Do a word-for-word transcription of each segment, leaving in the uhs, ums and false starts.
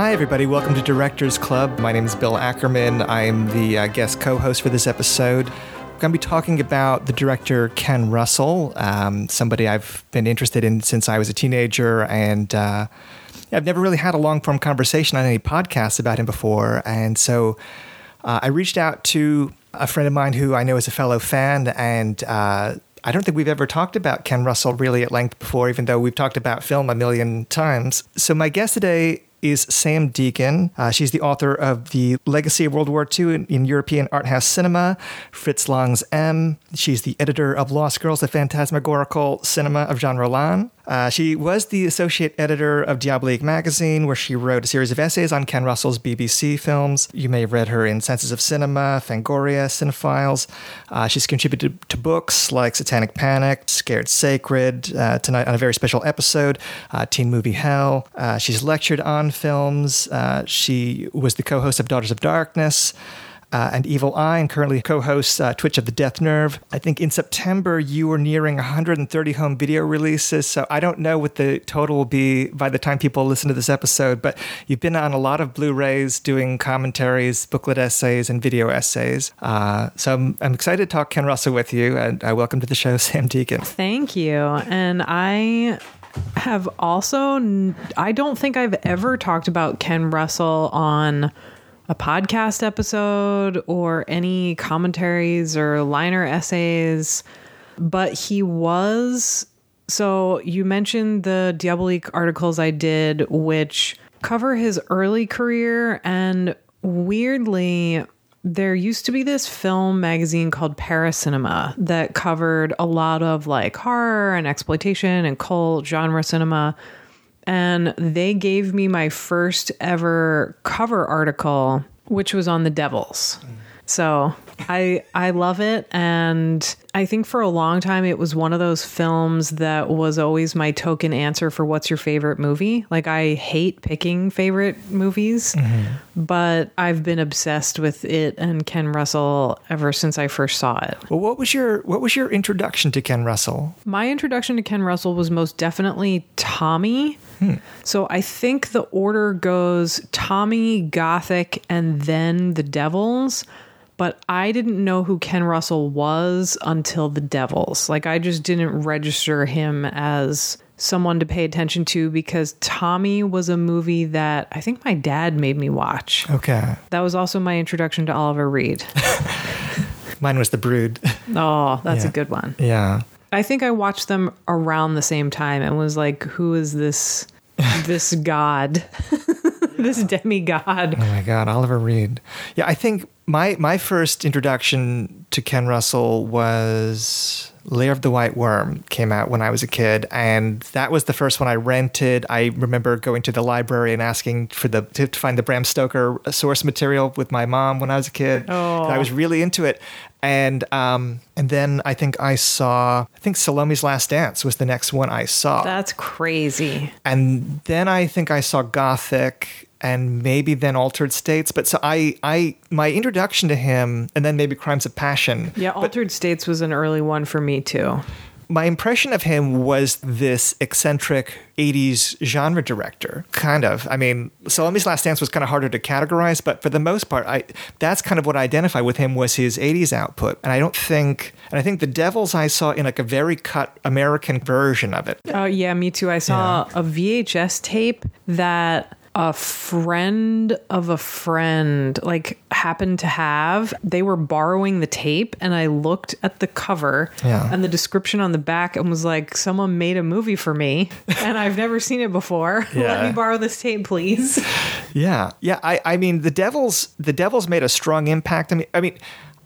Hi, everybody. Welcome to Directors Club. My name is Bill Ackerman. I'm the uh, guest co-host for this episode. I'm going to be talking about the director Ken Russell, um, somebody I've been interested in since I was a teenager, and uh, I've never really had a long-form conversation on any podcast about him before, and so uh, I reached out to a friend of mine who I know is a fellow fan, and uh, I don't think we've ever talked about Ken Russell really at length before, even though we've talked about film a million times. So my guest today is Sam Deacon. Uh, she's the author of The Legacy of World War Two in, in European Art House Cinema, Fritz Lang's M. She's the editor of Lost Girls, the Phantasmagorical Cinema of Jean Rollin. Uh, she was the associate editor of Diabolique magazine, where she wrote a series of essays on Ken Russell's B B C films. You may have read her in Senses of Cinema, Fangoria, Cinephiles. Uh, she's contributed to books like Satanic Panic, Scared Sacred, uh, Tonight on a Very Special Episode, uh, Teen Movie Hell. Uh, she's lectured on films. Uh, she was the co-host of Daughters of Darkness, Uh, and Evil Eye, and currently co-hosts uh, Twitch of the Death Nerve. I think in September, you were nearing one hundred thirty home video releases, so I don't know what the total will be by the time people listen to this episode, but you've been on a lot of Blu-rays, doing commentaries, booklet essays, and video essays. Uh, so I'm, I'm excited to talk Ken Russell with you, and uh, welcome to the show, Sam Deacon. Thank you, and I... have also... I don't think I've ever talked about Ken Russell on a podcast episode or any commentaries or liner essays, but he was... So you mentioned the Diabolique articles I did, which cover his early career, and weirdly, there used to be this film magazine called Paracinema that covered a lot of like horror and exploitation and cult genre cinema. And they gave me my first ever cover article, which was on The Devils. Mm. So I I love it. And I think for a long time, it was one of those films that was always my token answer for what's your favorite movie. Like, I hate picking favorite movies, mm-hmm. but I've been obsessed with it and Ken Russell ever since I first saw it. Well, what was your what was your introduction to Ken Russell? My introduction to Ken Russell was most definitely Tommy. Hmm. So I think the order goes Tommy, Gothic, and then The Devils. But I didn't know who Ken Russell was until The Devils. Like, I just didn't register him as someone to pay attention to, because Tommy was a movie that I think my dad made me watch. Okay. That was also my introduction to Oliver Reed. Mine was The Brood. Oh, that's yeah. a good one. Yeah. I think I watched them around the same time and was like, who is this, this god, this demigod? Oh my God, Oliver Reed. Yeah, I think... My my first introduction to Ken Russell was Lair of the White Worm, came out when I was a kid, and that was the first one I rented. I remember going to the library and asking for the to find the Bram Stoker source material with my mom when I was a kid. Oh. I was really into it. And um, and then I think I saw, I think Salome's Last Dance was the next one I saw. That's crazy. And then I think I saw Gothic, and maybe then Altered States. But so I, I, my introduction to him, and then maybe Crimes of Passion. Yeah, Altered but States was an early one for me too. My impression of him was this eccentric eighties genre director, kind of. I mean, Salome's Last Dance was kind of harder to categorize, but for the most part, I that's kind of what I identify with him, was his eighties output. And I don't think, and I think The Devils I saw in like a very cut American version of it. Oh, uh, yeah, me too. I saw yeah. a V H S tape that... a friend of a friend like happened to have. They were borrowing the tape, and I looked at the cover yeah. and the description on the back and was like, someone made a movie for me and I've never seen it before. Yeah. Let me borrow this tape, please. Yeah. Yeah. I, I mean, the Devils, the Devils made a strong impact. I mean, I mean,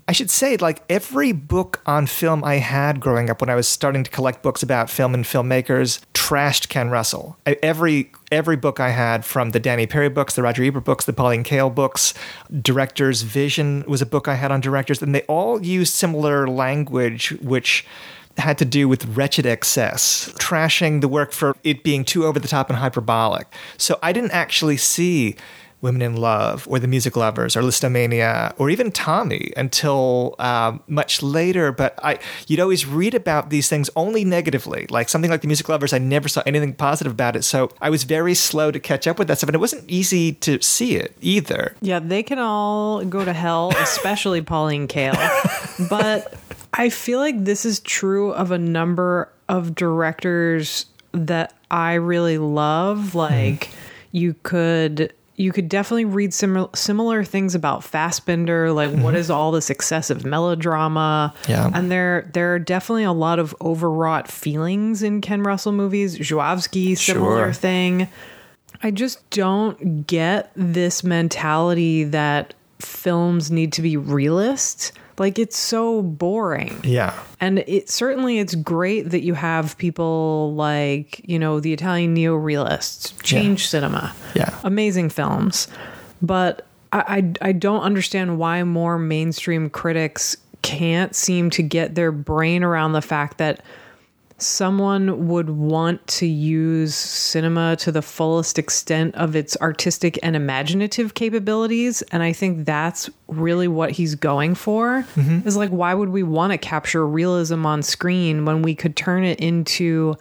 I should say, like, every book on film I had growing up when I was starting to collect books about film and filmmakers trashed Ken Russell. I, every every book I had, from the Danny Perry books, the Roger Ebert books, the Pauline Kael books, Director's Vision was a book I had on directors, and they all used similar language, which had to do with wretched excess, trashing the work for it being too over the top and hyperbolic. So I didn't actually see Women in Love or The Music Lovers or Listomania or even Tommy until um, much later. But I, you'd always read about these things only negatively. Like something like The Music Lovers, I never saw anything positive about it. So I was very slow to catch up with that stuff. And it wasn't easy to see it either. Yeah, they can all go to hell, especially Pauline Kael. But I feel like this is true of a number of directors that I really love. Like mm. you could you could definitely read sim- similar things about Fassbinder, like mm-hmm. what is all this excessive melodrama? Yeah. And there there are definitely a lot of overwrought feelings in Ken Russell movies. Zhuavsky, similar sure. thing. I just don't get this mentality that films need to be realist. Like, it's so boring. Yeah. And it certainly it's great that you have people like, you know, the Italian neorealists, Change yeah. Cinema. Yeah. Amazing films. But I, I, I don't understand why more mainstream critics can't seem to get their brain around the fact that someone would want to use cinema to the fullest extent of its artistic and imaginative capabilities. And I think that's really what he's going for mm-hmm. is like, why would we want to capture realism on screen when we could turn it into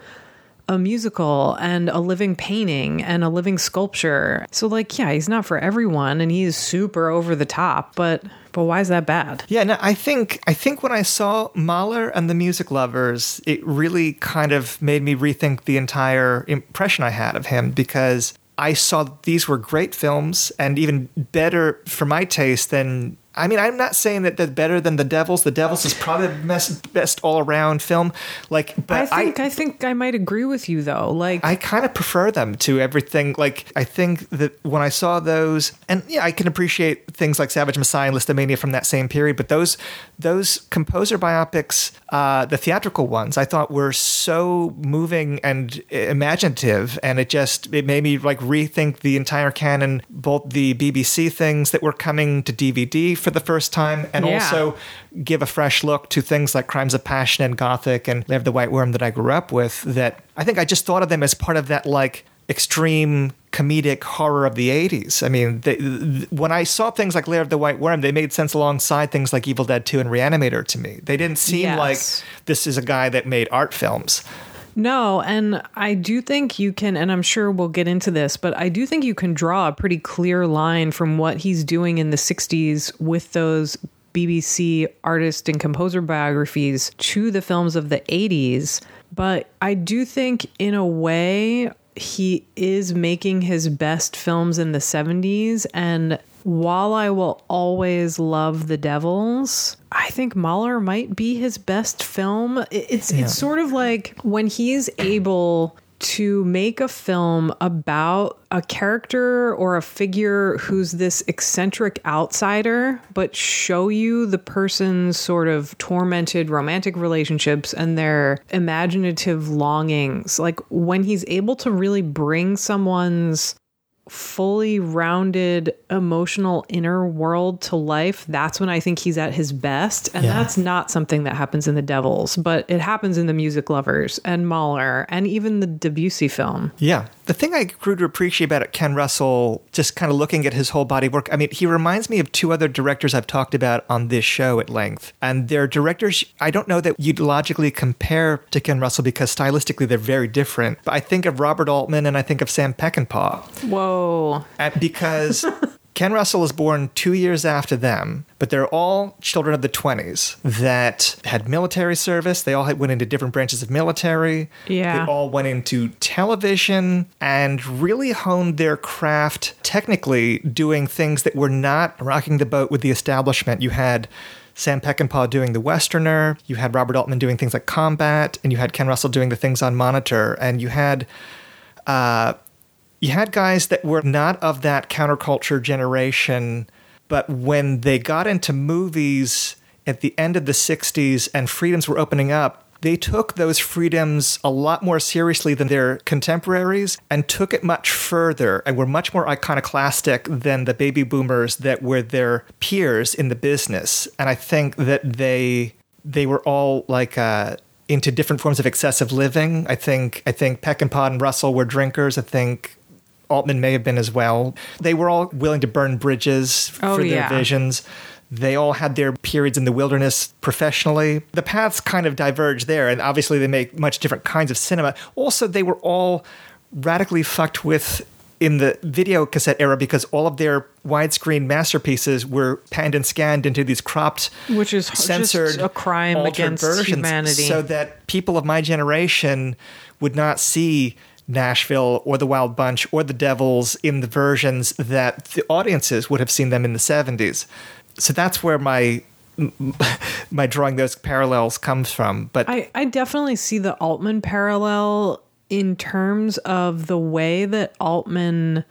a musical and a living painting and a living sculpture? So like, yeah, he's not for everyone and he is super over the top, but but why is that bad? Yeah, no, I think I think when I saw Mahler and The Music Lovers, it really kind of made me rethink the entire impression I had of him, because I saw these were great films and even better for my taste than, I mean, I'm not saying that they're better than The Devils. The Devils is probably the best, best all-around film. Like, but I think I, I think I might agree with you, though. Like, I kind of prefer them to everything. Like, I think that when I saw those, and yeah, I can appreciate things like Savage Messiah and Listomania from that same period, but those those composer biopics, uh, the theatrical ones, I thought were so moving and imaginative, and it just it made me like rethink the entire canon, both the B B C things that were coming to D V D for the first time, and yeah. also give a fresh look to things like Crimes of Passion and Gothic and Lair of the White Worm that I grew up with, that I think I just thought of them as part of that like extreme comedic horror of the eighties. I mean, they, th- when I saw things like Lair of the White Worm, they made sense alongside things like Evil Dead two and Reanimator to me. They didn't seem yes. like this is a guy that made art films. No, and I do think you can, and I'm sure we'll get into this, but I do think you can draw a pretty clear line from what he's doing in the sixties with those B B C artist and composer biographies to the films of the eighties. But I do think in a way he is making his best films in the seventies. And while I will always love The Devils, I think Mahler might be his best film. It's yeah. it's sort of like when he's able to make a film about a character or a figure who's this eccentric outsider, but show you the person's sort of tormented romantic relationships and their imaginative longings. Like when he's able to really bring someone's fully rounded emotional inner world to life, that's when I think he's at his best. And yeah. that's not something that happens in The Devils, but it happens in The Music Lovers and Mahler and even the Debussy film. Yeah. The thing I grew to appreciate about it, Ken Russell, just kind of looking at his whole body of work, I mean, he reminds me of two other directors I've talked about on this show at length. And they're directors I don't know that you'd logically compare to Ken Russell because stylistically they're very different. But I think of Robert Altman and I think of Sam Peckinpah. Whoa. And because Ken Russell was born two years after them, but they're all children of the twenties that had military service. They all had, went into different branches of military. Yeah. They all went into television and really honed their craft technically doing things that were not rocking the boat with the establishment. You had Sam Peckinpah doing The Westerner. You had Robert Altman doing things like Combat. And you had Ken Russell doing the things on Monitor. And you had... Uh, You had guys that were not of that counterculture generation, but when they got into movies at the end of the sixties and freedoms were opening up, they took those freedoms a lot more seriously than their contemporaries and took it much further and were much more iconoclastic than the baby boomers that were their peers in the business. And I think that they they were all like... Uh, into different forms of excessive living. I think I think Peckinpah and Russell were drinkers. I think... Altman may have been as well. They were all willing to burn bridges oh, for their yeah. visions. They all had their periods in the wilderness professionally. The paths kind of diverge there, and obviously they make much different kinds of cinema. Also, they were all radically fucked with in the video cassette era because all of their widescreen masterpieces were panned and scanned into these cropped, which is censored, just a crime against humanity. So that people of my generation would not see Nashville or The Wild Bunch or The Devils in the versions that the audiences would have seen them in the seventies. So that's where my my drawing those parallels comes from. But I, I definitely see the Altman parallel in terms of the way that Altman,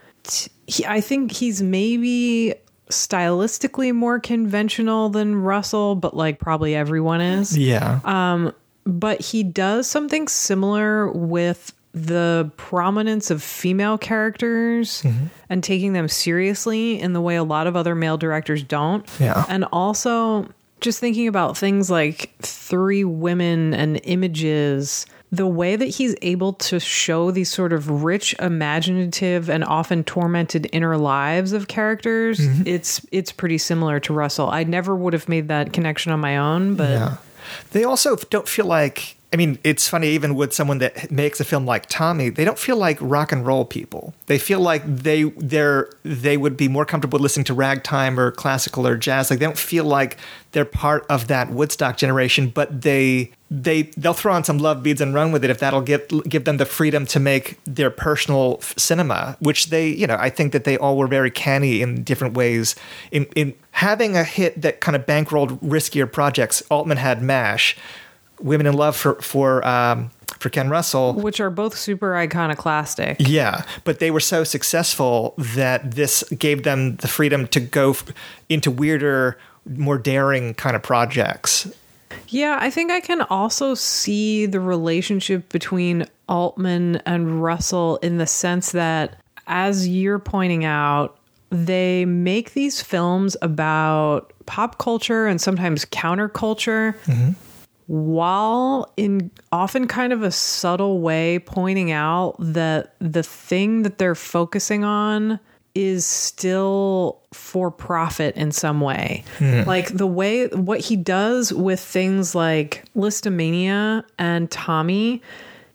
he, I think he's maybe stylistically more conventional than Russell, but like probably everyone is. Yeah. Um, but he does something similar with the prominence of female characters mm-hmm. and taking them seriously in the way a lot of other male directors don't. Yeah. And also just thinking about things like Three Women and Images, the way that he's able to show these sort of rich, imaginative, and often tormented inner lives of characters, mm-hmm. it's it's pretty similar to Russell. I never would have made that connection on my own, but yeah. They also don't feel like, I mean, it's funny, even with someone that makes a film like Tommy, they don't feel like rock and roll people. They feel like they they're they would be more comfortable listening to ragtime or classical or jazz. Like they don't feel like they're part of that Woodstock generation, but they they they'll throw on some love beads and run with it if that'll give give them the freedom to make their personal cinema, which they, you know, I think that they all were very canny in different ways in in having a hit that kind of bankrolled riskier projects. Altman had MASH, Women in Love for for um, for Ken Russell, which are both super iconoclastic. Yeah, but they were so successful that this gave them the freedom to go f- into weirder, more daring kind of projects. Yeah, I think I can also see the relationship between Altman and Russell in the sense that, as you're pointing out, they make these films about pop culture and sometimes counterculture. Mm-hmm. While in often kind of a subtle way pointing out that the thing that they're focusing on is still for profit in some way. Hmm. Like the way what he does with things like Listomania and Tommy,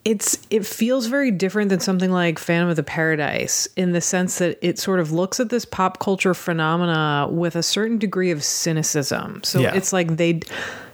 it's it feels very different than something like Phantom of the Paradise in the sense that it sort of looks at this pop culture phenomena with a certain degree of cynicism. So yeah. It's like they...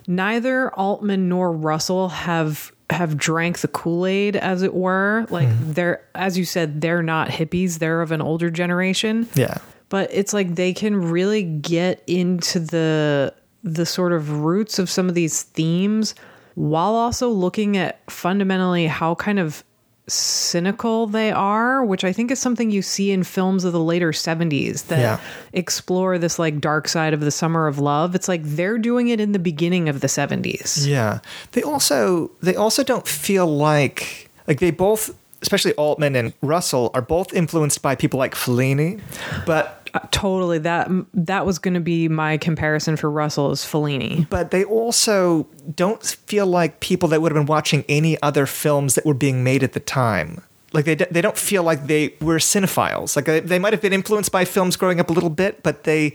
Neither Altman nor Russell have have drank the Kool-Aid, as it were. Like mm. they're, as you said, they're not hippies. They're of an older generation. Yeah. But it's like they can really get into the the sort of roots of some of these themes while also looking at fundamentally how kind of cynical they are, which I think is something you see in films of the later seventies that yeah. explore this like dark side of the summer of love. It's like they're doing it in the beginning of the seventies. Yeah. They also they also don't feel like like they both, especially Altman and Russell, are both influenced by people like Fellini, but Uh, totally. That that was going to be my comparison for Russell is Fellini. But they also don't feel like people that would have been watching any other films that were being made at the time. Like they they don't feel like they were cinephiles. Like they, they might have been influenced by films growing up a little bit, but they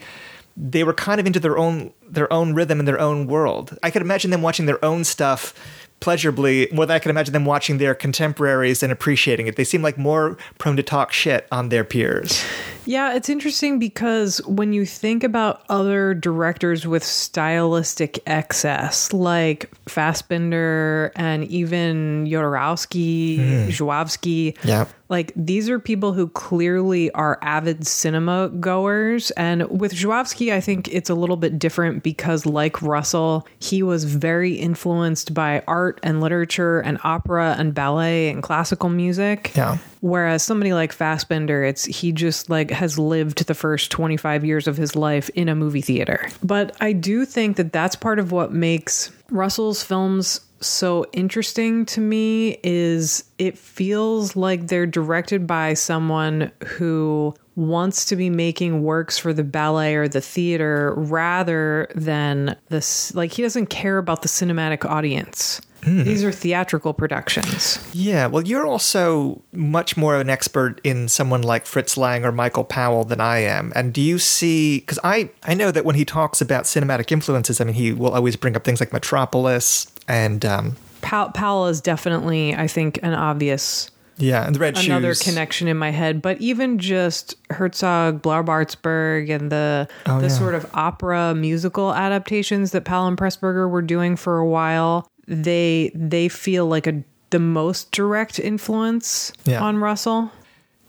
they were kind of into their own their own rhythm and their own world. I could imagine them watching their own stuff pleasurably more than I can imagine them watching their contemporaries and appreciating it. They seem like more prone to talk shit on their peers. Yeah, it's interesting because when you think about other directors with stylistic excess, like Fassbinder and even Jodorowsky, mm. Zhuavsky, yeah. like these are people who clearly are avid cinema goers. And with Zhuavsky, I think it's a little bit different because like Russell, he was very influenced by art and literature and opera and ballet and classical music. Yeah. Whereas somebody like Fassbinder, it's he just like has lived the first twenty-five years of his life in a movie theater. But I do think that that's part of what makes Russell's films so interesting to me is it feels like they're directed by someone who wants to be making works for the ballet or the theater rather than this, like he doesn't care about the cinematic audience. Mm. These are theatrical productions. Yeah. Well, you're also much more of an expert in someone like Fritz Lang or Michael Powell than I am. And do you see, because I, I know that when he talks about cinematic influences, I mean, he will always bring up things like Metropolis and... Um, Powell, Powell is definitely, I think, an obvious... Yeah, and the Red Shoes. Another connection in my head. But even just Herzog, Blaubartsberg, and the oh, the yeah. sort of opera musical adaptations that Powell and Pressburger were doing for a while, they they feel like a the most direct influence yeah. on Russell.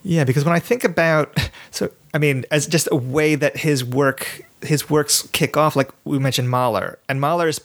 Yeah, because when I think about, so I mean, as just a way that his work his works kick off, like we mentioned Mahler, and Mahler's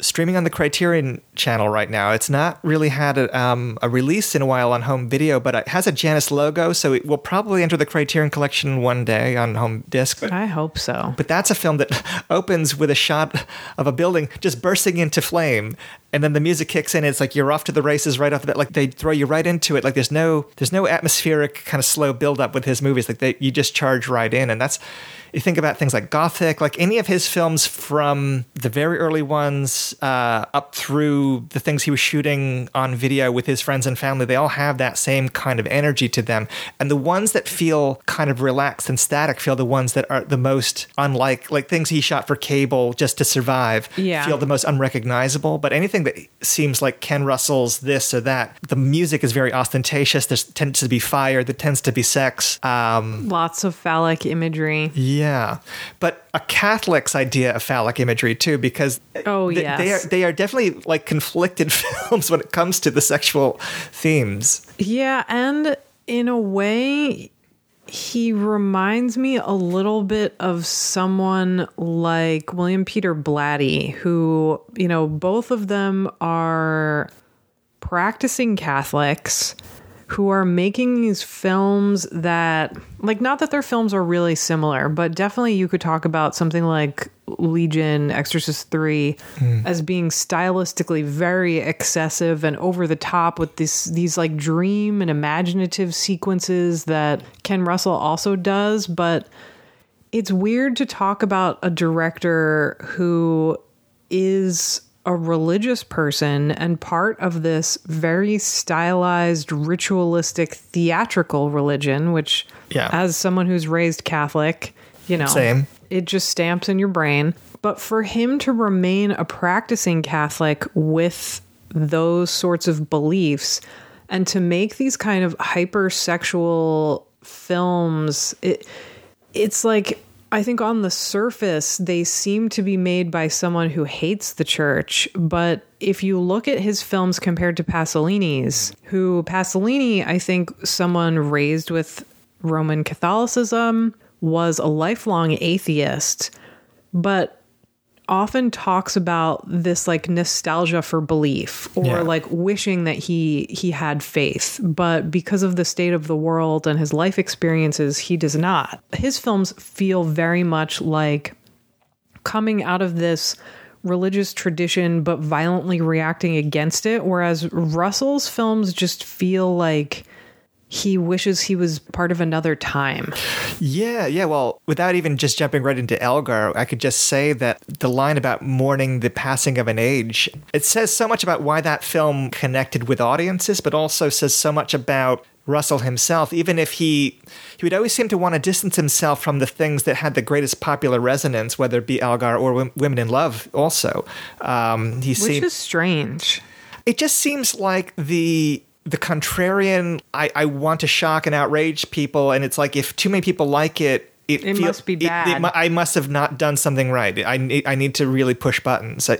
streaming on the Criterion channel right now. It's not really had a, um, a release in a while on home video, but it has a Janus logo, so it will probably enter the Criterion collection one day on home disc. But, I hope so. But that's a film that opens with a shot of a building just bursting into flame, and then the music kicks in. It's like you're off to the races right off of that. Like they throw you right into it. Like there's no there's no atmospheric kind of slow build up with his movies. Like they, you just charge right in, and that's. You think about things like Gothic, like any of his films from the very early ones uh, up through the things he was shooting on video with his friends and family, they all have that same kind of energy to them. And the ones that feel kind of relaxed and static feel the ones that are the most unlike, like things he shot for cable just to survive, yeah. feel the most unrecognizable. But anything that seems like Ken Russell's this or that, the music is very ostentatious. There tends to be fire. There tends to be sex. Um, Lots of phallic imagery. Yeah. Yeah, but a Catholic's idea of phallic imagery, too, because oh, th- yes. they are, they are definitely like conflicted films when it comes to the sexual themes. Yeah, and in a way, he reminds me a little bit of someone like William Peter Blatty, who, you know, both of them are practicing Catholics who are making these films that, like, not that their films are really similar, but definitely you could talk about something like Legion, Exorcist three, mm. as being stylistically very excessive and over the top with this, these like dream and imaginative sequences that Ken Russell also does. But it's weird to talk about a director who is... a religious person and part of this very stylized, ritualistic, theatrical religion, which yeah. as someone who's raised Catholic, you know, Same. It just stamps in your brain. But for him to remain a practicing Catholic with those sorts of beliefs and to make these kind of hypersexual films, it it's like... I think on the surface, they seem to be made by someone who hates the church. But if you look at his films compared to Pasolini's, who Pasolini, I think someone raised with Roman Catholicism, was a lifelong atheist, but often talks about this like nostalgia for belief or yeah. like wishing that he he had faith. But because of the state of the world and his life experiences, he does not. His films feel very much like coming out of this religious tradition, but violently reacting against it. Whereas Russell's films just feel like he wishes he was part of another time. Yeah, yeah. Well, without even just jumping right into Elgar, I could just say that the line about mourning the passing of an age, it says so much about why that film connected with audiences, but also says so much about Russell himself, even if he, he would always seem to want to distance himself from the things that had the greatest popular resonance, whether it be Elgar or Women in Love also. Um, he Which seemed, is strange. It just seems like the... The contrarian, I, I want to shock and outrage people, and it's like if too many people like it, it, it feels, must be bad. It, it, I must have not done something right. I, I need to really push buttons. I,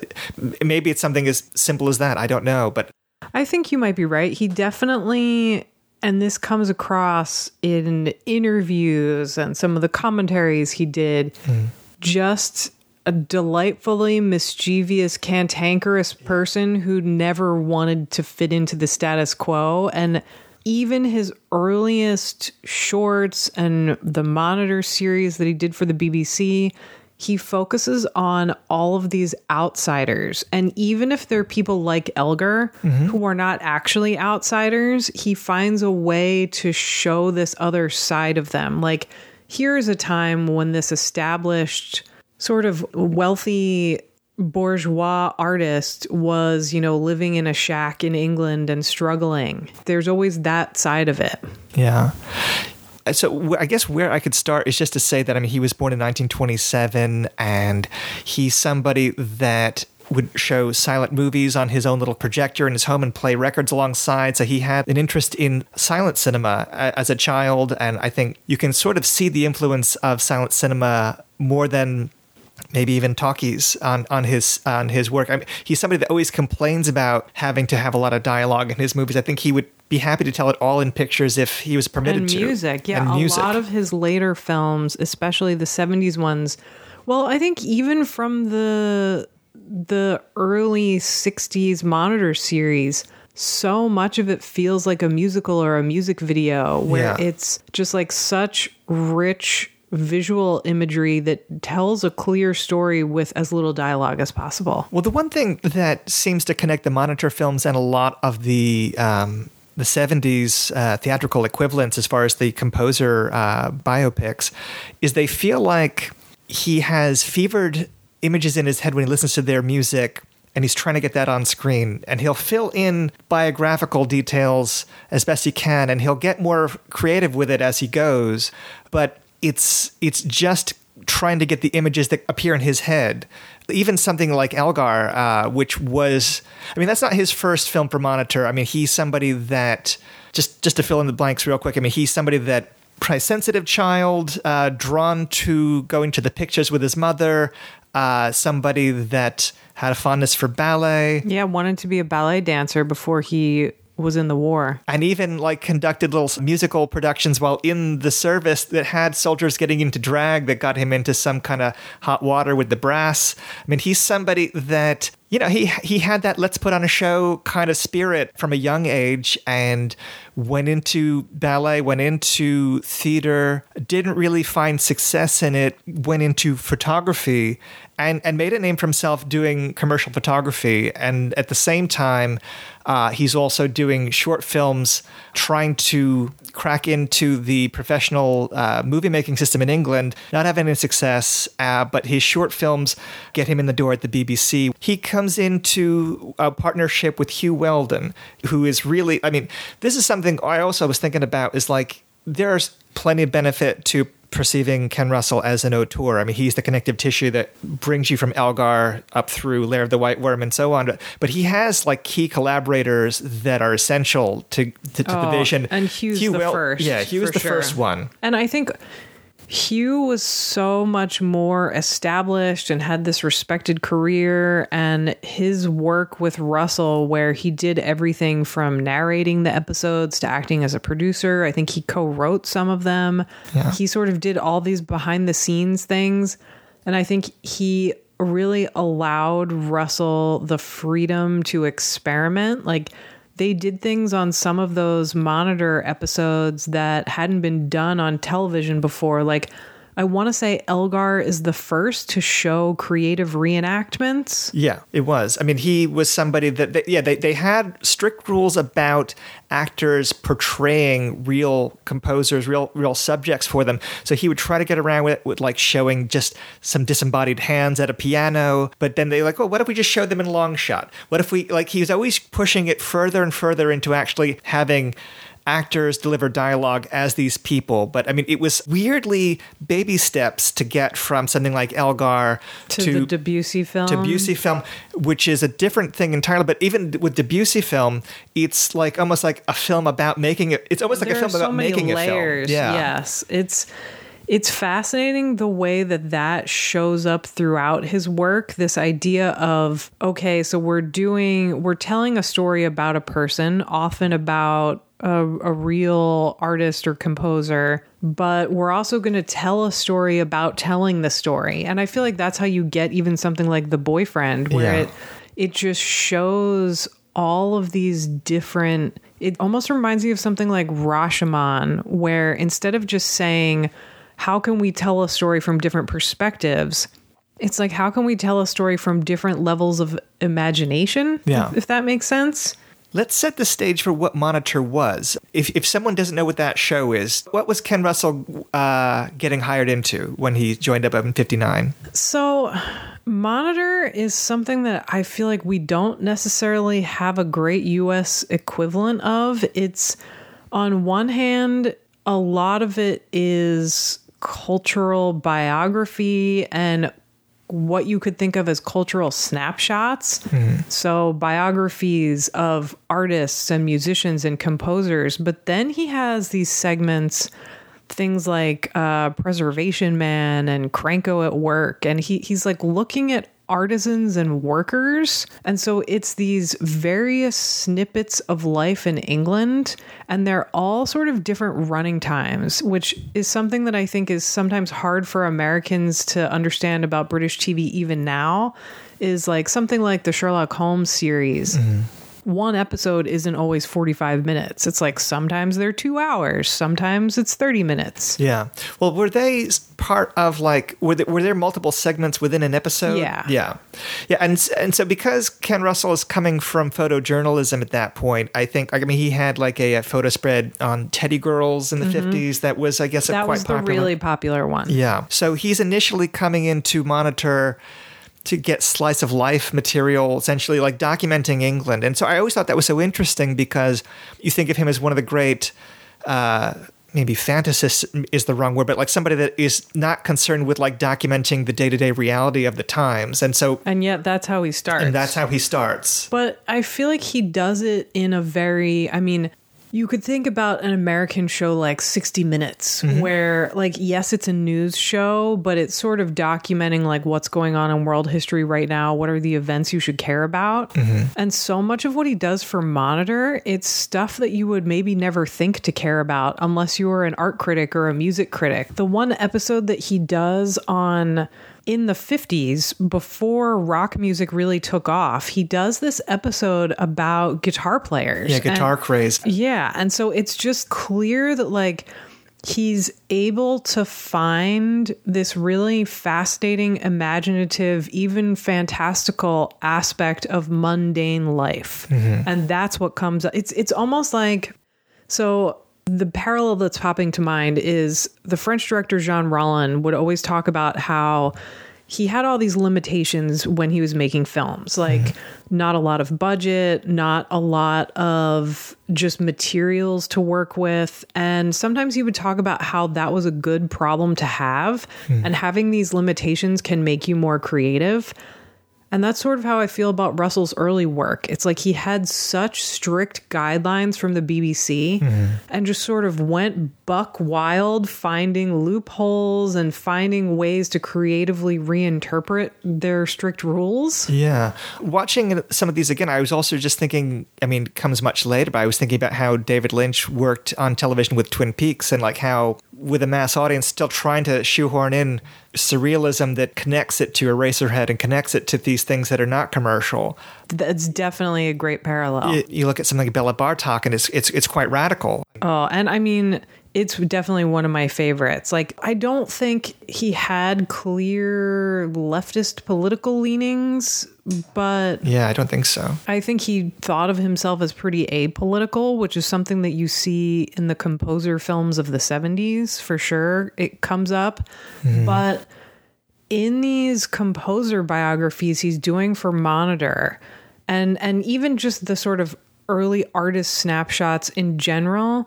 maybe it's something as simple as that. I don't know, but I think you might be right. He definitely, and this comes across in interviews and some of the commentaries he did, mm. just a delightfully mischievous, cantankerous person who never wanted to fit into the status quo. And even his earliest shorts and the Monitor series that he did for the B B C, he focuses on all of these outsiders. And even if they're people like Elgar, mm-hmm. who are not actually outsiders, he finds a way to show this other side of them. Like, here's a time when this established... sort of wealthy bourgeois artist was, you know, living in a shack in England and struggling. There's always that side of it. Yeah. So I guess where I could start is just to say that, I mean, he was born in nineteen twenty-seven, and he's somebody that would show silent movies on his own little projector in his home and play records alongside. So he had an interest in silent cinema as a child. And I think you can sort of see the influence of silent cinema more than maybe even talkies on, on his on his work. I mean, he's somebody that always complains about having to have a lot of dialogue in his movies. I think he would be happy to tell it all in pictures if he was permitted and to. Music, yeah. And music. A lot of his later films, especially the seventies ones, well, I think even from the... the early sixties Monitor series, so much of it feels like a musical or a music video, where yeah. it's just like such rich visual imagery that tells a clear story with as little dialogue as possible. Well, the one thing that seems to connect the Monitor films and a lot of the um, the seventies uh, theatrical equivalents as far as the composer uh, biopics is they feel like he has fevered images in his head when he listens to their music, and he's trying to get that on screen, and he'll fill in biographical details as best he can, and he'll get more creative with it as he goes, but it's it's just trying to get the images that appear in his head. Even something like Elgar, uh, which was, I mean, that's not his first film for Monitor. I mean, he's somebody that, just just to fill in the blanks real quick, I mean, he's somebody that price-sensitive child, uh, drawn to going to the pictures with his mother, Uh, somebody that had a fondness for ballet. Yeah, wanted to be a ballet dancer before he was in the war. And even like conducted little musical productions while in the service that had soldiers getting into drag that got him into some kind of hot water with the brass. I mean, he's somebody that, you know, he he had that let's put on a show kind of spirit from a young age, and went into ballet, went into theater, didn't really find success in it, went into photography, and, and made a name for himself doing commercial photography. And at the same time, uh, he's also doing short films, trying to crack into the professional uh, movie-making system in England, not having any success, uh, but his short films get him in the door at the B B C. He comes into a partnership with Hugh Weldon, who is really, I mean, this is something I also was thinking about, is like, there's plenty of benefit to perceiving Ken Russell as an auteur. I mean, he's the connective tissue that brings you from Elgar up through Lair of the White Worm and so on. But he has like key collaborators that are essential to to, to oh, the vision. And Hugh's Hugh the Wel- first. Yeah, Hugh was the sure. first one. And I think Hugh was so much more established and had this respected career, and his work with Russell, where he did everything from narrating the episodes to acting as a producer. I think he co-wrote some of them. Yeah. He sort of did all these behind the scenes things. And I think he really allowed Russell the freedom to experiment. Like, they did things on some of those Monitor episodes that hadn't been done on television before. Like, I want to say Elgar is the first to show creative reenactments. Yeah, it was. I mean, he was somebody that, they, yeah, they, they had strict rules about actors portraying real composers, real real subjects for them. So he would try to get around with it with like showing just some disembodied hands at a piano. But then they like, well, what if we just showed them in long shot? What if we, like, he was always pushing it further and further into actually having actors deliver dialogue as these people. But I mean, it was weirdly baby steps to get from something like Elgar to, to the Debussy film. Debussy film, which is a different thing entirely. But even with Debussy film, it's like almost like a film about making it. It's almost like there a film so about making layers. A film. Yeah. Yes, it's it's fascinating the way that that shows up throughout his work. This idea of, okay, so we're doing we're telling a story about a person, often about A, a real artist or composer, but we're also going to tell a story about telling the story. And I feel like that's how you get even something like The Boyfriend, where yeah. it it just shows all of these different, it almost reminds me of something like Rashomon, where instead of just saying, how can we tell a story from different perspectives, it's like, how can we tell a story from different levels of imagination? Yeah. If, if that makes sense. Let's set the stage for what Monitor was. If if someone doesn't know what that show is, what was Ken Russell uh, getting hired into when he joined up in fifty-nine? So Monitor is something that I feel like we don't necessarily have a great U S equivalent of. It's, on one hand, a lot of it is cultural biography and what you could think of as cultural snapshots. Mm-hmm. So biographies of artists and musicians and composers. But then he has these segments, things like uh, Preservation Man and Cranko at Work. And he he's like looking at artisans and workers. And so it's these various snippets of life in England, and they're all sort of different running times, which is something that I think is sometimes hard for Americans to understand about British T V even now, is like something like the Sherlock Holmes series. Mm-hmm. One episode isn't always forty-five minutes. It's like sometimes they're two hours. Sometimes it's thirty minutes. Yeah. Well, were they part of like, were there, were there multiple segments within an episode? Yeah. Yeah. Yeah. And, and so because Ken Russell is coming from photojournalism at that point, I think, I mean, he had like a, a photo spread on Teddy Girls in the mm-hmm. fifties. That was, I guess, that a quite was popular. That was the really popular one. Yeah. So he's initially coming into Monitor to get slice of life material, essentially like documenting England. And so I always thought that was so interesting because you think of him as one of the great, uh, maybe fantasists is the wrong word, but like somebody that is not concerned with like documenting the day-to-day reality of the times. And so, and yet that's how he starts. And that's how he starts. But I feel like he does it in a very, I mean, you could think about an American show like sixty minutes, mm-hmm. where like, yes, it's a news show, but it's sort of documenting like what's going on in world history right now. What are the events you should care about? Mm-hmm. And so much of what he does for Monitor, it's stuff that you would maybe never think to care about unless you were an art critic or a music critic. The one episode that he does on in the fifties, before rock music really took off, he does this episode about guitar players. Yeah, guitar and, craze. Yeah. And so it's just clear that like he's able to find this really fascinating, imaginative, even fantastical aspect of mundane life. Mm-hmm. And that's what comes up. It's, it's almost like, so the parallel that's popping to mind is the French director Jean Rollin would always talk about how he had all these limitations when he was making films, like mm-hmm. not a lot of budget, not a lot of just materials to work with. And sometimes he would talk about how that was a good problem to have, mm-hmm. and having these limitations can make you more creative. And that's sort of how I feel about Russell's early work. It's like he had such strict guidelines from the B B C, mm-hmm. and just sort of went buck wild, finding loopholes and finding ways to creatively reinterpret their strict rules. Yeah. Watching some of these again, I was also just thinking, I mean, it comes much later, but I was thinking about how David Lynch worked on television with Twin Peaks and like how with a mass audience still trying to shoehorn in surrealism that connects it to Eraserhead and connects it to these things that are not commercial. That's definitely a great parallel. You, you look at something like Bela Bartók and it's, it's, it's quite radical. Oh, and I mean, it's definitely one of my favorites. Like, I don't think he had clear leftist political leanings, but yeah, I don't think so. I think he thought of himself as pretty apolitical, which is something that you see in the composer films of the seventies for sure. It comes up, mm. but in these composer biographies he's doing for Monitor, and and even just the sort of early artist snapshots in general,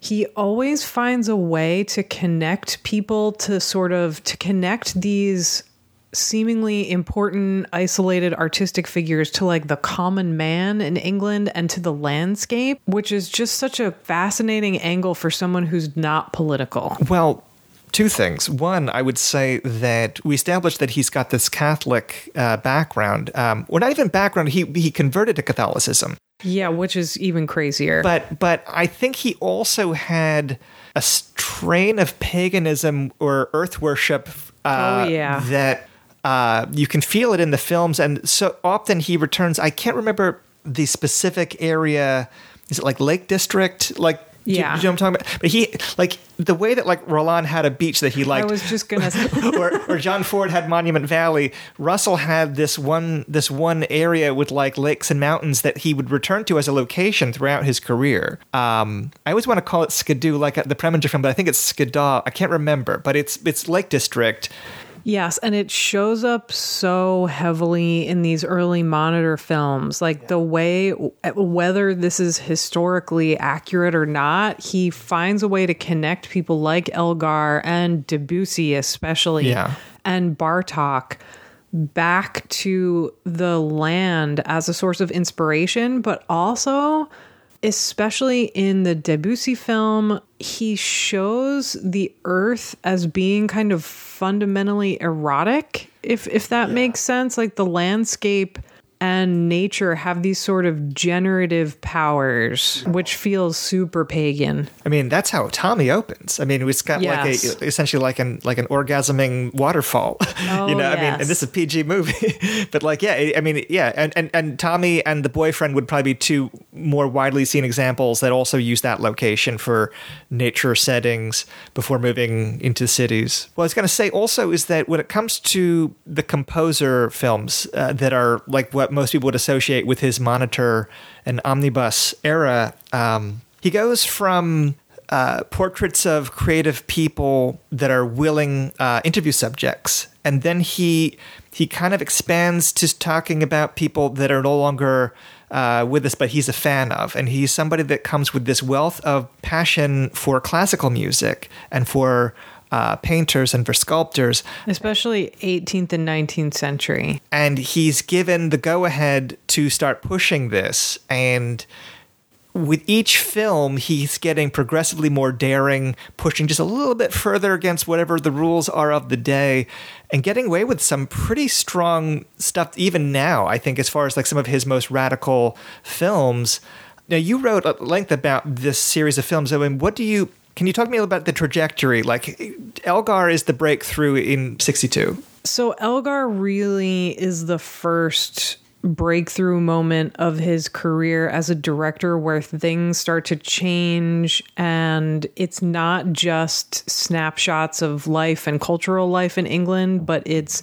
he always finds a way to connect people to sort of to connect these seemingly important, isolated artistic figures to like the common man in England and to the landscape, which is just such a fascinating angle for someone who's not political. Well, two things. One, I would say that we established that he's got this Catholic uh, background, um, or not even background. He he converted to Catholicism. Yeah, which is even crazier. But but I think he also had a strain of paganism or earth worship. Uh, oh yeah, that uh, you can feel it in the films, and so often he returns. I can't remember the specific area. Is it like Lake District? Like. Yeah. Do you know what I'm talking about? But he, like, the way that, like, Roland had a beach that he liked. I was just going to say. or, or John Ford had Monument Valley. Russell had this one this one area with, like, lakes and mountains that he would return to as a location throughout his career. Um, I always want to call it Skidoo, like the Preminger film, but I think it's Skiddaw. I can't remember. But it's it's Lake District. Yes, and it shows up so heavily in these early Monitor films. Like, yeah. the way, whether this is historically accurate or not, he finds a way to connect people like Elgar and Debussy especially, yeah. and Bartók back to the land as a source of inspiration, but also... especially in the Debussy film, he shows the earth as being kind of fundamentally erotic, if if that yeah. makes sense. Like the landscape and nature have these sort of generative powers, which feels super pagan. I mean, that's how Tommy opens. I mean, it's got yes. like a, essentially like an like an orgasming waterfall. Oh, you know, yes. I mean, and this is a P G movie, but like, yeah, I mean, yeah, and, and and Tommy and The Boyfriend would probably be two more widely seen examples that also use that location for nature settings before moving into cities. What I was going to say also is that when it comes to the composer films uh, that are like what most people would associate with his Monitor and Omnibus era, um, he goes from uh, portraits of creative people that are willing uh, interview subjects, and then he he kind of expands to talking about people that are no longer uh, with us, but he's a fan of, and he's somebody that comes with this wealth of passion for classical music and for Uh, painters and for sculptors, especially eighteenth and nineteenth century. And he's given the go-ahead to start pushing this. And with each film, he's getting progressively more daring, pushing just a little bit further against whatever the rules are of the day, and getting away with some pretty strong stuff even now, I think, as far as like some of his most radical films. Now, you wrote at length about this series of films. I mean, what do you... Can you talk to me about the trajectory? Like, Elgar is the breakthrough in sixty-two. So Elgar really is the first breakthrough moment of his career as a director where things start to change, and it's not just snapshots of life and cultural life in England, but it's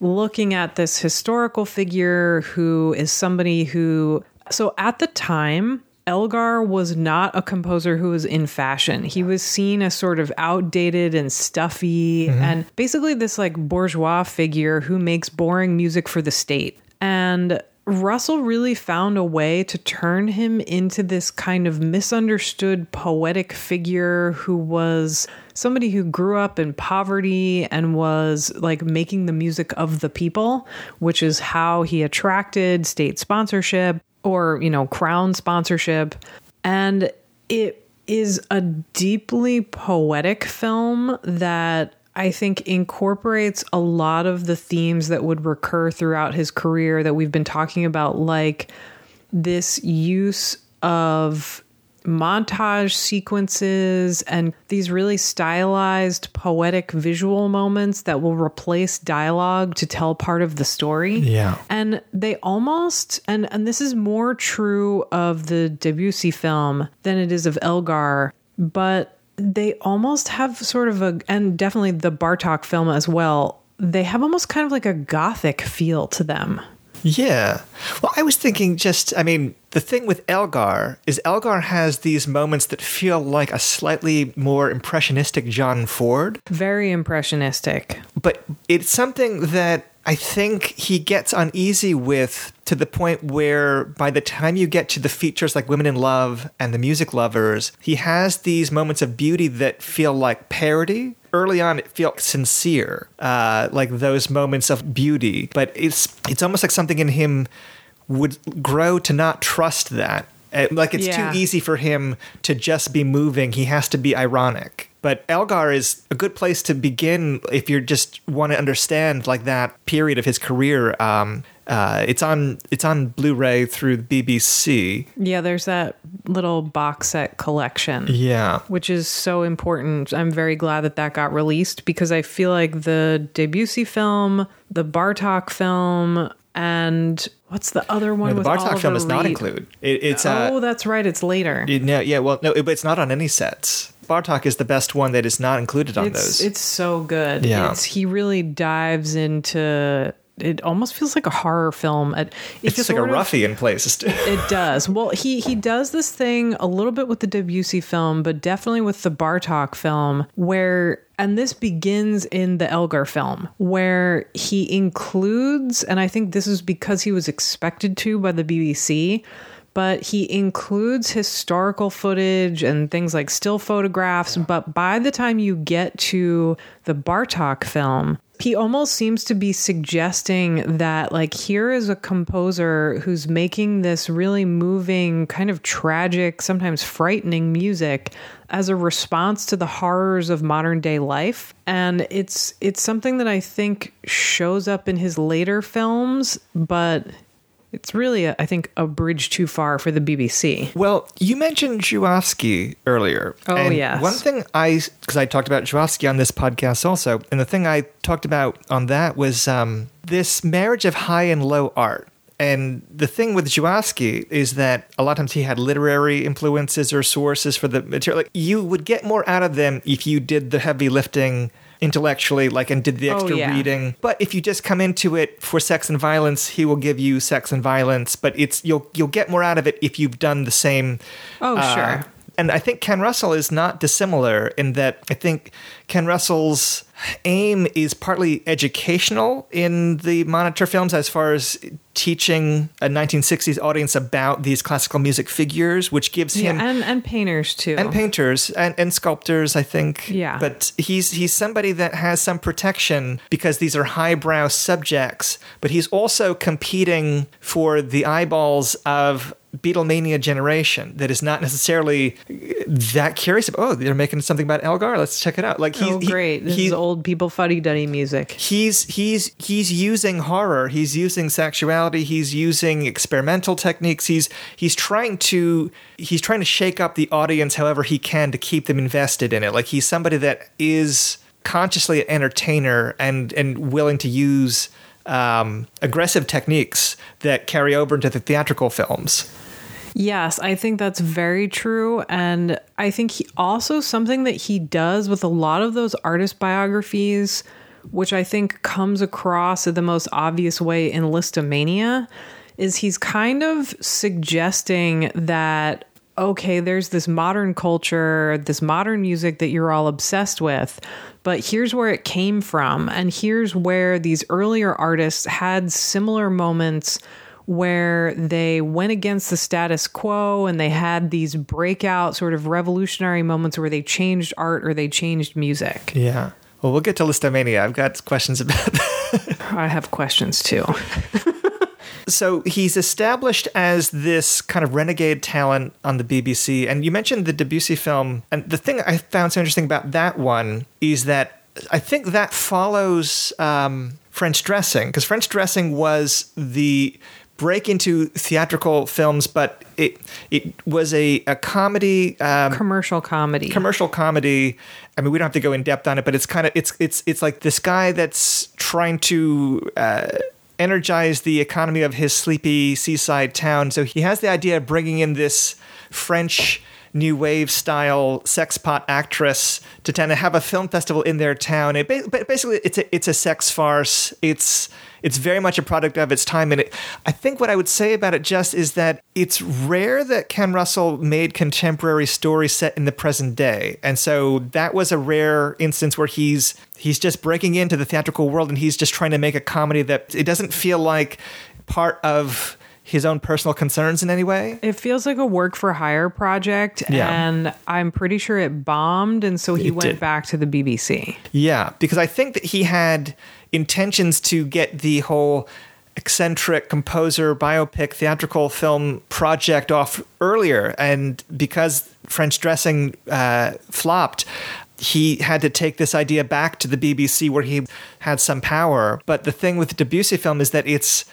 looking at this historical figure who is somebody who... So at the time... Elgar was not a composer who was in fashion. He was seen as sort of outdated and stuffy mm-hmm. and basically this like bourgeois figure who makes boring music for the state. And Russell really found a way to turn him into this kind of misunderstood poetic figure who was somebody who grew up in poverty and was like making the music of the people, which is how he attracted state sponsorship. Or, you know, crown sponsorship. And it is a deeply poetic film that I think incorporates a lot of the themes that would recur throughout his career that we've been talking about, like this use of montage sequences and these really stylized poetic visual moments that will replace dialogue to tell part of the story. Yeah. And they almost, and, and this is more true of the Debussy film than it is of Elgar, but they almost have sort of a, and definitely the Bartók film as well, they have almost kind of like a Gothic feel to them. Yeah. Well, I was thinking just, I mean, the thing with Elgar is Elgar has these moments that feel like a slightly more impressionistic John Ford. Very impressionistic. But it's something that I think he gets uneasy with to the point where by the time you get to the features like Women in Love and The Music Lovers, he has these moments of beauty that feel like parody. Early on, it felt sincere, uh, like those moments of beauty. But it's it's almost like something in him would grow to not trust that. Like it's yeah. too easy for him to just be moving. He has to be ironic. But Elgar is a good place to begin if you just want to understand like that period of his career. Um, uh, it's on it's on Blu-ray through the B B C. Yeah, there's that little box set collection. Yeah, which is so important. I'm very glad that that got released because I feel like the Debussy film, the Bartók film, and what's the other one? No, the Bartók film is Reed. Not included. It, it's oh, uh, that's right. It's later. It, no, yeah. Well, no, it, it's not on any sets. Bartók is the best one that is not included on it's, those. It's so good. Yeah. It's, he really dives into it almost feels like a horror film. It, it's just like a roughy in places. It does. Well, he, he does this thing a little bit with the Debussy film, but definitely with the Bartók film where, and this begins in the Elgar film, where he includes, and I think this is because he was expected to by the B B C, but he includes historical footage and things like still photographs. But by the time you get to the Bartók film, he almost seems to be suggesting that, like, here is a composer who's making this really moving, kind of tragic, sometimes frightening music as a response to the horrors of modern day life. And it's it's something that I think shows up in his later films, but it's really, a, I think, a bridge too far for the B B C. Well, you mentioned Zhukovsky earlier. Oh, and yes. One thing I, because I talked about Zhukovsky on this podcast also, and the thing I talked about on that was um, this marriage of high and low art. And the thing with Zhukovsky is that a lot of times he had literary influences or sources for the material. Like, you would get more out of them if you did the heavy lifting intellectually, like, and did the extra oh, yeah. reading. But if you just come into it for sex and violence, he will give you sex and violence, but it's you'll you'll get more out of it if you've done the same. Oh, uh, sure. And I think Ken Russell is not dissimilar in that I think Ken Russell's aim is partly educational in the Monitor films as far as teaching a nineteen sixties audience about these classical music figures, which gives yeah, him... And, and painters, too. And painters, and, and sculptors, I think. Yeah. But he's he's somebody that has some protection because these are highbrow subjects, but he's also competing for the eyeballs of Beatlemania generation that is not necessarily that curious about, oh, they're making something about Elgar, let's check it out. Like he's, oh, great. He, this he, is old people fuddy-duddy music. He's he's he's using horror, he's using sexuality, he's using experimental techniques. He's he's trying to he's trying to shake up the audience however he can to keep them invested in it. Like he's somebody that is consciously an entertainer and and willing to use um, aggressive techniques that carry over into the theatrical films. Yes, I think that's very true. And I think he also something that he does with a lot of those artist biographies, which I think comes across in the most obvious way in Listomania, is he's kind of suggesting that, okay, there's this modern culture, this modern music that you're all obsessed with, but here's where it came from. And here's where these earlier artists had similar moments where they went against the status quo and they had these breakout sort of revolutionary moments where they changed art or they changed music. Yeah. Well, we'll get to Listomania. I've got questions about that. I have questions too. So he's established as this kind of renegade talent on the B B C. And you mentioned the Debussy film. And the thing I found so interesting about that one is that I think that follows um, French Dressing, because French Dressing was the break into theatrical films, but it it was a, a comedy um, commercial comedy commercial comedy. I mean, we don't have to go in depth on it, but it's kind of it's it's it's like this guy that's trying to uh, energize the economy of his sleepy seaside town. So he has the idea of bringing in this French new wave style sex pot actress to tend to have a film festival in their town. It ba- basically it's a it's a sex farce. It's It's very much a product of its time. And it, I think what I would say about it just is that it's rare that Ken Russell made contemporary stories set in the present day. And so that was a rare instance where he's he's just breaking into the theatrical world and he's just trying to make a comedy that it doesn't feel like part of his own personal concerns in any way. It feels like a work for hire project. Yeah. And I'm pretty sure it bombed. And so he it went did. back to the B B C. Yeah, because I think that he had intentions to get the whole eccentric composer biopic theatrical film project off earlier. And because French Dressing uh, flopped, he had to take this idea back to the B B C where he had some power. But the thing with the Debussy film is that it's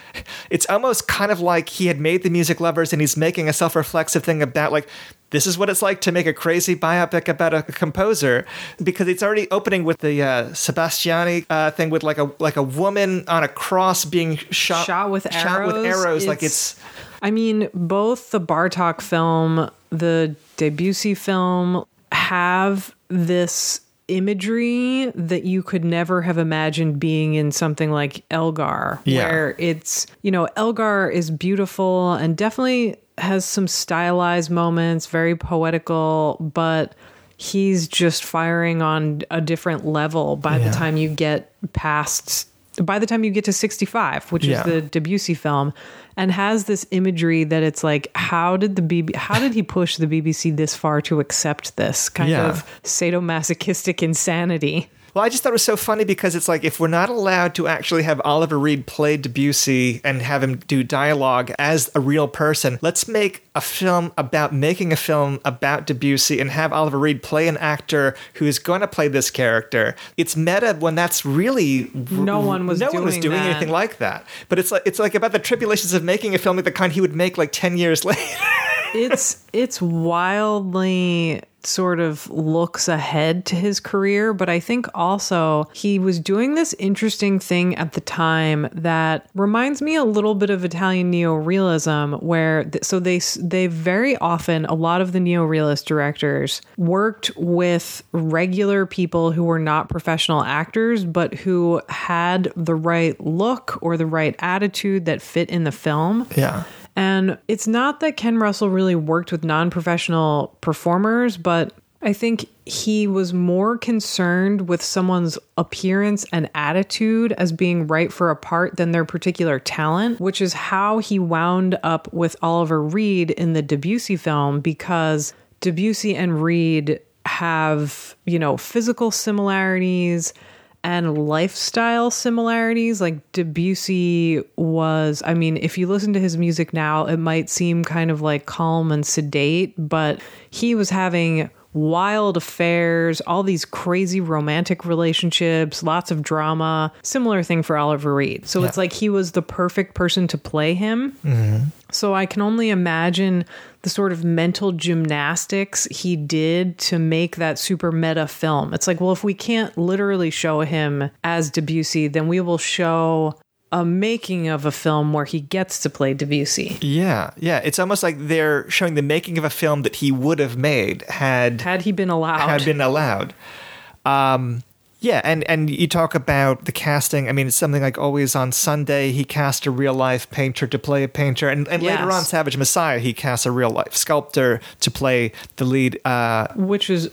it's almost kind of like he had made The Music Lovers and he's making a self-reflexive thing about, like, this is what it's like to make a crazy biopic about a composer, because it's already opening with the uh, Sebastiani uh, thing with like a like a woman on a cross being shot, shot with arrows. Shot with arrows. It's, like it's... I mean, both the Bartók film, the Debussy film have this imagery that you could never have imagined being in something like Elgar, yeah. where it's, you know, Elgar is beautiful and definitely has some stylized moments, very poetical, but he's just firing on a different level by yeah. the time you get past, by the time you get to sixty-five, which yeah. is the Debussy film, and has this imagery that it's like, how did the B B, how did he push the B B C this far to accept this kind yeah. of sadomasochistic insanity? Well, I just thought it was so funny because it's like, if we're not allowed to actually have Oliver Reed play Debussy and have him do dialogue as a real person, let's make a film about making a film about Debussy and have Oliver Reed play an actor who is going to play this character. It's meta when that's really... No one was no doing, one was doing anything like that. But it's like, it's like about the tribulations of making a film like the kind he would make like ten years later. It's it's wildly sort of looks ahead to his career, but I think also he was doing this interesting thing at the time that reminds me a little bit of Italian neorealism, where th- so they they very often, a lot of the neorealist directors worked with regular people who were not professional actors, but who had the right look or the right attitude that fit in the film. Yeah. And it's not that Ken Russell really worked with non-professional performers, but I think he was more concerned with someone's appearance and attitude as being right for a part than their particular talent, which is how he wound up with Oliver Reed in the Debussy film, because Debussy and Reed have, you know, physical similarities and lifestyle similarities. Like Debussy was, I mean, if you listen to his music now, it might seem kind of like calm and sedate, but he was having wild affairs, all these crazy romantic relationships, lots of drama, similar thing for Oliver Reed. So yeah. it's like he was the perfect person to play him. Mm-hmm. So I can only imagine the sort of mental gymnastics he did to make that super meta film. It's like, well, if we can't literally show him as Debussy, then we will show a making of a film where he gets to play Debussy. Yeah, yeah. It's almost like they're showing the making of a film that he would have made had... Had he been allowed. Had been allowed. Um... Yeah, and, and you talk about the casting. I mean, it's something like Always on Sunday, he cast a real-life painter to play a painter. And, and yes. later on, Savage Messiah, he cast a real-life sculptor to play the lead. Uh, Which is,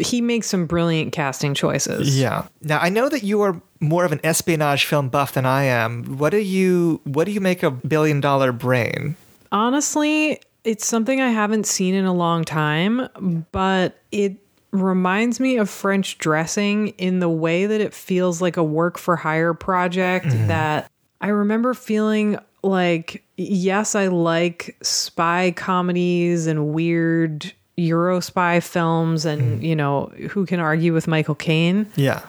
he makes some brilliant casting choices. Yeah. Now, I know that you are more of an espionage film buff than I am. What do you, what do you make of Billion Dollar Brain? Honestly, it's something I haven't seen in a long time, but it... reminds me of French Dressing in the way that it feels like a work for hire project mm. that I remember feeling like, yes, I like spy comedies and weird Euro spy films and, mm. you know, who can argue with Michael Caine? Yeah.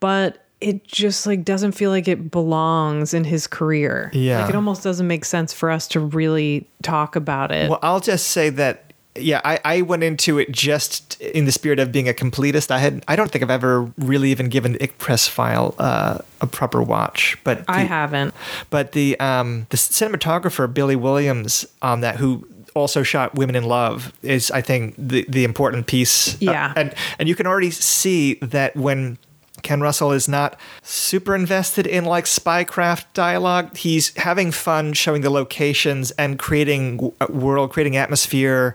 But it just like doesn't feel like it belongs in his career. Yeah. Like it almost doesn't make sense for us to really talk about it. Well, I'll just say that Yeah, I, I went into it just in the spirit of being a completist. I had I don't think I've ever really even given the Ich Press file uh, a proper watch, but the, I haven't. But the um, the cinematographer Billy Williams on that, who also shot Women in Love, is I think the the important piece. Yeah, uh, and and you can already see that when Ken Russell is not super invested in like spycraft dialogue, he's having fun showing the locations and creating a world, creating atmosphere,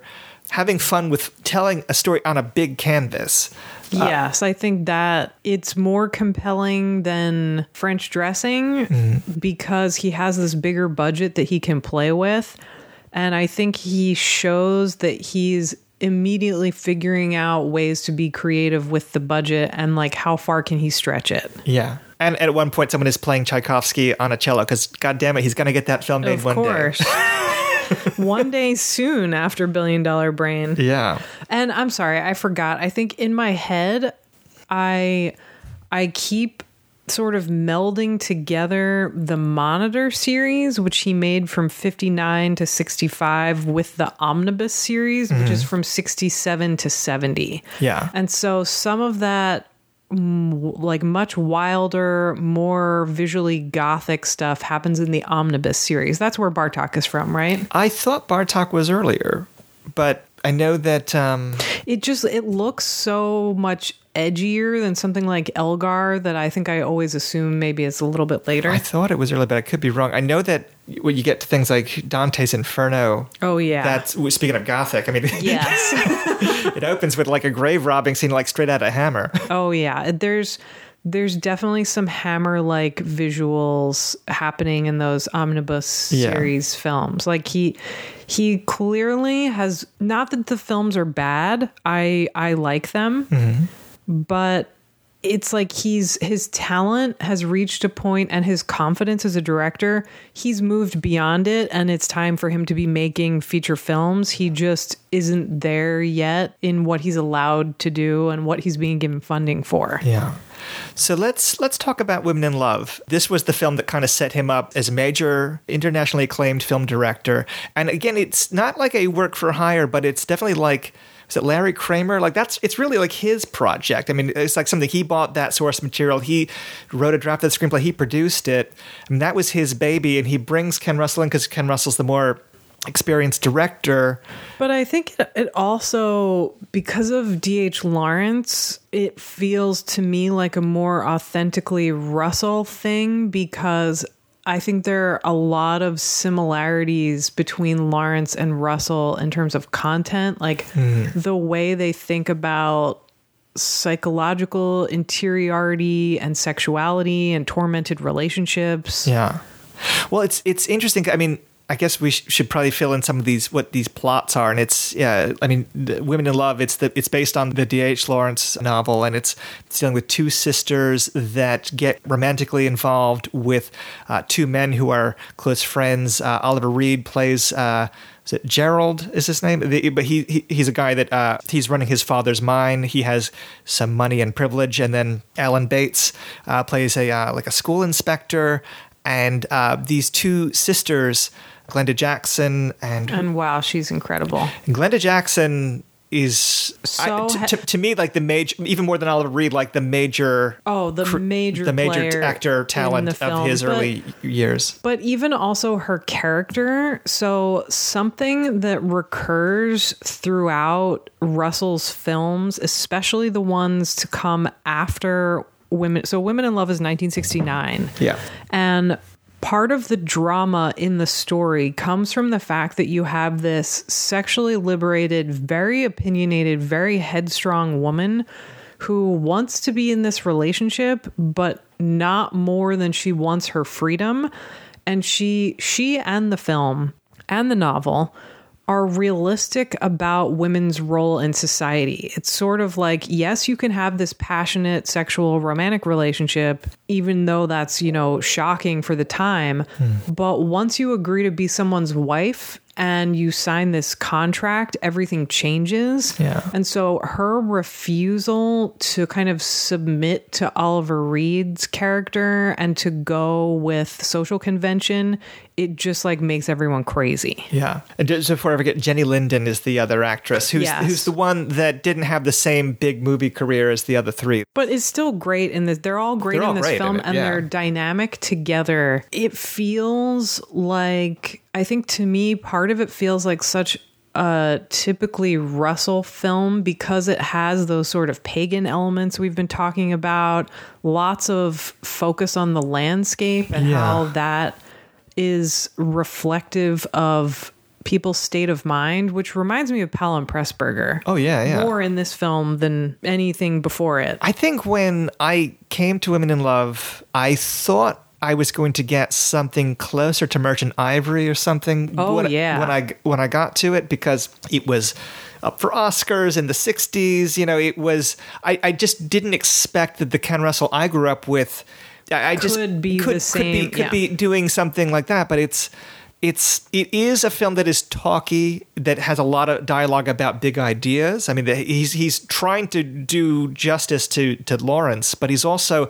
having fun with telling a story on a big canvas. Yes, uh, I think that it's more compelling than French Dressing mm-hmm. because he has this bigger budget that he can play with. And I think he shows that he's immediately figuring out ways to be creative with the budget and like how far can he stretch it. Yeah. And at one point someone is playing Tchaikovsky on a cello because god damn it, he's going to get that film made one day. Of course. One day soon after Billion Dollar Brain. Yeah. And I'm sorry, I forgot. I think in my head, I I keep sort of melding together the Monitor series, which he made from fifty-nine to sixty-five, with the Omnibus series, mm-hmm. which is from sixty-seven to seventy. Yeah. And so some of that like much wilder, more visually Gothic stuff happens in the Omnibus series. That's where Bartók is from, right? I thought Bartók was earlier, but I know that... Um... It just, it looks so much edgier than something like Elgar that I think I always assume maybe is a little bit later. I thought it was early, but I could be wrong. I know that when you get to things like Dante's Inferno. Oh, yeah. That's, speaking of Gothic, I mean, yes. It opens with like a grave robbing scene, like straight out of Hammer. Oh, yeah. There's... There's definitely some Hammer-like visuals happening in those Omnibus yeah. series films. Like he, he clearly has, not that the films are bad. I I like them, mm-hmm. but it's like he's his talent has reached a point, and his confidence as a director, he's moved beyond it, and it's time for him to be making feature films. He just isn't there yet in what he's allowed to do and what he's being given funding for. Yeah. So let's let's talk about Women in Love. This was the film that kind of set him up as a major internationally acclaimed film director. And again, it's not like a work for hire, but it's definitely like, is it Larry Kramer? Like that's it's really like his project. I mean, it's like something he bought that source material. He wrote a draft of the screenplay. He produced it. I mean, that was his baby. And he brings Ken Russell in because Ken Russell's the more experienced director. But I think it also, because of D H. Lawrence, it feels to me like a more authentically Russell thing, because I think there are a lot of similarities between Lawrence and Russell in terms of content, like mm. the way they think about psychological interiority and sexuality and tormented relationships. Yeah. Well, it's it's interesting. I mean, I guess we sh- should probably fill in some of these, what these plots are. And it's, yeah, I mean, Women in Love, it's the, it's based on the D H. Lawrence novel, and it's, it's dealing with two sisters that get romantically involved with uh, two men who are close friends. Uh, Oliver Reed plays... Uh, Is it Gerald is his name? The, but he, he he's a guy that uh, he's running his father's mine. He has some money and privilege. And then Alan Bates uh, plays a uh, like a school inspector. And uh, these two sisters, Glenda Jackson and... And wow, she's incredible. And Glenda Jackson... is so I, to, to, to me like the major, even more than Oliver Reed, like the major oh the cr- major the major t- actor talent of his but, early years. But even also her character. So something that recurs throughout Russell's films, especially the ones to come after Women. So Women in Love is nineteen sixty-nine. Yeah, and part of the drama in the story comes from the fact that you have this sexually liberated, very opinionated, very headstrong woman who wants to be in this relationship, but not more than she wants her freedom. And she, she and the film and the novel are realistic about women's role in society. It's sort of like, yes, you can have this passionate sexual romantic relationship, even though that's, you know, shocking for the time. Hmm. But once you agree to be someone's wife and you sign this contract, everything changes. Yeah. And so her refusal to kind of submit to Oliver Reed's character and to go with social convention, it just like makes everyone crazy. Yeah. And just before I forget, Jenny Linden is the other actress who's yes. who's the one that didn't have the same big movie career as the other three, but is still great in this. They're all great they're in all this great film, in it, yeah. and they're dynamic together. It feels like, I think to me, part of it feels like such a typically Russell film because it has those sort of pagan elements we've been talking about. Lots of focus on the landscape and yeah. how that is reflective of people's state of mind, which reminds me of Powell and Pressburger. Oh, yeah, yeah. More in this film than anything before it. I think when I came to Women in Love, I thought I was going to get something closer to Merchant Ivory or something oh, when, yeah. when, I, when I got to it, because it was up for Oscars in the sixties. You know, it was... I, I just didn't expect that the Ken Russell I grew up with... I just could be could, the same. Could, be, could yeah. be doing something like that, but it's it's it is a film that is talky, that has a lot of dialogue about big ideas. I mean, he's he's trying to do justice to to Lawrence, but he's also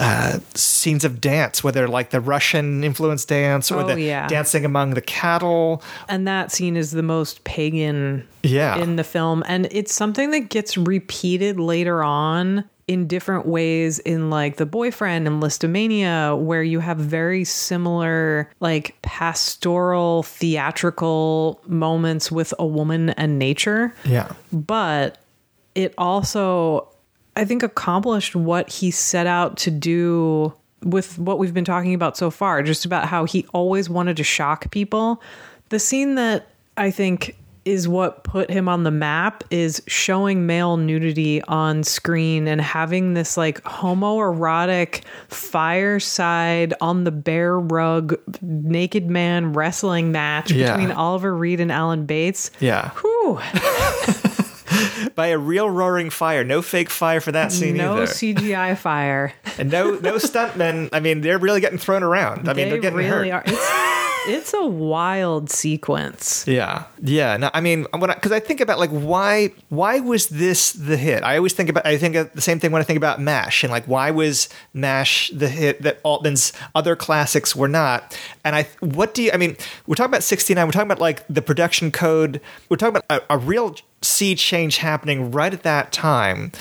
uh, scenes of dance, whether like the Russian influenced dance or oh, the yeah. dancing among the cattle. And that scene is the most pagan yeah. in the film, and it's something that gets repeated later on in different ways in like The Boyfriend and Listomania, where you have very similar like pastoral theatrical moments with a woman and nature. Yeah. But it also, I think, accomplished what he set out to do with what we've been talking about so far, just about how he always wanted to shock people. The scene that I think is what put him on the map is showing male nudity on screen and having this like homoerotic fireside on the bare rug naked man wrestling match yeah. between Oliver Reed and Alan Bates. Yeah. Whew. By a real roaring fire. No fake fire for that scene no either. No C G I fire. And no no stuntmen. I mean, they're really getting thrown around. I they mean, they're getting really hurt. Are. It's, it's a wild sequence. Yeah. Yeah. No, I mean, because I, I think about, like, why why was this the hit? I always think about, I think of the same thing when I think about MASH. And, like, why was MASH the hit that Altman's other classics were not? And I, what do you, I mean, we're talking about sixty-nine. We're talking about, like, the production code. We're talking about a, a real sea change happening right at that time.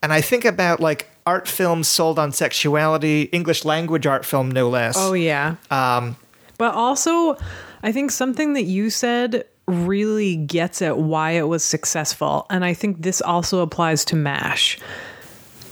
And I think about, like, art films sold on sexuality, English language art film, no less. Oh, yeah. Um, but also, I think something that you said really gets at why it was successful. And I think this also applies to MASH.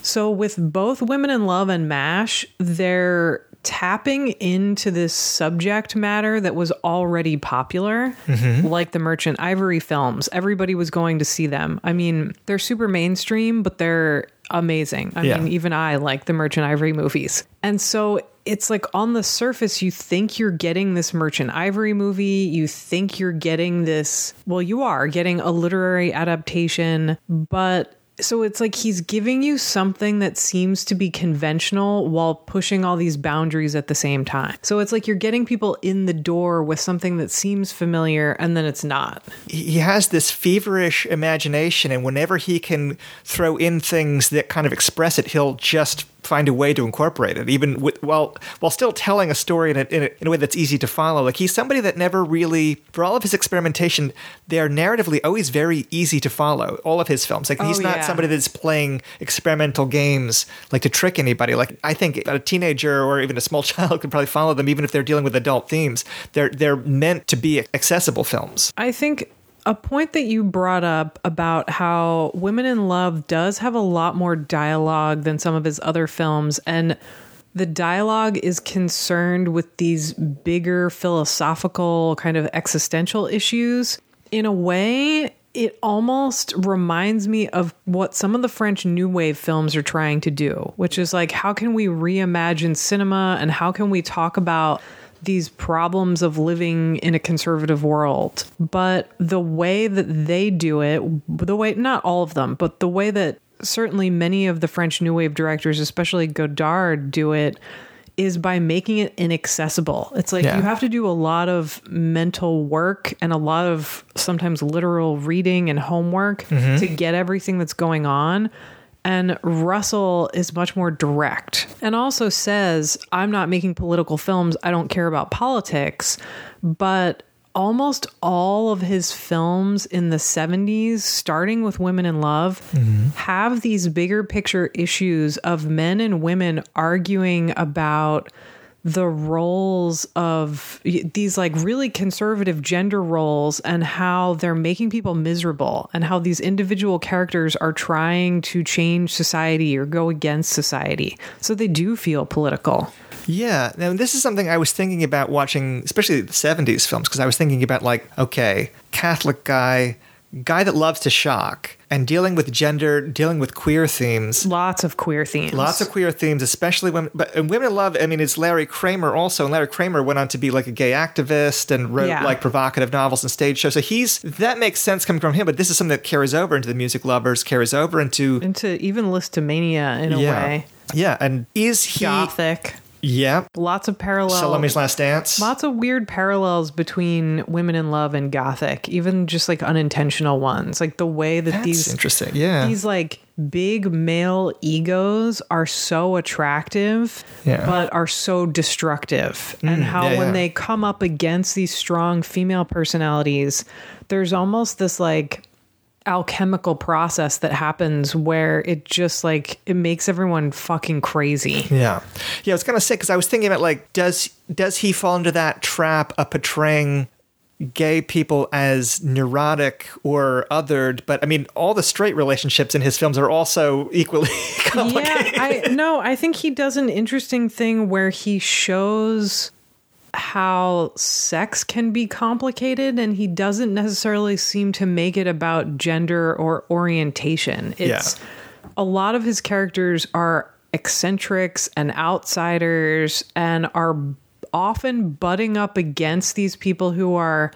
So with both Women in Love and MASH, they're tapping into this subject matter that was already popular, mm-hmm. like the Merchant Ivory films. Everybody was going to see them. I mean, they're super mainstream, but they're amazing. I yeah. mean, even I like the Merchant Ivory movies. And so it's like, on the surface, you think you're getting this Merchant Ivory movie. You think you're getting this, well, you are getting a literary adaptation, but so it's like he's giving you something that seems to be conventional while pushing all these boundaries at the same time. So it's like you're getting people in the door with something that seems familiar, and then it's not. He has this feverish imagination, and whenever he can throw in things that kind of express it, he'll just find a way to incorporate it, even with, while while still telling a story in a, in, a, in a way that's easy to follow. Like, he's somebody that never really, for all of his experimentation, they are narratively always very easy to follow. All of his films, like, oh, he's not yeah. somebody that's playing experimental games, like, to trick anybody. Like, I think a teenager or even a small child could probably follow them, even if they're dealing with adult themes. They're they're meant to be accessible films. I think a point that you brought up about how Women in Love does have a lot more dialogue than some of his other films, and the dialogue is concerned with these bigger philosophical kind of existential issues. In a way, it almost reminds me of what some of the French New Wave films are trying to do, which is like, how can we reimagine cinema, and how can we talk about these problems of living in a conservative world? But the way that they do it, the way, not all of them, but the way that certainly many of the French New Wave directors, especially Godard, do it, is by making it inaccessible. It's like yeah. you have to do a lot of mental work and a lot of sometimes literal reading and homework mm-hmm. to get everything that's going on. And Russell is much more direct, and also says, I'm not making political films. I don't care about politics. But almost all of his films in the seventies, starting with Women in Love, mm-hmm. have these bigger picture issues of men and women arguing about the roles of these, like, really conservative gender roles, and how they're making people miserable, and how these individual characters are trying to change society or go against society. So they do feel political. Yeah. Now, this is something I was thinking about watching, especially the seventies films, because I was thinking about, like, okay, Catholic guy, guy that loves to shock, and dealing with gender, dealing with queer themes. Lots of queer themes. Lots of queer themes, especially women. But in Women in Love, I mean, it's Larry Kramer also. And Larry Kramer went on to be, like, a gay activist and wrote, yeah. like, provocative novels and stage shows. So he's, that makes sense coming from him. But this is something that carries over into The Music Lovers, carries over into... Into even Listomania in a yeah. way. Yeah. And is he... Gothic. Yeah. Lots of parallels. Salome's Last Dance. Lots of weird parallels between Women in Love and Gothic, even just, like, unintentional ones. Like, the way that That's these interesting. Yeah. These, like, big male egos are so attractive, yeah. but are so destructive. Mm, and how yeah, when yeah. they come up against these strong female personalities, there's almost this, like, alchemical process that happens where it just, like, it makes everyone fucking crazy. Yeah. Yeah, I was gonna say, because I was thinking about, like, does does he fall into that trap of portraying gay people as neurotic or othered, but I mean, all the straight relationships in his films are also equally complicated. Yeah, I, no, I think he does an interesting thing where he shows how sex can be complicated, and he doesn't necessarily seem to make it about gender or orientation. It's yeah. a lot of his characters are eccentrics and outsiders and are often butting up against these people who are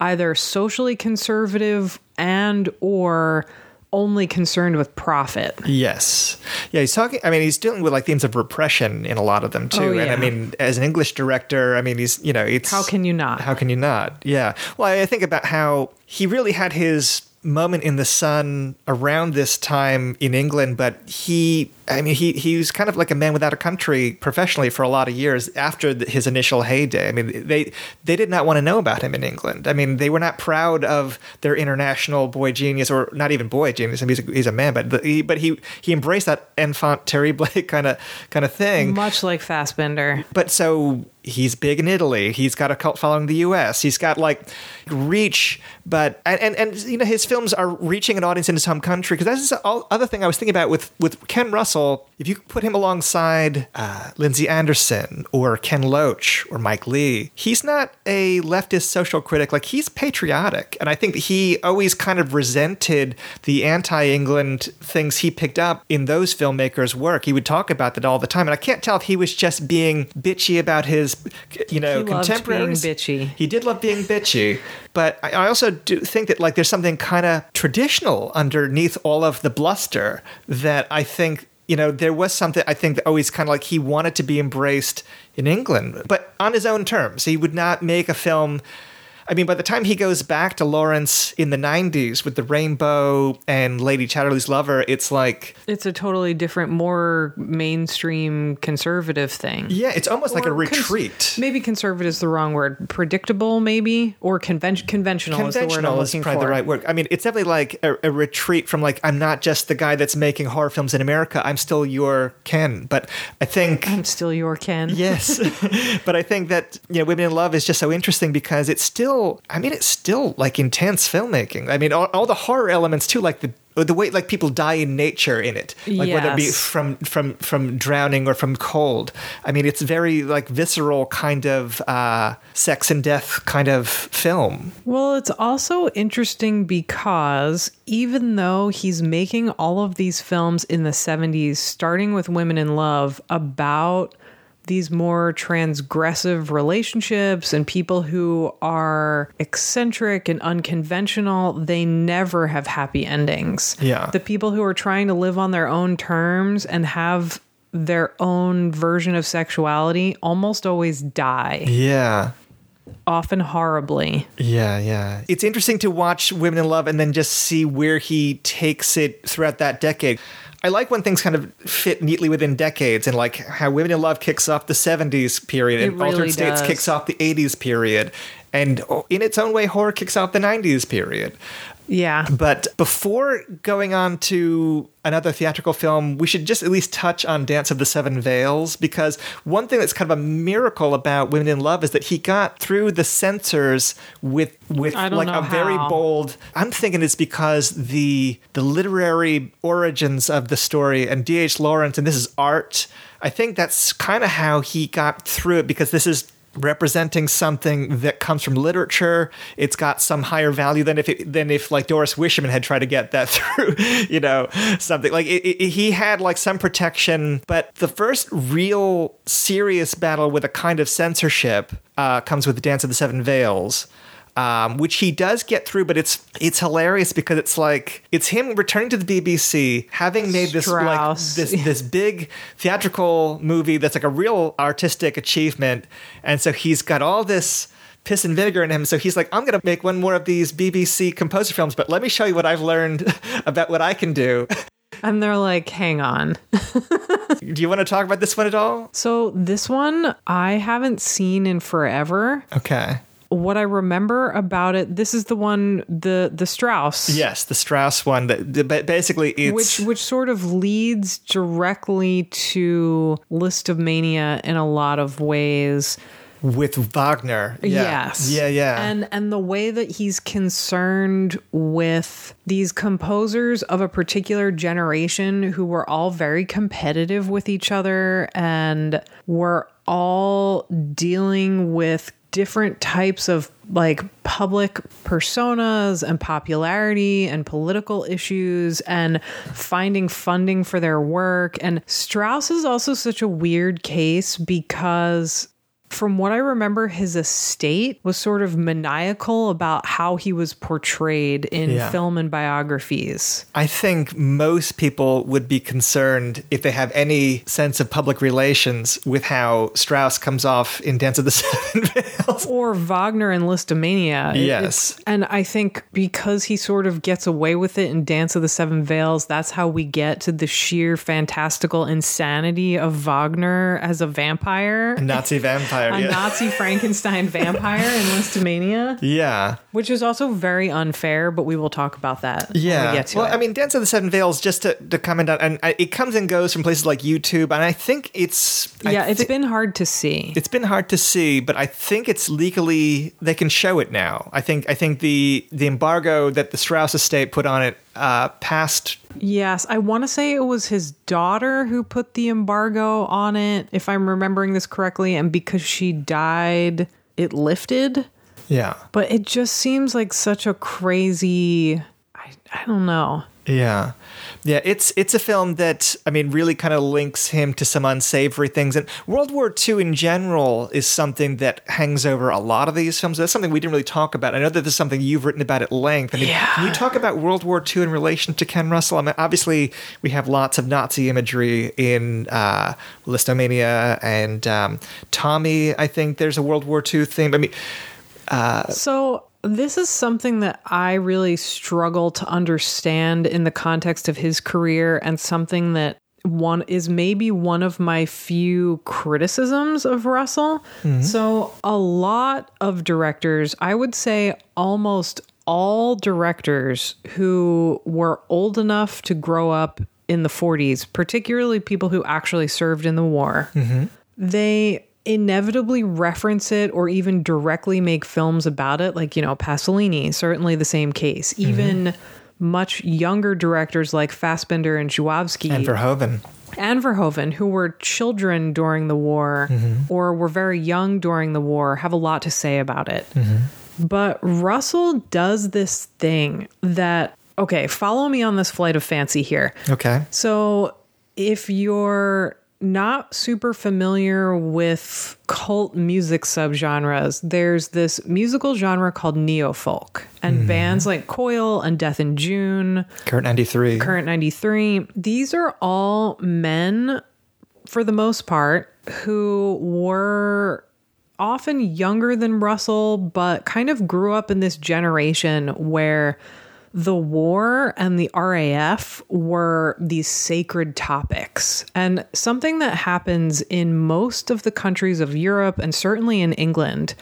either socially conservative and or only concerned with profit. Yes. Yeah, he's talking, I mean, he's dealing with like themes of repression in a lot of them too. Oh, yeah. And I mean, as an English director, I mean, he's, you know, it's... How can you not? How can you not? Yeah. Well, I think about how he really had his moment in the sun around this time in England, but he, I mean, he, he was kind of like a man without a country professionally for a lot of years after the, his initial heyday. I mean, they they did not want to know about him in England. I mean, they were not proud of their international boy genius, or not even boy genius. I mean, he's a, he's a man, but the, he, but he he embraced that enfant terrible kind of kind of thing, much like Fassbinder. But so he's big in Italy. He's got a cult following in the U S. He's got like reach, but and and, and you know, his films are reaching an audience in his home country, because that's the other thing I was thinking about with with Ken Russell. If you put him alongside uh, Lindsay Anderson or Ken Loach or Mike Leigh, he's not a leftist social critic. Like, he's patriotic. And I think that he always kind of resented the anti-England things he picked up in those filmmakers' work. He would talk about that all the time. And I can't tell if he was just being bitchy about his, you know, contemporaries. He loved being bitchy. He did love being bitchy. But I also do think that, like, there's something kind of traditional underneath all of the bluster that I think... You know, there was something, I think, that always kind of like he wanted to be embraced in England, but on his own terms. He would not make a film. I mean, by the time he goes back to Lawrence in the nineties with The Rainbow and Lady Chatterley's Lover, it's like... It's a totally different, more mainstream conservative thing. Yeah, it's almost like a retreat. Cons- maybe conservative is the wrong word. Predictable, maybe? Or conven- conventional, conventional is the word I'm looking for. Conventional is probably the right word. I mean, it's definitely like a, a retreat from like, I'm not just the guy that's making horror films in America. I'm still your Ken. But I think... I'm still your Ken. Yes. But I think that, you know, Women in Love is just so interesting because it's still... I mean, it's still like intense filmmaking. I mean, all, all the horror elements too, like the the way like people die in nature in it, like yes. whether it be from from from drowning or from cold. I mean, it's very like visceral kind of uh, sex and death kind of film. Well, it's also interesting because even though he's making all of these films in the seventies, starting with Women in Love, about these more transgressive relationships and people who are eccentric and unconventional, they never have happy endings. Yeah. The people who are trying to live on their own terms and have their own version of sexuality almost always die. Yeah. Often horribly. Yeah, yeah. It's interesting to watch Women in Love and then just see where he takes it throughout that decade. I like when things kind of fit neatly within decades, and like how Women in Love kicks off the seventies period and really Altered States does. Kicks off the eighties period. And in its own way, horror kicks off the nineties period. Yeah. But before going on to another theatrical film, we should just at least touch on Dance of the Seven Veils, because one thing that's kind of a miracle about Women in Love is that he got through the censors with with like a how. very bold... I'm thinking it's because the the literary origins of the story and D H Lawrence, and this is art, I think that's kind of how he got through it, because this is... representing something that comes from literature. It's got some higher value than if it, than if like Doris Wisherman had tried to get that through, you know, something like it, it, he had like some protection. But the first real serious battle with a kind of censorship uh, comes with the Dance of the Seven Veils. Um, which he does get through, but it's it's hilarious because it's like it's him returning to the B B C, having made this Strauss. like this this big theatrical movie that's like a real artistic achievement, and so he's got all this piss and vinegar in him. So he's like, I'm going to make one more of these B B C composer films, but let me show you what I've learned about what I can do. And they're like, hang on. Do you want to talk about this one at all? So this one I haven't seen in forever. Okay. What I remember about it, this is the one, the the Strauss. Yes, the Strauss one. That basically, it's which which sort of leads directly to Listomania in a lot of ways. with Wagner. Yeah. Yes. Yeah, yeah. And and the way that he's concerned with these composers of a particular generation who were all very competitive with each other and were all dealing with different types of like public personas and popularity and political issues and finding funding for their work. And Strauss is also such a weird case because from what I remember, his estate was sort of maniacal about how he was portrayed in yeah. film and biographies. I think most people would be concerned, if they have any sense of public relations, with how Strauss comes off in Dance of the Seven Veils. Or Wagner in Listomania. Yes. It's, and I think because he sort of gets away with it in Dance of the Seven Veils, that's how we get to the sheer fantastical insanity of Wagner as a vampire. A Nazi vampire. A yeah. Nazi Frankenstein vampire in Listomania. Yeah. Which is also very unfair, but we will talk about that yeah. when we get to well, it. Well, I mean, Dance of the Seven Veils, just to, to comment on, and I, it comes and goes from places like YouTube, and I think it's... Yeah, I it's th- been hard to see. It's been hard to see, but I think it's legally... They can show it now. I think I think the, the embargo that the Strauss estate put on it uh, passed... Yes, I want to say it was his daughter who put the embargo on it, if I'm remembering this correctly, and because she died, it lifted. Yeah. But it just seems like such a crazy... I, I don't know. Yeah. Yeah, it's it's a film that, I mean, really kind of links him to some unsavory things. And World War Two in general is something that hangs over a lot of these films. That's something we didn't really talk about. I know that there's something you've written about at length. I mean, yeah. Can you talk about World War Two in relation to Ken Russell? I mean, obviously, we have lots of Nazi imagery in uh, Listomania and um, Tommy. I think there's a World War Two theme. I mean... Uh, so... This is something that I really struggle to understand in the context of his career, and something that one is maybe one of my few criticisms of Russell. Mm-hmm. So a lot of directors, I would say almost all directors who were old enough to grow up in the forties, particularly people who actually served in the war, mm-hmm. they... inevitably reference it or even directly make films about it. Like, you know, Pasolini, certainly the same case. Even mm-hmm. much younger directors like Fassbinder and Zhuavsky. And Verhoeven. And Verhoeven, who were children during the war mm-hmm. or were very young during the war, have a lot to say about it. Mm-hmm. But Russell does this thing that, okay, follow me on this flight of fancy here. Okay. So if you're... not super familiar with cult music subgenres, there's this musical genre called neo-folk, and mm. bands like Coil and Death in June, Current ninety-three Current ninety-three, these are all men for the most part who were often younger than Russell, but kind of grew up in this generation where the war and the R A F were these sacred topics. And something that happens in most of the countries of Europe, and certainly in England,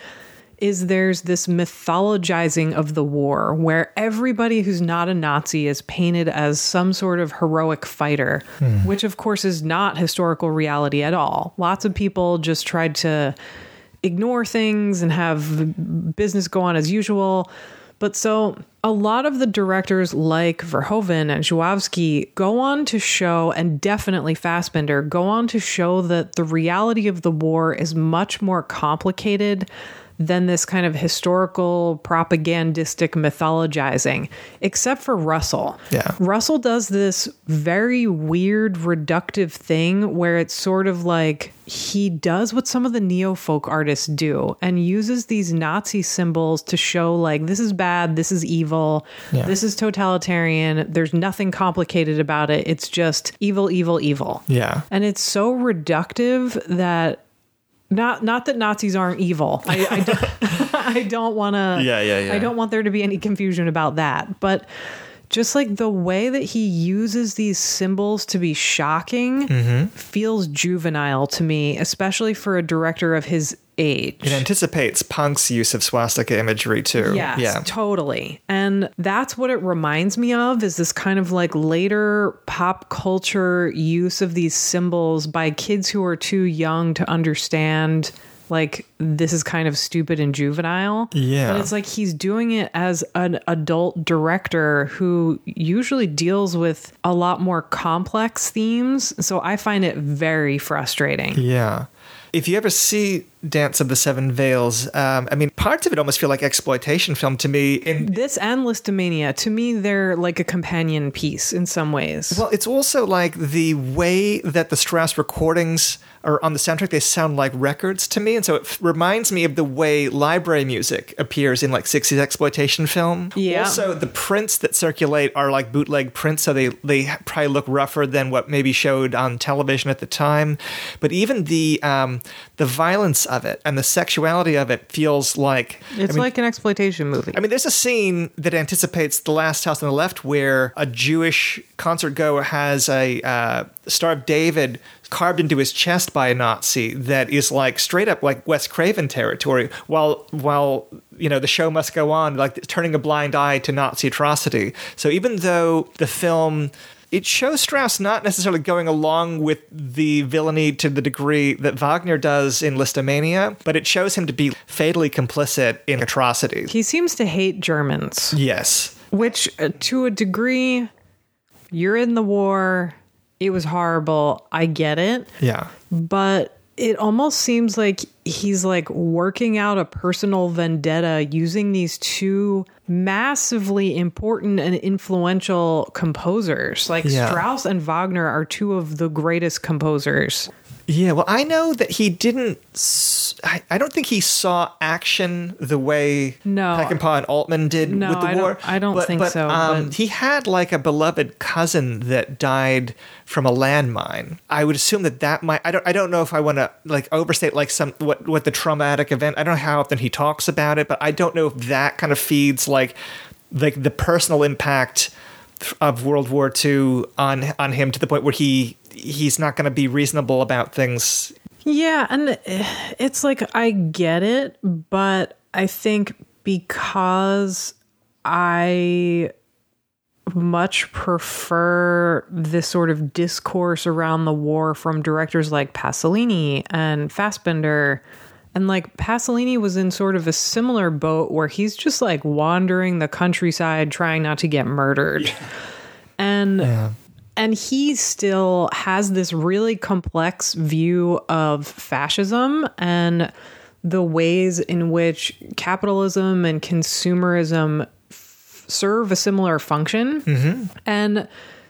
is there's this mythologizing of the war where everybody who's not a Nazi is painted as some sort of heroic fighter, mm. which of course is not historical reality at all. Lots of people just tried to ignore things and have business go on as usual. But so a lot of the directors like Verhoeven and Zhuavsky go on to show, and definitely Fassbinder, go on to show that the reality of the war is much more complicated than this kind of historical propagandistic mythologizing, except for Russell. Yeah. Russell does this very weird reductive thing where it's sort of like he does what some of the neo-folk artists do and uses these Nazi symbols to show like, this is bad, this is evil, yeah. this is totalitarian, there's nothing complicated about it, it's just evil, evil, evil. Yeah. And it's so reductive that Not not that Nazis aren't evil. I, I don't, I don't want to. Yeah, yeah, yeah. I don't want there to be any confusion about that. But just like the way that he uses these symbols to be shocking mm-hmm. feels juvenile to me, especially for a director of his age. It anticipates punk's use of swastika imagery too. Yes, yeah, totally. And that's what it reminds me of, is this kind of like later pop culture use of these symbols by kids who are too young to understand like, this is kind of stupid and juvenile. Yeah. But it's like he's doing it as an adult director who usually deals with a lot more complex themes. So I find it very frustrating. Yeah. If you ever see Dance of the Seven Veils, um, I mean, parts of it almost feel like exploitation film to me. In- this and Listomania, to me, they're like a companion piece in some ways. Well, it's also like the way that the Strauss recordings are on the soundtrack, they sound like records to me. And so it f- reminds me of the way library music appears in like sixties exploitation film. Yeah. Also, the prints that circulate are like bootleg prints, so they, they probably look rougher than what maybe showed on television at the time. But even the... Um, the violence of it and the sexuality of it feels like... It's I mean, like an exploitation movie. I mean, there's a scene that anticipates The Last House on the Left where a Jewish concertgoer has a uh, Star of David carved into his chest by a Nazi that is like straight up like Wes Craven territory, while, while you know, the show must go on, like turning a blind eye to Nazi atrocity. So even though the film... It shows Strauss not necessarily going along with the villainy to the degree that Wagner does in Listomania, but it shows him to be fatally complicit in atrocities. He seems to hate Germans. Yes. Which, uh, to a degree, you're in the war, it was horrible, I get it. Yeah. But... it almost seems like he's like working out a personal vendetta using these two massively important and influential composers. Like yeah. Strauss and Wagner are two of the greatest composers. Yeah, well, I know that he didn't... I, I don't think he saw action the way no, Peckinpah and Altman did no, with the I war. Don't, I don't but, think but, so. Um, but... He had like a beloved cousin that died from a landmine. I would assume that that might... I don't I don't know if I want to like overstate like some what, what the traumatic event... I don't know how often he talks about it, but I don't know if that kind of feeds like like the personal impact of World War Two on on him to the point where he... he's not going to be reasonable about things. Yeah, and it's like, I get it, but I think because I much prefer this sort of discourse around the war from directors like Pasolini and Fassbinder, and like Pasolini was in sort of a similar boat where he's just like wandering the countryside trying not to get murdered. Yeah. And... yeah. And he still has this really complex view of fascism and the ways in which capitalism and consumerism f- serve a similar function. Mm-hmm. And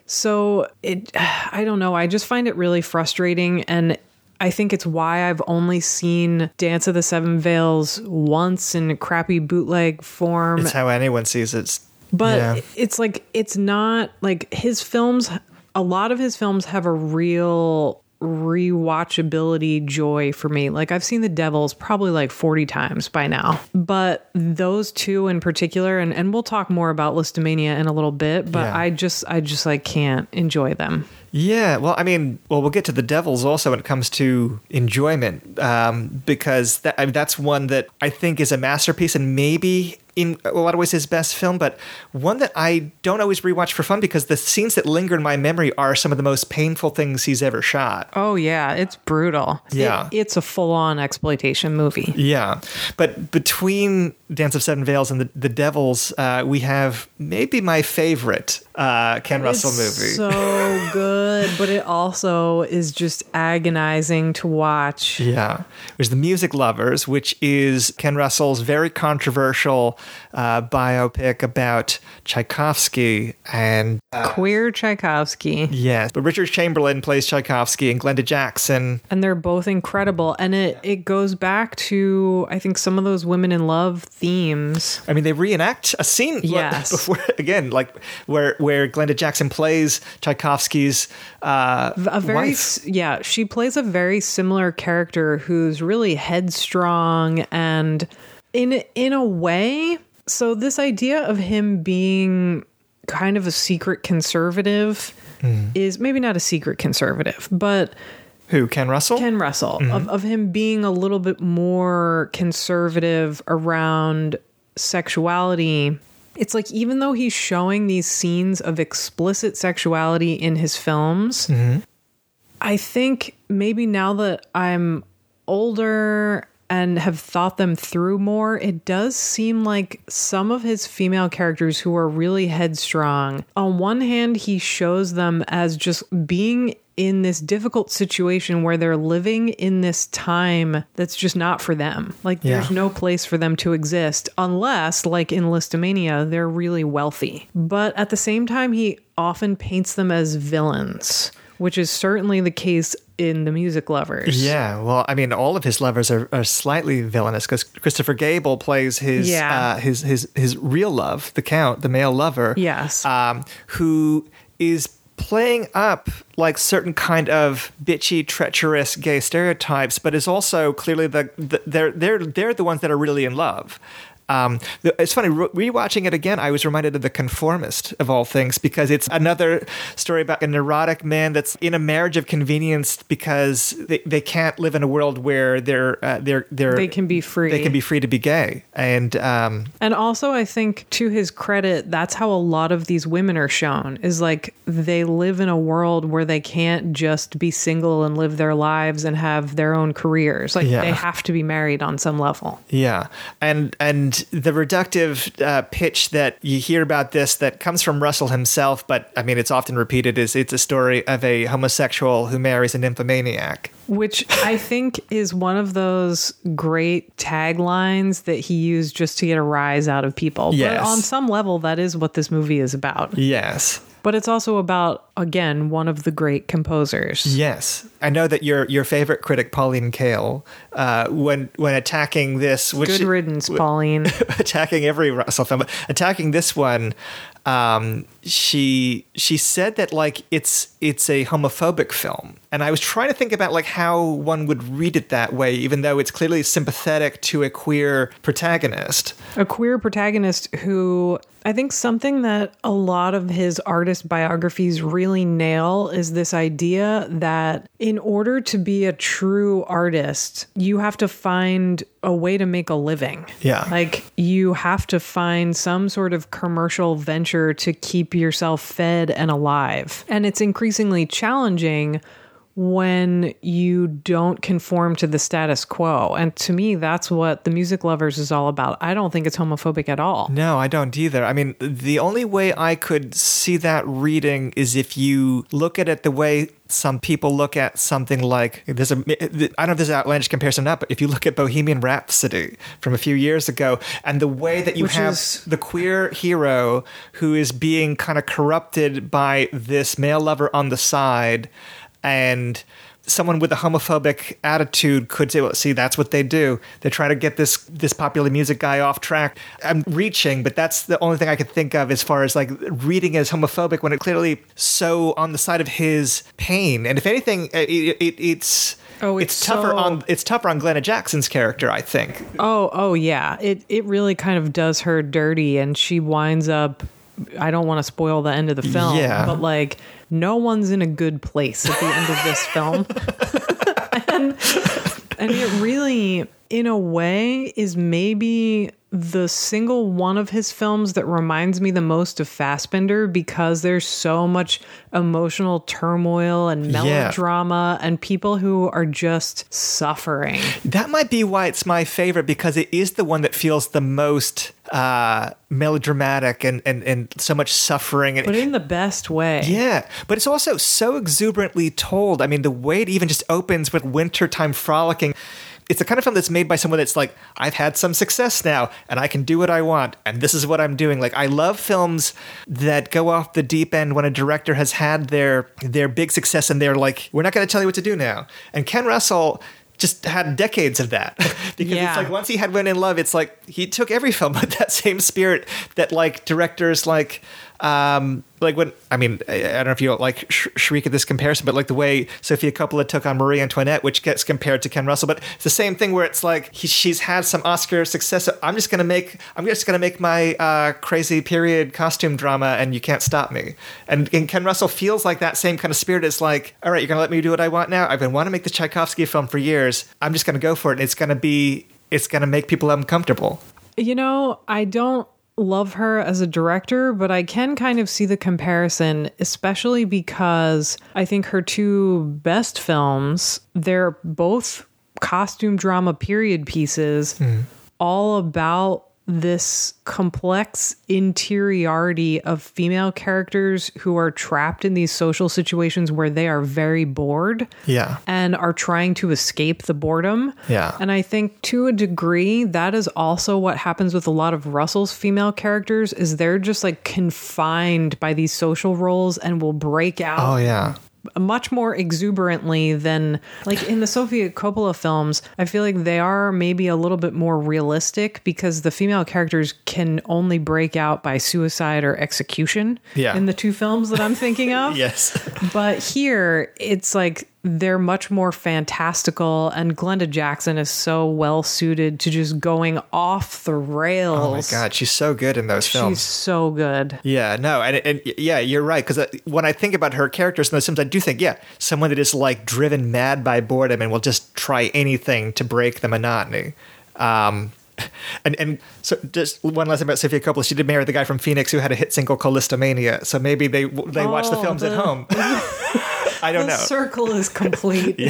so it, I don't know, I just find it really frustrating. And I think it's why I've only seen Dance of the Seven Veils once in crappy bootleg form. It's how anyone sees it. But yeah. It's like, it's not like his films... a lot of his films have a real rewatchability joy for me. Like I've seen The Devils probably like forty times by now, but those two in particular, and, and we'll talk more about Listomania in a little bit, but yeah. I just, I just like can't enjoy them. Yeah. Well, I mean, well, we'll get to The Devils also when it comes to enjoyment, um, because that, I mean, that's one that I think is a masterpiece and maybe in a lot of ways his best film, but one that I don't always rewatch for fun because the scenes that linger in my memory are some of the most painful things he's ever shot. Oh yeah. It's brutal. Yeah. It, it's a full on exploitation movie. Yeah. But between Dance of Seven Veils and The, the Devils, uh, we have maybe my favorite uh, Ken Russell movie. So good. But it also is just agonizing to watch. Yeah. There's The Music Lovers, which is Ken Russell's very controversial uh, biopic about Tchaikovsky and... Uh, queer Tchaikovsky. Yes. But Richard Chamberlain plays Tchaikovsky and Glenda Jackson. And they're both incredible. And it, it goes back to, I think, some of those Women in Love themes. I mean, they reenact a scene. Yes. Before, again, like where, where Glenda Jackson plays Tchaikovsky's Uh, a very wife. Yeah, she plays a very similar character who's really headstrong and in in a way. So this idea of him being kind of a secret conservative mm. is maybe not a secret conservative, but who Ken Russell? Ken Russell mm-hmm. of of him being a little bit more conservative around sexuality. It's like, even though he's showing these scenes of explicit sexuality in his films, mm-hmm. I think maybe now that I'm older and have thought them through more, it does seem like some of his female characters who are really headstrong, on one hand, he shows them as just being in this difficult situation where they're living in this time that's just not for them. Like, yeah. There's no place for them to exist unless, like in Listomania, they're really wealthy. But at the same time, he often paints them as villains, which is certainly the case in The Music Lovers. Yeah, well, I mean, all of his lovers are, are slightly villainous, because Christopher Gable plays his, yeah. uh, his his his real love, the Count, the male lover. Yes, um, who is playing up like certain kind of bitchy, treacherous gay stereotypes, but is also clearly the, the they're they're they're the ones that are really in love. Um, it's funny, rewatching it again, I was reminded of The Conformist, of all things, because it's another story about an neurotic man that's in a marriage of convenience because they, they can't live in a world where they're, uh, they're, they're, they can be free. They can be free to be gay. And, um, and also I think, to his credit, that's how a lot of these women are shown, is like they live in a world where they can't just be single and live their lives and have their own careers. Like, yeah. They have to be married on some level. Yeah. And, and, the reductive uh, pitch that you hear about this that comes from Russell himself, but I mean, it's often repeated, is it's a story of a homosexual who marries a nymphomaniac. Which I think is one of those great taglines that he used just to get a rise out of people. Yes. But on some level, that is what this movie is about. Yes. But it's also about, again, one of the great composers. Yes. I know that your your favorite critic, Pauline Kael, uh, when when attacking this... Which, Good riddance, Pauline. Attacking every Russell film, but attacking this one, um, she she said that like it's it's a homophobic film. And I was trying to think about like how one would read it that way, even though it's clearly sympathetic to a queer protagonist. A queer protagonist who... I think something that a lot of his artist biographies really nail is this idea that in order to be a true artist, you have to find a way to make a living. Yeah. Like, you have to find some sort of commercial venture to keep yourself fed and alive. And it's increasingly challenging when you don't conform to the status quo. And to me, that's what The Music Lovers is all about. I don't think it's homophobic at all. No, I don't either. I mean, the only way I could see that reading is if you look at it the way some people look at something like, there's a, I don't know if there's an outlandish comparison or not, but if you look at Bohemian Rhapsody from a few years ago, and the way that you Which have is... the queer hero who is being kind of corrupted by this male lover on the side, and someone with a homophobic attitude could say, well, see, that's what they do. They're trying to get this this popular music guy off track. I'm reaching, but that's the only thing I could think of as far as like reading as homophobic when it clearly so on the side of his pain. And if anything, it, it, it's... Oh, it's, it's tougher so... on it's tougher on Glenda Jackson's character, I think. Oh, oh yeah. It it really kind of does her dirty, and she winds up, I don't want to spoil the end of the film, yeah. but like no one's in a good place at the end of this film. and, and it really, in a way, is maybe the single one of his films that reminds me the most of Fassbinder, because there's so much emotional turmoil and melodrama yeah. and people who are just suffering. That might be why it's my favorite, because it is the one that feels the most... Uh, melodramatic and, and, and so much suffering. And, but in the best way. Yeah. But it's also so exuberantly told. I mean, the way it even just opens with wintertime frolicking. It's the kind of film that's made by someone that's like, I've had some success now and I can do what I want. And this is what I'm doing. Like, I love films that go off the deep end when a director has had their, their big success and they're like, we're not going to tell you what to do now. And Ken Russell... just had decades of that, because yeah. it's like once he had Women in Love, it's like he took every film with that same spirit that like directors like um like when I mean I don't know if you like sh- shriek at this comparison, but like the way Sofia Coppola took on Marie Antoinette, which gets compared to Ken Russell, but it's the same thing where it's like he, she's had some Oscar success, so I'm just gonna make I'm just gonna make my uh crazy period costume drama and you can't stop me. And, and Ken Russell feels like that same kind of spirit. It's like, all right, you're gonna let me do what I want now. I've been wanting to make the Tchaikovsky film for years. I'm just gonna go for it, and it's gonna be it's gonna make people uncomfortable. You know, I don't love her as a director, but I can kind of see the comparison, especially because I think her two best films, they're both costume drama period pieces mm. all about this complex interiority of female characters who are trapped in these social situations where they are very bored yeah. and are trying to escape the boredom. Yeah. And I think to a degree, that is also what happens with a lot of Russell's female characters is they're just like confined by these social roles and will break out. Oh, yeah. Much more exuberantly than like in the Sofia Coppola films. I feel like they are maybe a little bit more realistic because the female characters can only break out by suicide or execution yeah. in the two films that I'm thinking of. Yes. But here it's like they're much more fantastical, and Glenda Jackson is so well suited to just going off the rails. Oh my God, she's so good in those films. She's so good. Yeah, no, and, and yeah, you're right, because when I think about her characters in those films, I do think, yeah, someone that is like driven mad by boredom and will just try anything to break the monotony. Um, and and so just one last thing about Sofia Coppola, she did marry the guy from Phoenix who had a hit single called Listomania, so maybe they they oh, watch the films the- at home. I don't the know. The circle is complete.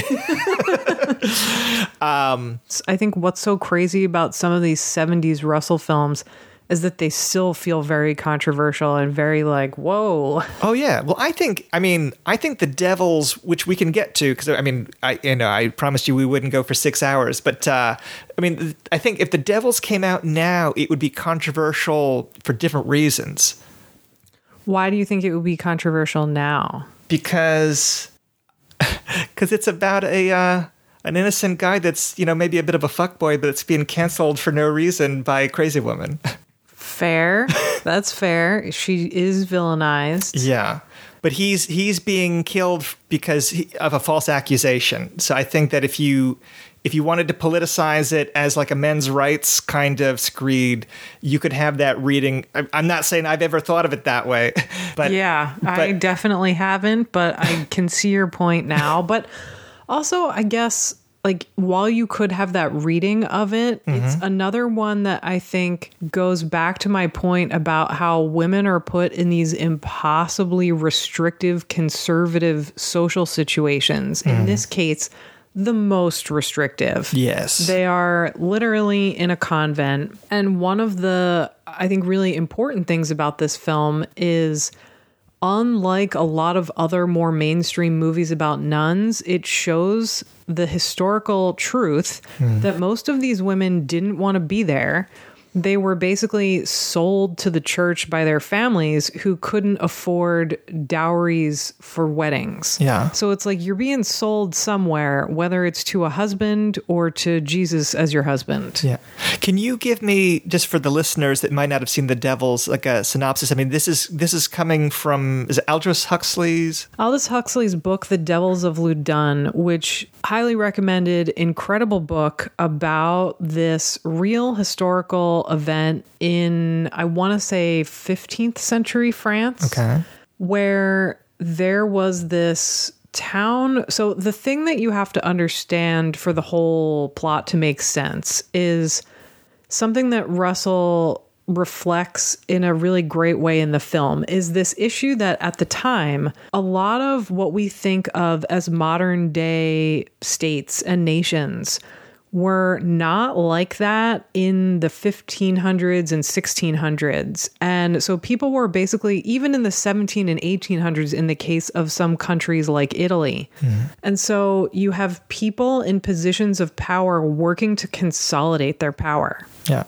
um, I think what's so crazy about some of these seventies Russell films is that they still feel very controversial and very like, whoa. Oh, yeah. Well, I think, I mean, I think The Devils, which we can get to, because, I mean, I you know, I promised you we wouldn't go for six hours. But, uh, I mean, I think if The Devils came out now, it would be controversial for different reasons. Why do you think it would be controversial now? Because cause it's about a uh, an innocent guy that's, you know, maybe a bit of a fuckboy, but it's being canceled for no reason by a crazy woman. Fair. That's fair. She is villainized. Yeah. But he's he's being killed because he, of a false accusation. So I think that if you if you wanted to politicize it as like a men's rights kind of screed, you could have that reading. I'm not saying I've ever thought of it that way, but yeah, but, I definitely haven't. But I can see your point now. But also, I guess like while you could have that reading of it, mm-hmm. it's another one that I think goes back to my point about how women are put in these impossibly restrictive, conservative social situations. Mm. In this case, the most restrictive. Yes. They are literally in a convent. And one of the, I think, really important things about this film is, unlike a lot of other more mainstream movies about nuns, it shows the historical truth hmm. that most of these women didn't want to be there. They were basically sold to the church by their families who couldn't afford dowries for weddings. Yeah. So it's like you're being sold somewhere, whether it's to a husband or to Jesus as your husband. Yeah. Can you give me, just for the listeners that might not have seen The Devils, like a synopsis? I mean, this is this is coming from, is it Aldous Huxley's? Aldous Huxley's book, The Devils of Loudun, which highly recommended, incredible book about this real historical event in, I want to say, fifteenth century France, okay. where there was this town. So the thing that you have to understand for the whole plot to make sense is something that Russell reflects in a really great way in the film is this issue that at the time, a lot of what we think of as modern day states and nations were not like that in the fifteen hundreds and sixteen hundreds. And so people were basically, even in the seventeen hundreds and eighteen hundreds, in the case of some countries like Italy. Mm. And so you have people in positions of power working to consolidate their power. Yeah.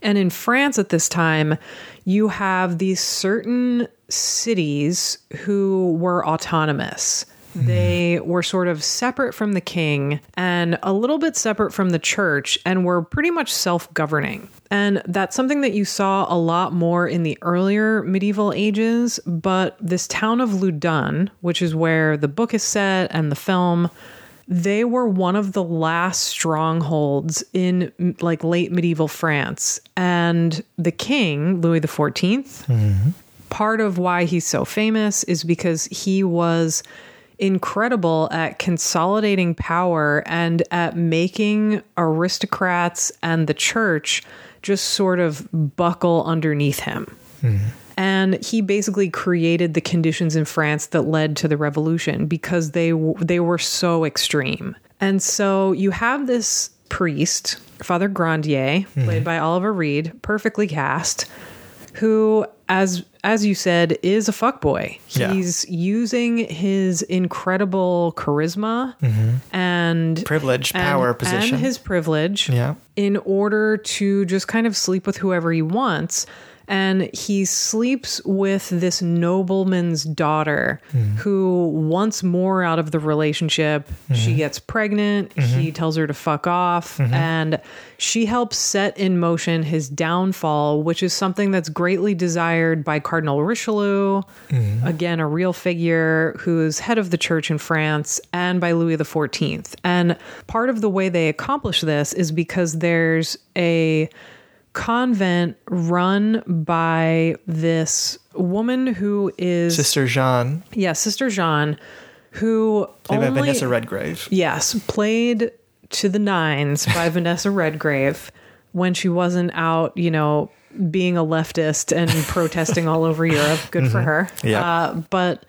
And in France at this time, you have these certain cities who were autonomous. They were sort of separate from the king and a little bit separate from the church and were pretty much self-governing. And that's something that you saw a lot more in the earlier medieval ages. But this town of Loudun, which is where the book is set and the film, they were one of the last strongholds in like late medieval France. And the king, Louis the fourteenth, mm-hmm. part of why he's so famous is because he was incredible at consolidating power and at making aristocrats and the church just sort of buckle underneath him. Mm. And he basically created the conditions in France that led to the revolution because they they were so extreme. And so you have this priest, Father Grandier, mm-hmm. played by Oliver Reed, perfectly cast, who, as as you said, is a fuckboy. Yeah. He's using his incredible charisma mm-hmm. and privilege, and, power, position, and his privilege yeah. in order to just kind of sleep with whoever he wants. And he sleeps with this nobleman's daughter mm-hmm. who wants more out of the relationship. Mm-hmm. She gets pregnant. Mm-hmm. He tells her to fuck off. Mm-hmm. And she helps set in motion his downfall, which is something that's greatly desired by Cardinal Richelieu. Mm-hmm. Again, a real figure who's head of the church in France, and by Louis the fourteenth. And part of the way they accomplish this is because there's a convent run by this woman who is Sister Jean. Yeah, Sister Jean, who played only, by Vanessa Redgrave. Yes, played to the nines by Vanessa Redgrave when she wasn't out, you know, being a leftist and protesting all over Europe. Good mm-hmm. for her. Yeah, uh, but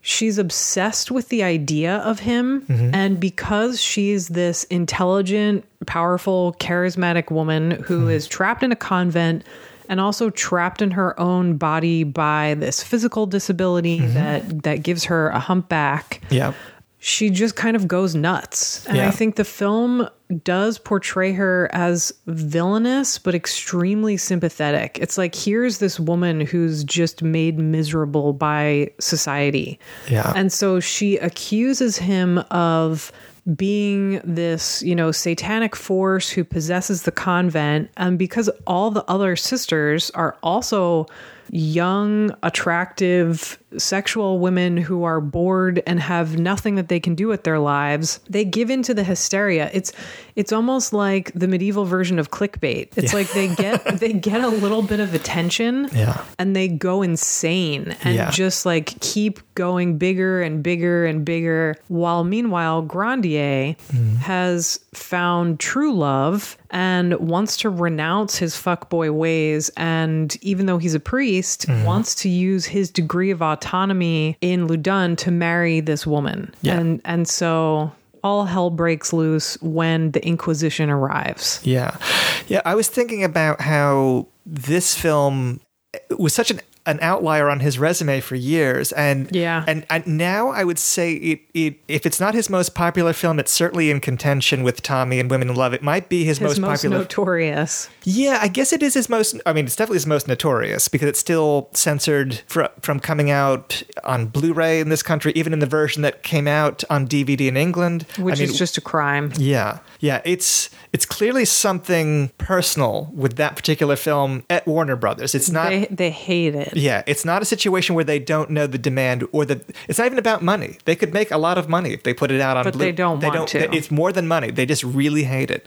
she's obsessed with the idea of him. Mm-hmm. And because she's this intelligent, powerful, charismatic woman who mm-hmm. is trapped in a convent and also trapped in her own body by this physical disability mm-hmm. that, that gives her a humpback. Yeah. She just kind of goes nuts. And yeah. I think the film does portray her as villainous, but extremely sympathetic. It's like, here's this woman who's just made miserable by society. Yeah. And so she accuses him of being this, you know, satanic force who possesses the convent. And because all the other sisters are also young, attractive, sexual women who are bored and have nothing that they can do with their lives, they give into the hysteria. It's it's almost like the medieval version of clickbait. It's yeah. like they get they get a little bit of attention yeah. and they go insane and yeah. just like keep going bigger and bigger and bigger. While meanwhile, Grandier mm. has found true love and wants to renounce his fuckboy ways. And even though he's a priest, mm. wants to use his degree of autonomy in Loudun to marry this woman. Yeah. And, and so all hell breaks loose when the Inquisition arrives. Yeah. Yeah. I was thinking about how this film was such an an outlier on his resume for years. And, yeah. and, and now I would say it, it, if it's not his most popular film, it's certainly in contention with Tommy and Women in Love. It might be his, his most, most popular. Notorious. Yeah, I guess it is his most, I mean, it's definitely his most notorious because it's still censored for, from coming out on Blu-ray in this country, even in the version that came out on D V D in England. Which I mean, is just a crime. Yeah. Yeah. It's, it's clearly something personal with that particular film at Warner Brothers. It's not, they, they hate it. Yeah, it's not a situation where they don't know the demand or the. It's not even about money. They could make a lot of money if they put it out on. But Blue, they don't they want don't, to. It's more than money. They just really hate it.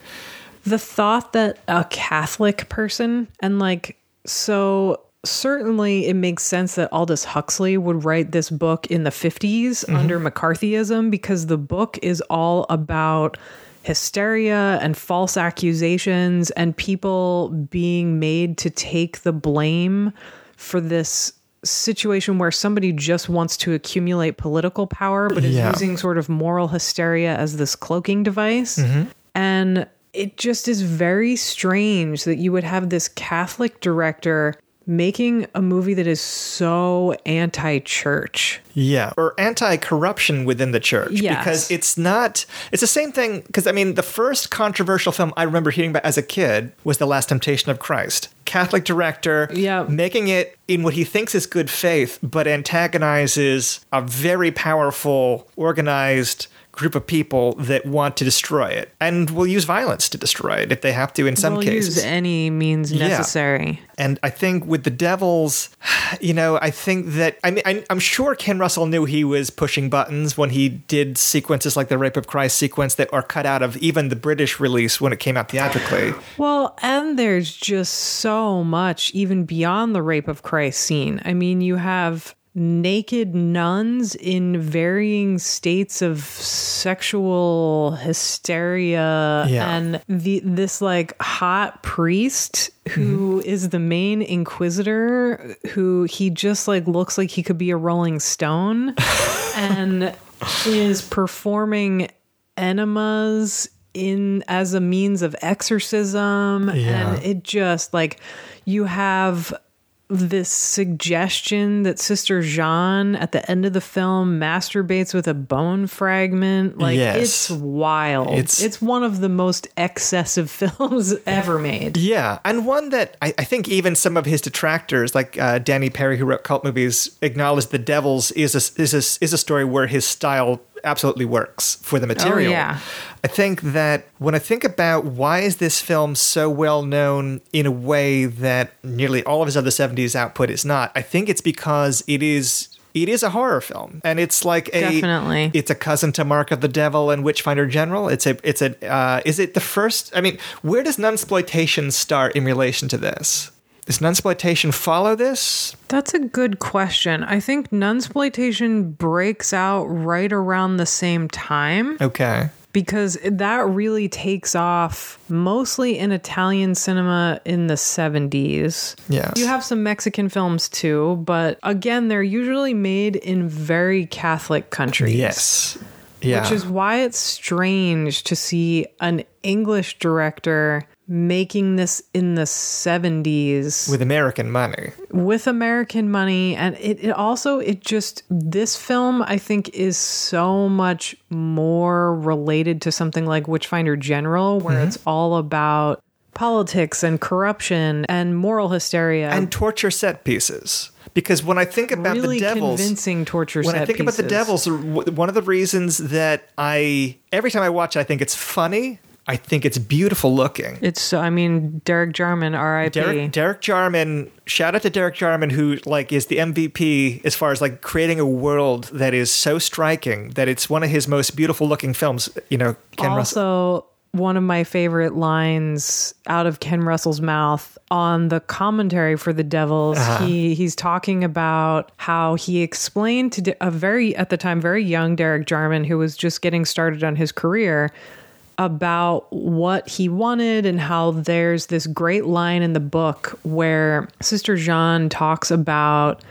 The thought that a Catholic person and like so certainly it makes sense that Aldous Huxley would write this book in the fifties mm-hmm. under McCarthyism because the book is all about hysteria and false accusations and people being made to take the blame for this situation where somebody just wants to accumulate political power, but is yeah. using sort of moral hysteria as this cloaking device. Mm-hmm. And it just is very strange that you would have this Catholic director making a movie that is so anti-church. Yeah, or anti-corruption within the church. Yes. Because it's not, it's the same thing, because I mean, the first controversial film I remember hearing about as a kid was The Last Temptation of Christ. Catholic director, yep. making it in what he thinks is good faith, but antagonizes a very powerful, organized group of people that want to destroy it and will use violence to destroy it if they have to in some we'll cases. Use any means necessary. Yeah. And I think with The Devils, you know, I think that, I mean, I, I'm sure Ken Russell knew he was pushing buttons when he did sequences like the Rape of Christ sequence that are cut out of even the British release when it came out theatrically. Well, and there's just so much even beyond the Rape of Christ scene. I mean, you have naked nuns in varying states of sexual hysteria yeah. and the this like hot priest who mm-hmm. is the main inquisitor who he just like looks like he could be a Rolling Stone and is performing enemas in as a means of exorcism. Yeah. And it just, like, you have this suggestion that Sister Jean at the end of the film masturbates with a bone fragment. Like, yes. It's wild. It's, it's one of the most excessive films ever made. Yeah. And one that I, I think even some of his detractors, like uh, Danny Perry, who wrote cult movies, acknowledged The Devils is a, is a, is a story where his style absolutely works for the material. Oh, yeah. I think that when I think about why is this film so well known in a way that nearly all of his other seventies output is not, I think it's because it is it is a horror film, and it's like a definitely it's a cousin to Mark of the Devil and Witchfinder General. It's a it's a uh, is it the first? I mean, where does nunsploitation start in relation to this? Does nunsploitation follow this? That's a good question. I think nunsploitation breaks out right around the same time. Okay. Because that really takes off mostly in Italian cinema in the seventies. Yes. You have some Mexican films too, but again, they're usually made in very Catholic countries. Yes. Yeah. Which is why it's strange to see an English director making this in the seventies with American money with American money. And it, it also, it just, this film I think is so much more related to something like Witchfinder General, where mm-hmm. it's all about politics and corruption and moral hysteria and torture set pieces. Because when I think about really the Devils, convincing torture when set I think pieces. About the Devils, one of the reasons that I, every time I watch it, I think it's funny. I think it's beautiful looking. It's, I mean, Derek Jarman, R I P Derek, Derek Jarman, shout out to Derek Jarman, who like is the M V P as far as like creating a world that is so striking that it's one of his most beautiful looking films. You know, Ken Russell. Also, one of my favorite lines out of Ken Russell's mouth on the commentary for The Devils, uh-huh. he he's talking about how he explained to a very, at the time, very young Derek Jarman, who was just getting started on his career, about what he wanted and how there's this great line in the book where Sister Jean talks about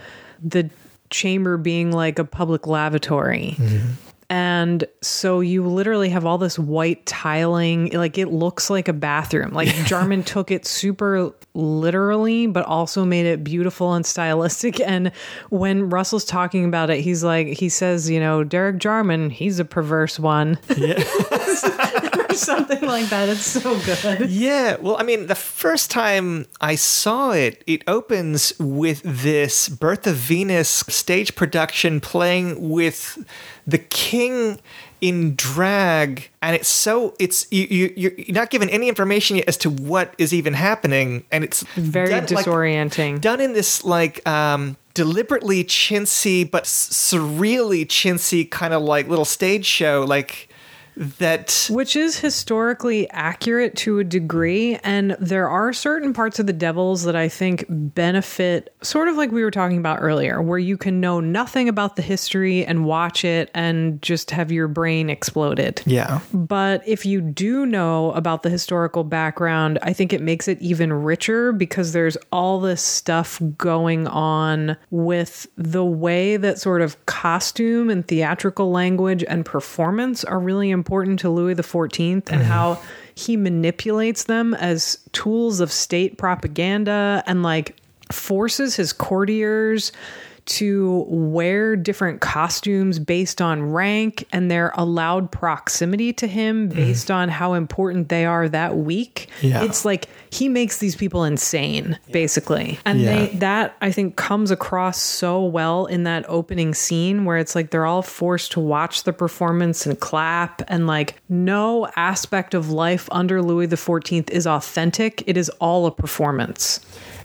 the chamber being like a public lavatory. Mm-hmm. And so you literally have all this white tiling, like it looks like a bathroom. Like Jarman took it super literally, but also made it beautiful and stylistic. And when Russell's talking about it, he's like, he says, you know, Derek Jarman, he's a perverse one. Yeah. Or something like that. It's so good. Yeah. Well, I mean, the first time I saw it, it opens with this Birth of Venus stage production playing with the king in drag, and it's so it's you, you you're not given any information yet as to what is even happening, and it's very done, disorienting. Like, done in this like um, deliberately chintzy but surreally chintzy kind of like little stage show, like that, which is historically accurate to a degree. And there are certain parts of The Devils that I think benefit, sort of like we were talking about earlier, where you can know nothing about the history and watch it and just have your brain exploded. Yeah. But if you do know about the historical background, I think it makes it even richer, because there's all this stuff going on with the way that sort of costume and theatrical language and performance are really important important to Louis the fourteenth, and mm. how he manipulates them as tools of state propaganda, and like forces his courtiers to wear different costumes based on rank and their allowed proximity to him based mm. on how important they are that week. Yeah. It's like he makes these people insane, yeah. basically. And yeah. they, that I think comes across so well in that opening scene, where it's like they're all forced to watch the performance and clap, and like no aspect of life under Louis the fourteenth is authentic. It is all a performance.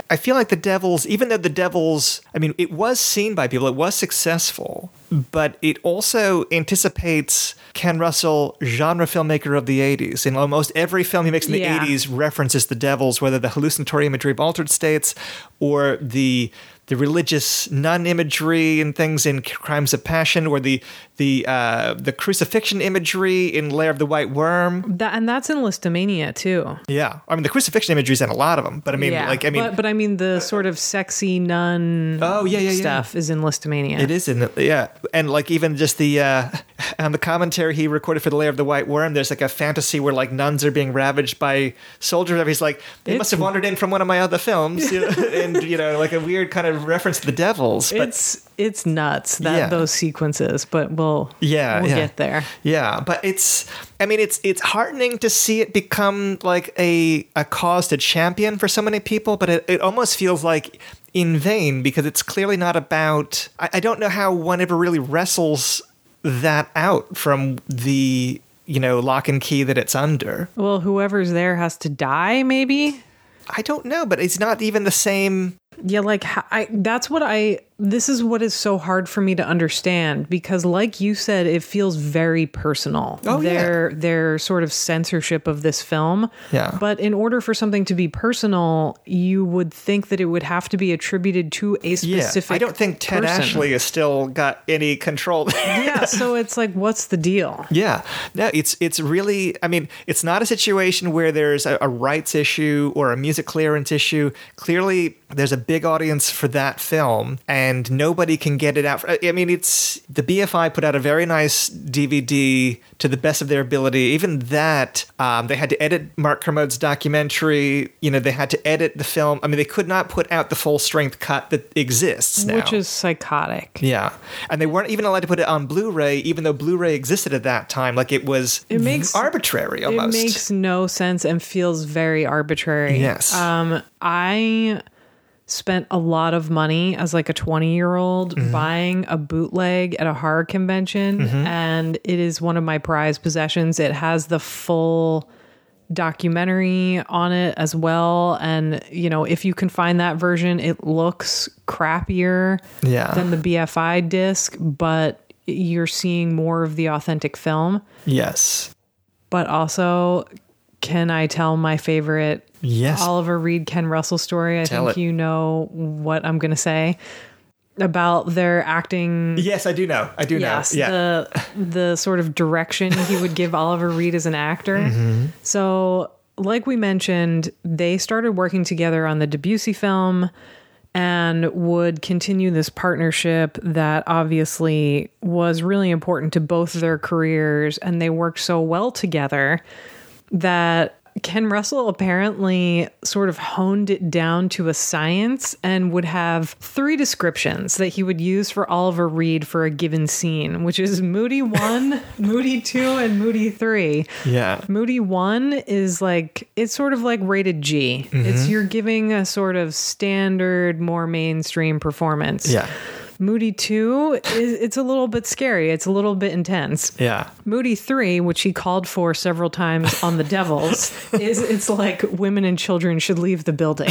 I feel like The Devils, even though The Devils, I mean, it was seen by people, it was successful, but it also anticipates Ken Russell, genre filmmaker of the eighties. In almost every film he makes in the yeah. eighties references The Devils, whether the hallucinatory imagery of Altered States or the the religious nun imagery and things in Crimes of Passion, or the the uh, the crucifixion imagery in Lair of the White Worm. That, and that's in Listomania too. Yeah. I mean, the crucifixion imagery is in a lot of them, but I mean, yeah. like, I mean... But, but I mean, the sort of sexy nun oh, yeah, yeah, stuff yeah. is in Listomania. It is in, the, yeah. and like even just the uh, on the commentary he recorded for the Lair of the White Worm, there's like a fantasy where like nuns are being ravaged by soldiers. He's like, they it's, must have wandered in from one of my other films, you know? And you know, like a weird kind of reference to The Devils. But, it's it's nuts that yeah. those sequences, but we'll yeah we'll yeah. get there. Yeah, but it's I mean it's it's heartening to see it become like a a cause to champion for so many people, but it, it almost feels like in vain, because it's clearly not about... I, I don't know how one ever really wrestles that out from the, you know, lock and key that it's under. Well, whoever's there has to die, maybe? I don't know, but it's not even the same... Yeah, like, I, that's what I... This is what is so hard for me to understand, because like you said, it feels very personal. Oh, their, yeah. Their sort of censorship of this film. Yeah. But in order for something to be personal, you would think that it would have to be attributed to a specific person. Yeah. I don't think Ted person. Ashley has still got any control. Yeah, so it's like, what's the deal? Yeah. No, it's it's really... I mean, it's not a situation where there's a, a rights issue or a music clearance issue. Clearly... There's a big audience for that film, and nobody can get it out. For, I mean, it's the B F I put out a very nice D V D to the best of their ability. Even that, um, they had to edit Mark Kermode's documentary. You know, they had to edit the film. I mean, they could not put out the full strength cut that exists now, which is psychotic. Yeah, and they weren't even allowed to put it on Blu-ray, even though Blu-ray existed at that time. Like it was, it makes arbitrary almost. It makes no sense and feels very arbitrary. Yes, um, I. spent a lot of money as like a twenty year old mm-hmm. buying a bootleg at a horror convention. Mm-hmm. And it is one of my prized possessions. It has the full documentary on it as well. And, you know, if you can find that version, it looks crappier yeah. than the B F I disc, but you're seeing more of the authentic film. Yes. But also, can I tell my favorite yes. Oliver Reed, Ken Russell story? I tell think it. You know what I'm going to say about their acting. Yes, I do know. I do yes, know. Yeah. The, the sort of direction he would give Oliver Reed as an actor. Mm-hmm. So like we mentioned, they started working together on the Debussy film and would continue this partnership that obviously was really important to both of their careers. And they worked so well together that Ken Russell apparently sort of honed it down to a science and would have three descriptions that he would use for Oliver Reed for a given scene, which is Moody one, Moody two, and Moody three. Yeah. Moody one is like, it's sort of like rated G. Mm-hmm. It's you're giving a sort of standard, more mainstream performance. Yeah. Moody two, is it's a little bit scary. It's a little bit intense. Yeah. Moody three, which he called for several times on The Devils, is it's like women and children should leave the building.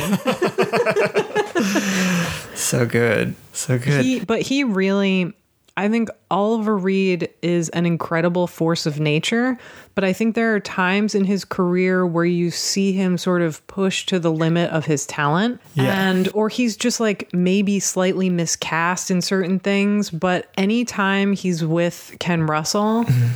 So good. So good. He, but he really, I think Oliver Reed is an incredible force of nature, but I think there are times in his career where you see him sort of push to the limit of his talent yeah. and, or he's just like maybe slightly miscast in certain things, but anytime he's with Ken Russell, mm-hmm.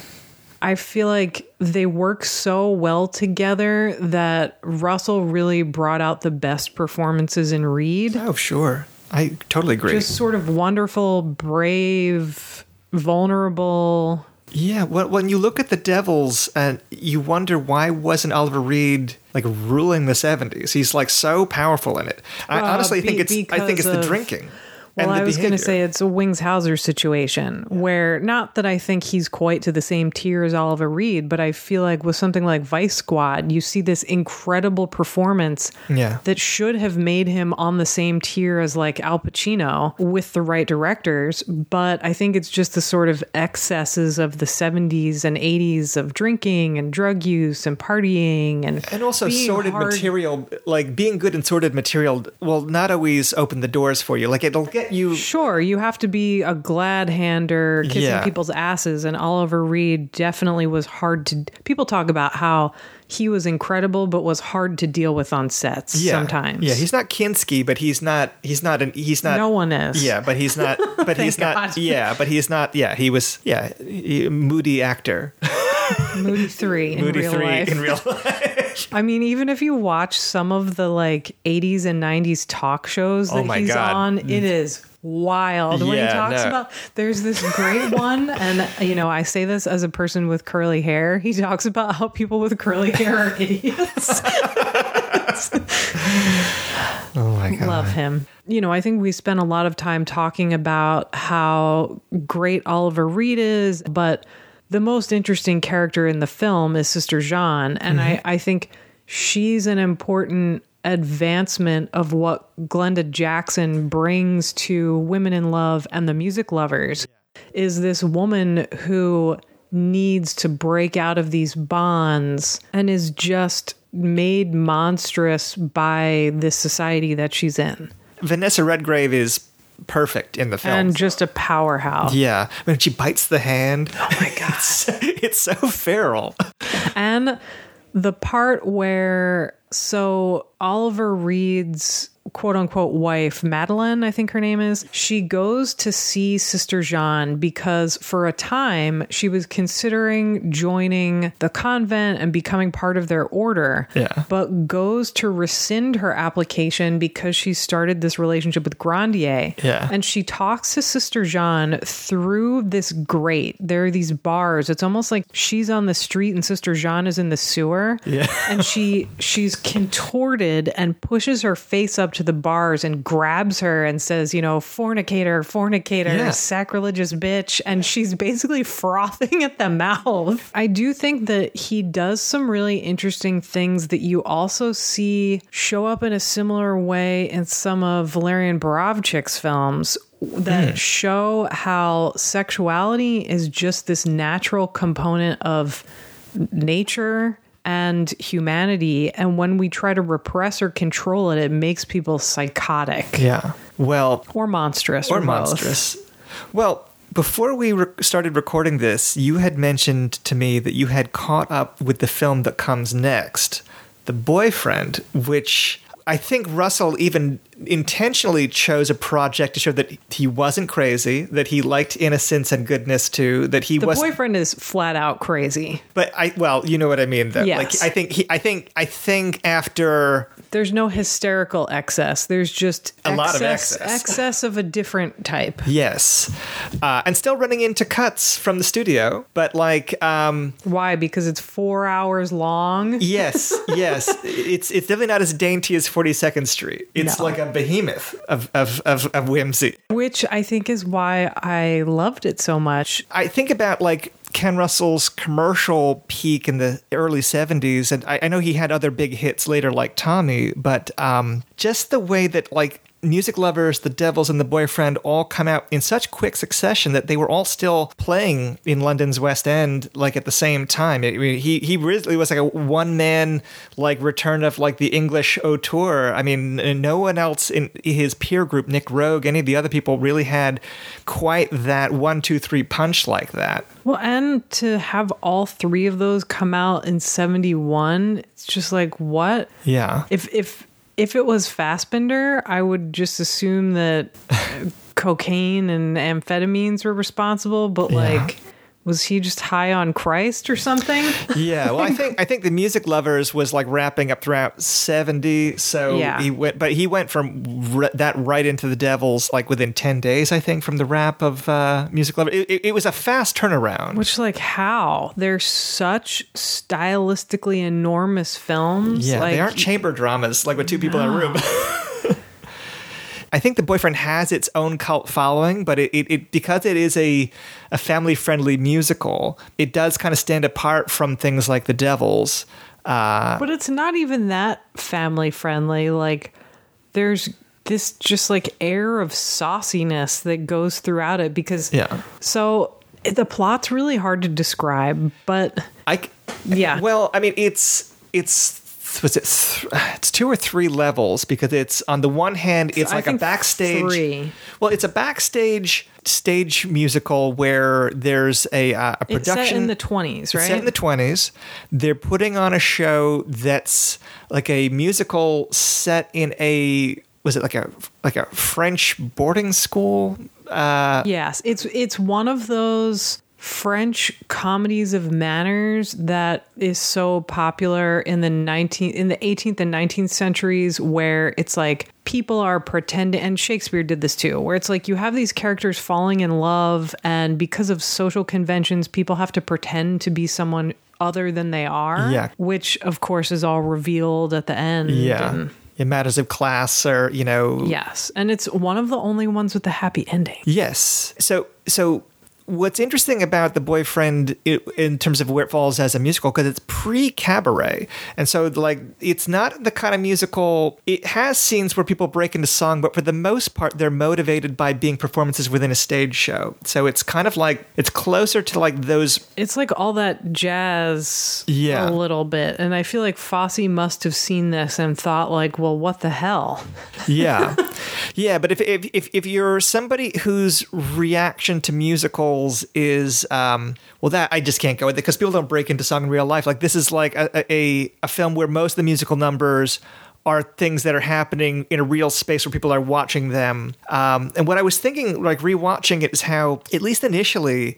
I feel like they work so well together that Russell really brought out the best performances in Reed. Oh, sure. I totally agree. Just sort of wonderful, brave, vulnerable. Yeah. Well, when you look at The Devils and you wonder why wasn't Oliver Reed like ruling the seventies? He's like so powerful in it. I uh, honestly be, think it's I think it's the of, drinking. Well, I was going to say it's a Wings Hauser situation yeah. where not that I think he's quite to the same tier as Oliver Reed, but I feel like with something like Vice Squad, you see this incredible performance yeah. that should have made him on the same tier as like Al Pacino with the right directors. But I think it's just the sort of excesses of the seventies and eighties of drinking and drug use and partying and and also sordid hard. material, like being good in sordid material will not always open the doors for you. Like it'll get You, sure, you have to be a glad hander kissing yeah. people's asses, and Oliver Reed definitely was hard to... People talk about how he was incredible, but was hard to deal with on sets yeah. sometimes. Yeah, he's not Kinski, but he's not... He's not... An, he's not. No one is. Yeah, but he's not... But he's not... God. Yeah, but he's not... Yeah, he was... Yeah, he, moody actor. Moody three in Moody real three life. in real life. I mean, even if you watch some of the like eighties and nineties talk shows that oh he's God. on, it is wild. Yeah, when he talks no. about, there's this great one, and you know, I say this as a person with curly hair. He talks about how people with curly hair are idiots. Oh my God. Love him. You know, I think we spent a lot of time talking about how great Oliver Reed is, but the most interesting character in the film is Sister Jean. And mm-hmm. I, I think she's an important advancement of what Glenda Jackson brings to Women in Love and The Music Lovers, is this woman who needs to break out of these bonds and is just made monstrous by this society that she's in. Vanessa Redgrave is perfect in the film, and just a powerhouse. Yeah, when I mean, she bites the hand, oh my God, it's, it's so feral. And the part where so Oliver Reed's quote unquote wife, Madeline, I think her name is, she goes to see Sister Jean because for a time she was considering joining the convent and becoming part of their order, yeah. but goes to rescind her application because she started this relationship with Grandier. Yeah. And she talks to Sister Jean through this grate. There are these bars. It's almost like she's on the street and Sister Jean is in the sewer. Yeah. And she she's contorted and pushes her face up to to the bars and grabs her and says, you know, fornicator, fornicator, yeah. sacrilegious bitch. And she's basically frothing at the mouth. I do think that he does some really interesting things that you also see show up in a similar way in some of Valerian Borovchik's films that mm. show how sexuality is just this natural component of nature and humanity, and when we try to repress or control it, it makes people psychotic. Yeah. Well, or monstrous. Or, or monstrous. Both. Well, before we re- started recording this, you had mentioned to me that you had caught up with the film that comes next, The Boyfriend, which I think Russell even intentionally chose a project to show that he wasn't crazy, that he liked innocence and goodness too, that he was... The Boyfriend is flat out crazy. But I, well, you know what I mean though. Yes. Like, I think he, I think, I think after... There's no hysterical excess. There's just a excess, lot of excess. Excess of a different type. Yes. Uh, and still running into cuts from the studio, but like... Um, Why? Because it's four hours long? Yes, yes. It's it's definitely not as dainty as forty-second Street. It's no. like a behemoth of, of, of, of whimsy. Which I think is why I loved it so much. I think about like... Ken Russell's commercial peak in the early seventies, and I, I know he had other big hits later like Tommy, but um, just the way that like Music Lovers, The Devils, and The Boyfriend all come out in such quick succession that they were all still playing in London's West End like at the same time. I mean, he he really was like a one-man like return of like the English auteur. I mean, no one else in his peer group, Nick Rogue, any of the other people really had quite that one, two, three punch like that. Well, and to have all three of those come out in seventy-one, it's just like, what? Yeah. If if If it was Fassbinder, I would just assume that cocaine and amphetamines were responsible, but like... Yeah. Was he just high on Christ or something? Yeah, well, I think I think The Music Lovers was like wrapping up throughout seventy, so yeah. he went, but he went from re- that right into The Devils like within ten days, I think, from the wrap of uh, Music Lovers. It, it, it was a fast turnaround. Which, like, how they're such stylistically enormous films. Yeah, like, they aren't chamber dramas like with two no. people in a room. I think The Boyfriend has its own cult following, but it, it, it because it is a, a family-friendly musical, it does kind of stand apart from things like The Devils. Uh, but it's not even that family-friendly. Like, there's this just, like, air of sauciness that goes throughout it because... Yeah. So, the plot's really hard to describe, but... I, yeah. Well, I mean, it's it's... Was it th- it's two or three levels because it's on the one hand, it's I like a backstage. Three. Well, it's a backstage stage musical where there's a, uh, a production. It's set in the twenties, right? It's set in the twenties. They're putting on a show that's like a musical set in a was it like a like a French boarding school? Uh, yes, it's it's one of those French comedies of manners that is so popular in the nineteenth, in the eighteenth and nineteenth centuries, where it's like people are pretending, and Shakespeare did this too, where it's like you have these characters falling in love, and because of social conventions, people have to pretend to be someone other than they are, yeah. which of course is all revealed at the end. Yeah. And in matters of class or, you know. Yes. And it's one of the only ones with the happy ending. Yes. So, so what's interesting about The Boyfriend in terms of where it falls as a musical, because it's pre-cabaret. And so, like, it's not the kind of musical... It has scenes where people break into song, but for the most part, they're motivated by being performances within a stage show. So it's kind of like... It's closer to, like, those... It's like all that jazz yeah. a little bit. And I feel like Fosse must have seen this and thought, like, well, what the hell? Yeah. Yeah, but if, if, if, if you're somebody whose reaction to musical is um, well, that I just can't go with it because people don't break into song in real life. Like, this is like a, a a film where most of the musical numbers are things that are happening in a real space where people are watching them. Um, and what I was thinking, like rewatching it, is how at least initially,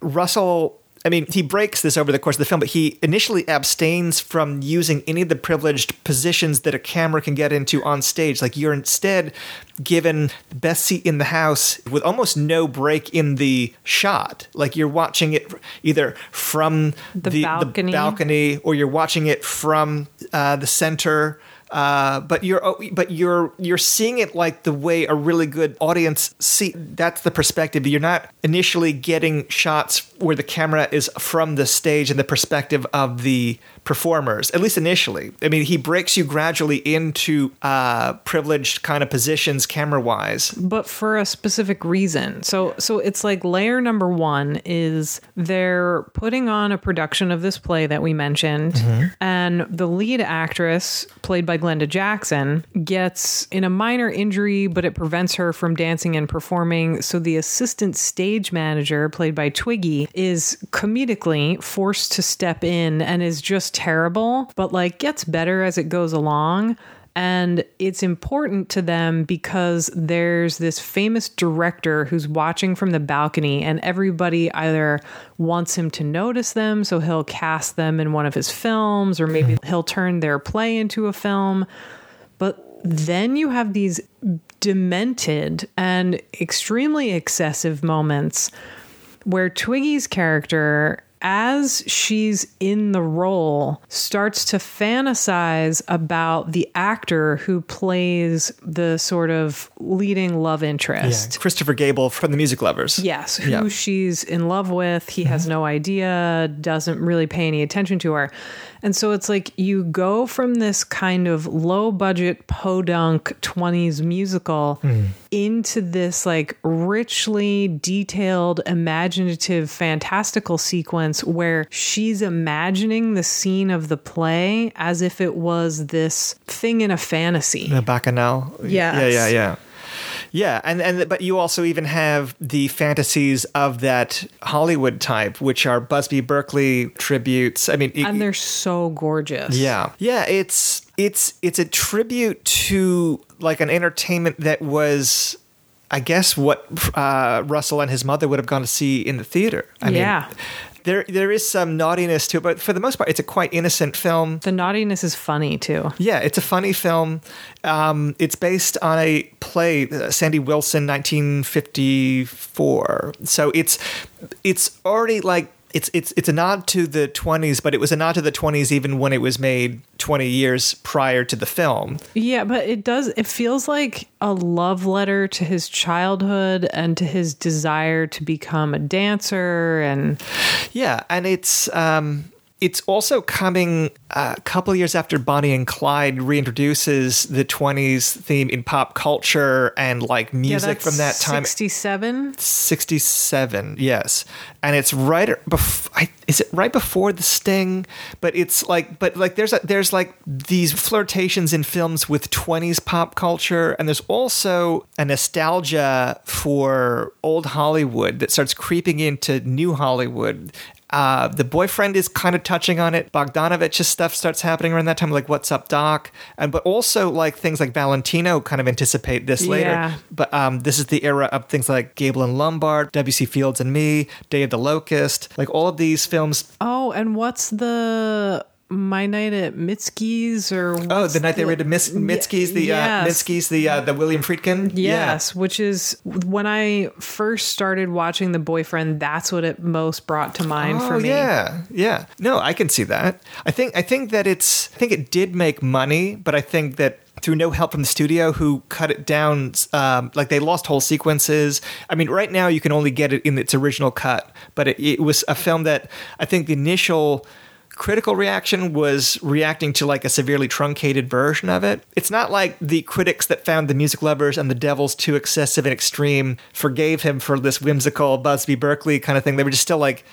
Russell. I mean, he breaks this over the course of the film, but he initially abstains from using any of the privileged positions that a camera can get into on stage. Like, you're instead given the best seat in the house with almost no break in the shot. Like, you're watching it either from the, the, balcony. the balcony or you're watching it from uh, the center. Uh, but you're but you're you're seeing it like the way a really good audience see. That's the perspective. You're not initially getting shots where the camera is from the stage and the perspective of the performers, at least initially. I mean, he breaks you gradually into uh, privileged kind of positions camera-wise. But for a specific reason. So so it's like layer number one is they're putting on a production of this play that we mentioned, mm-hmm. and the lead actress, played by Glenda Jackson, gets in a minor injury, but it prevents her from dancing and performing. So the assistant stage manager, played by Twiggy, is comedically forced to step in and is just terrible, but like gets better as it goes along. And it's important to them because there's this famous director who's watching from the balcony, and everybody either wants him to notice them, so he'll cast them in one of his films, or maybe he'll turn their play into a film. But then you have these demented and extremely excessive moments where Twiggy's character, as she's in the role, starts to fantasize about the actor who plays the sort of leading love interest. Yeah, Christopher Gable from The Music Lovers. Yes, who yeah. she's in love with. He mm-hmm. has no idea, doesn't really pay any attention to her. And so it's like you go from this kind of low-budget podunk twenties musical mm. into this like richly detailed, imaginative, fantastical sequence where she's imagining the scene of the play as if it was this thing in a fantasy. The Bacchanal. Yes. Yeah, yeah, yeah. Yeah, and, and but you also even have the fantasies of that Hollywood type, which are Busby Berkeley tributes. I mean, it, and they're so gorgeous. Yeah, yeah. It's it's it's a tribute to like an entertainment that was, I guess, what uh, Russell and his mother would have gone to see in the theater. I yeah. mean, There, there is some naughtiness to it, but for the most part, it's a quite innocent film. The naughtiness is funny, too. Yeah, it's a funny film. Um, it's based on a play, uh, Sandy Wilson, nineteen fifty-four. So it's it's already like, it's it's it's a nod to the twenties, but it was a nod to the twenties even when it was made twenty years prior to the film. Yeah, but it does, it feels like a love letter to his childhood and to his desire to become a dancer. And yeah, and it's um it's also coming a couple years after Bonnie and Clyde reintroduces the twenties theme in pop culture and like music yeah, from that time. sixty-seven? sixty-seven, yes. And it's right before, is it right before The Sting? But it's like, but like there's a, there's like these flirtations in films with twenties pop culture. And there's also a nostalgia for old Hollywood that starts creeping into new Hollywood Uh, The Boyfriend is kind of touching on it. Bogdanovich's stuff starts happening around that time, like What's Up, Doc? And but also like things like Valentino kind of anticipate this later. Yeah. But um, this is the era of things like Gable and Lombard, W C. Fields and Me, Day of the Locust, like all of these films. Oh, and what's the... My Night at Mitski's, or oh, the night the, they read to Mis- Mitski's, the yes. uh, Mitski's, the uh, the William Friedkin, yes, yeah. Which is when I first started watching The Boyfriend. That's what it most brought to mind oh, for me. Yeah, yeah. No, I can see that. I think I think that it's. I think it did make money, but I think that. Through no help from the studio, who cut it down, um, like they lost whole sequences. I mean, right now you can only get it in its original cut, but it, it was a film that I think the initial critical reaction was reacting to like a severely truncated version of it. It's not like the critics that found The Music Lovers and The Devils too excessive and extreme forgave him for this whimsical Busby Berkeley kind of thing. They were just still like,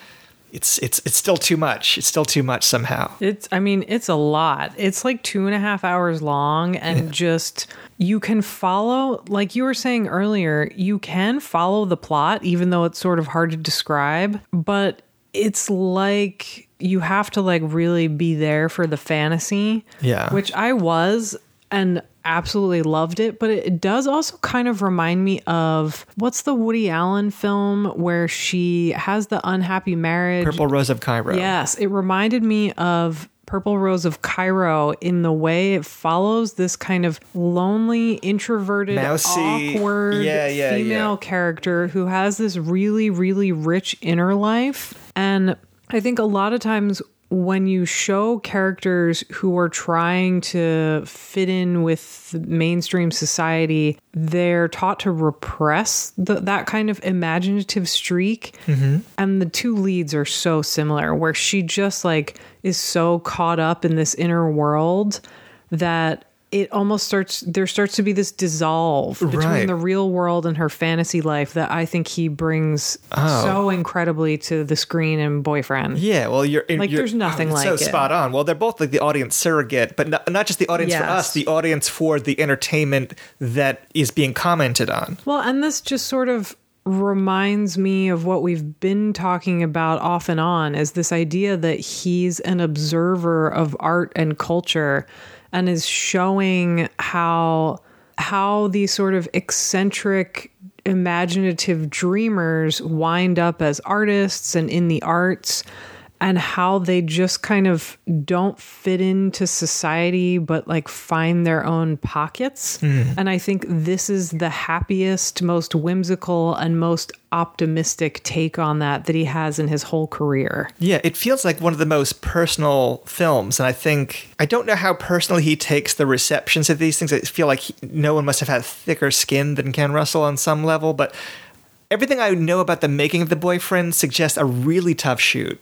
It's it's it's still too much. It's still too much somehow. It's I mean, it's a lot. It's like two and a half hours long and yeah. just you can follow, like you were saying earlier, you can follow the plot, even though it's sort of hard to describe. But it's like you have to like really be there for the fantasy. Yeah. Which I was and absolutely loved it, but it does also kind of remind me of what's the Woody Allen film where she has the unhappy marriage? Purple Rose of Cairo. Yes, it reminded me of Purple Rose of Cairo in the way it follows this kind of lonely, introverted, mousy, awkward yeah, yeah, female yeah. character who has this really, really rich inner life. And I think a lot of times when you show characters who are trying to fit in with mainstream society, they're taught to repress the, that kind of imaginative streak. Mm-hmm. And the two leads are so similar, where she just like is so caught up in this inner world that it almost starts, there starts to be this dissolve between right. the real world and her fantasy life that I think he brings oh. so incredibly to the screen and Boyfriend. Yeah, well, you're... Like, you're, there's nothing oh, like so it. So spot on. Well, they're both like the audience surrogate, but not, not just the audience yes. for us, the audience for the entertainment that is being commented on. Well, and this just sort of reminds me of what we've been talking about off and on, is this idea that he's an observer of art and culture, and is showing how how these sort of eccentric, imaginative dreamers wind up as artists and in the arts, and how they just kind of don't fit into society, but like find their own pockets. Mm. And I think this is the happiest, most whimsical, and most optimistic take on that that he has in his whole career. Yeah, it feels like one of the most personal films. And I think, I don't know how personally he takes the receptions of these things. I feel like he, no one must have had thicker skin than Ken Russell on some level. But everything I know about the making of The Boyfriend suggests a really tough shoot.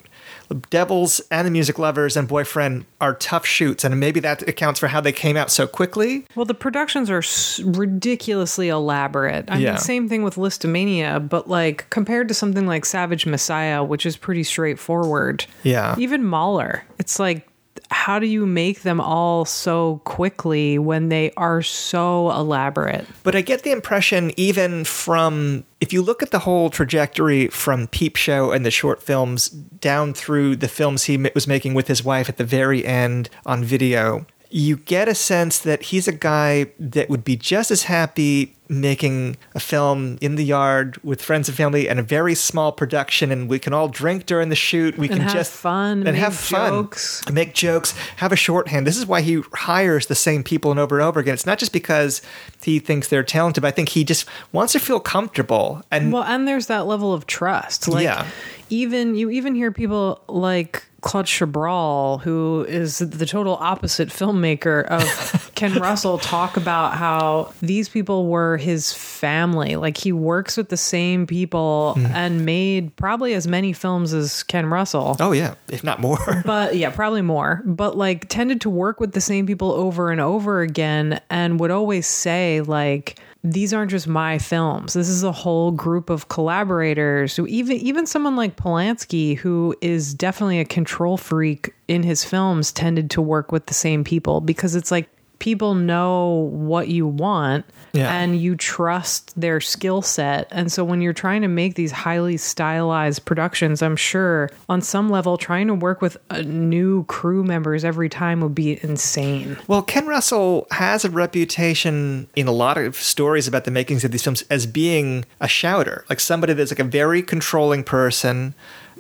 The Devils and The Music Lovers and Boyfriend are tough shoots, and maybe that accounts for how they came out so quickly. Well, the productions are ridiculously elaborate. I yeah. mean, same thing with Listomania, but like compared to something like Savage Messiah, which is pretty straightforward. Yeah. Even Mahler, it's like, how do you make them all so quickly when they are so elaborate? But I get the impression, even from, if you look at the whole trajectory from Peep Show and the short films down through the films he was making with his wife at the very end on video, you get a sense that he's a guy that would be just as happy making a film in the yard with friends and family and a very small production, and we can all drink during the shoot. We and can just fun and have jokes. fun, make jokes, have a shorthand. This is why he hires the same people and over and over again. It's not just because he thinks they're talented, but I think he just wants to feel comfortable. And well, and there's that level of trust. Like, yeah. Even you even hear people like Claude Chabrol, who is the total opposite filmmaker of Ken Russell, talk about how these people were his family. Like, he works with the same people mm. and made probably as many films as Ken Russell. Oh yeah, if not more. But yeah, probably more. But like tended to work with the same people over and over again, and would always say like, these aren't just my films. This is a whole group of collaborators. So even even someone like Polanski, who is definitely a control freak in his films, tended to work with the same people, because it's like, people know what you want yeah. and you trust their skill set. And so when you're trying to make these highly stylized productions, I'm sure on some level, trying to work with uh, new crew members every time would be insane. Well, Ken Russell has a reputation in a lot of stories about the makings of these films as being a shouter, like somebody that's like a very controlling person.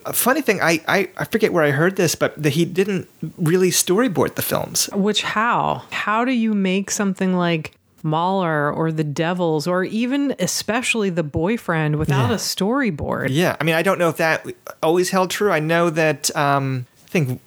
A funny thing, I, I, I forget where I heard this, but the, he didn't really storyboard the films. Which how? How do you make something like Mahler or The Devils or even especially The Boyfriend without yeah. a storyboard? Yeah. I mean, I don't know if that always held true. I know that... Um, think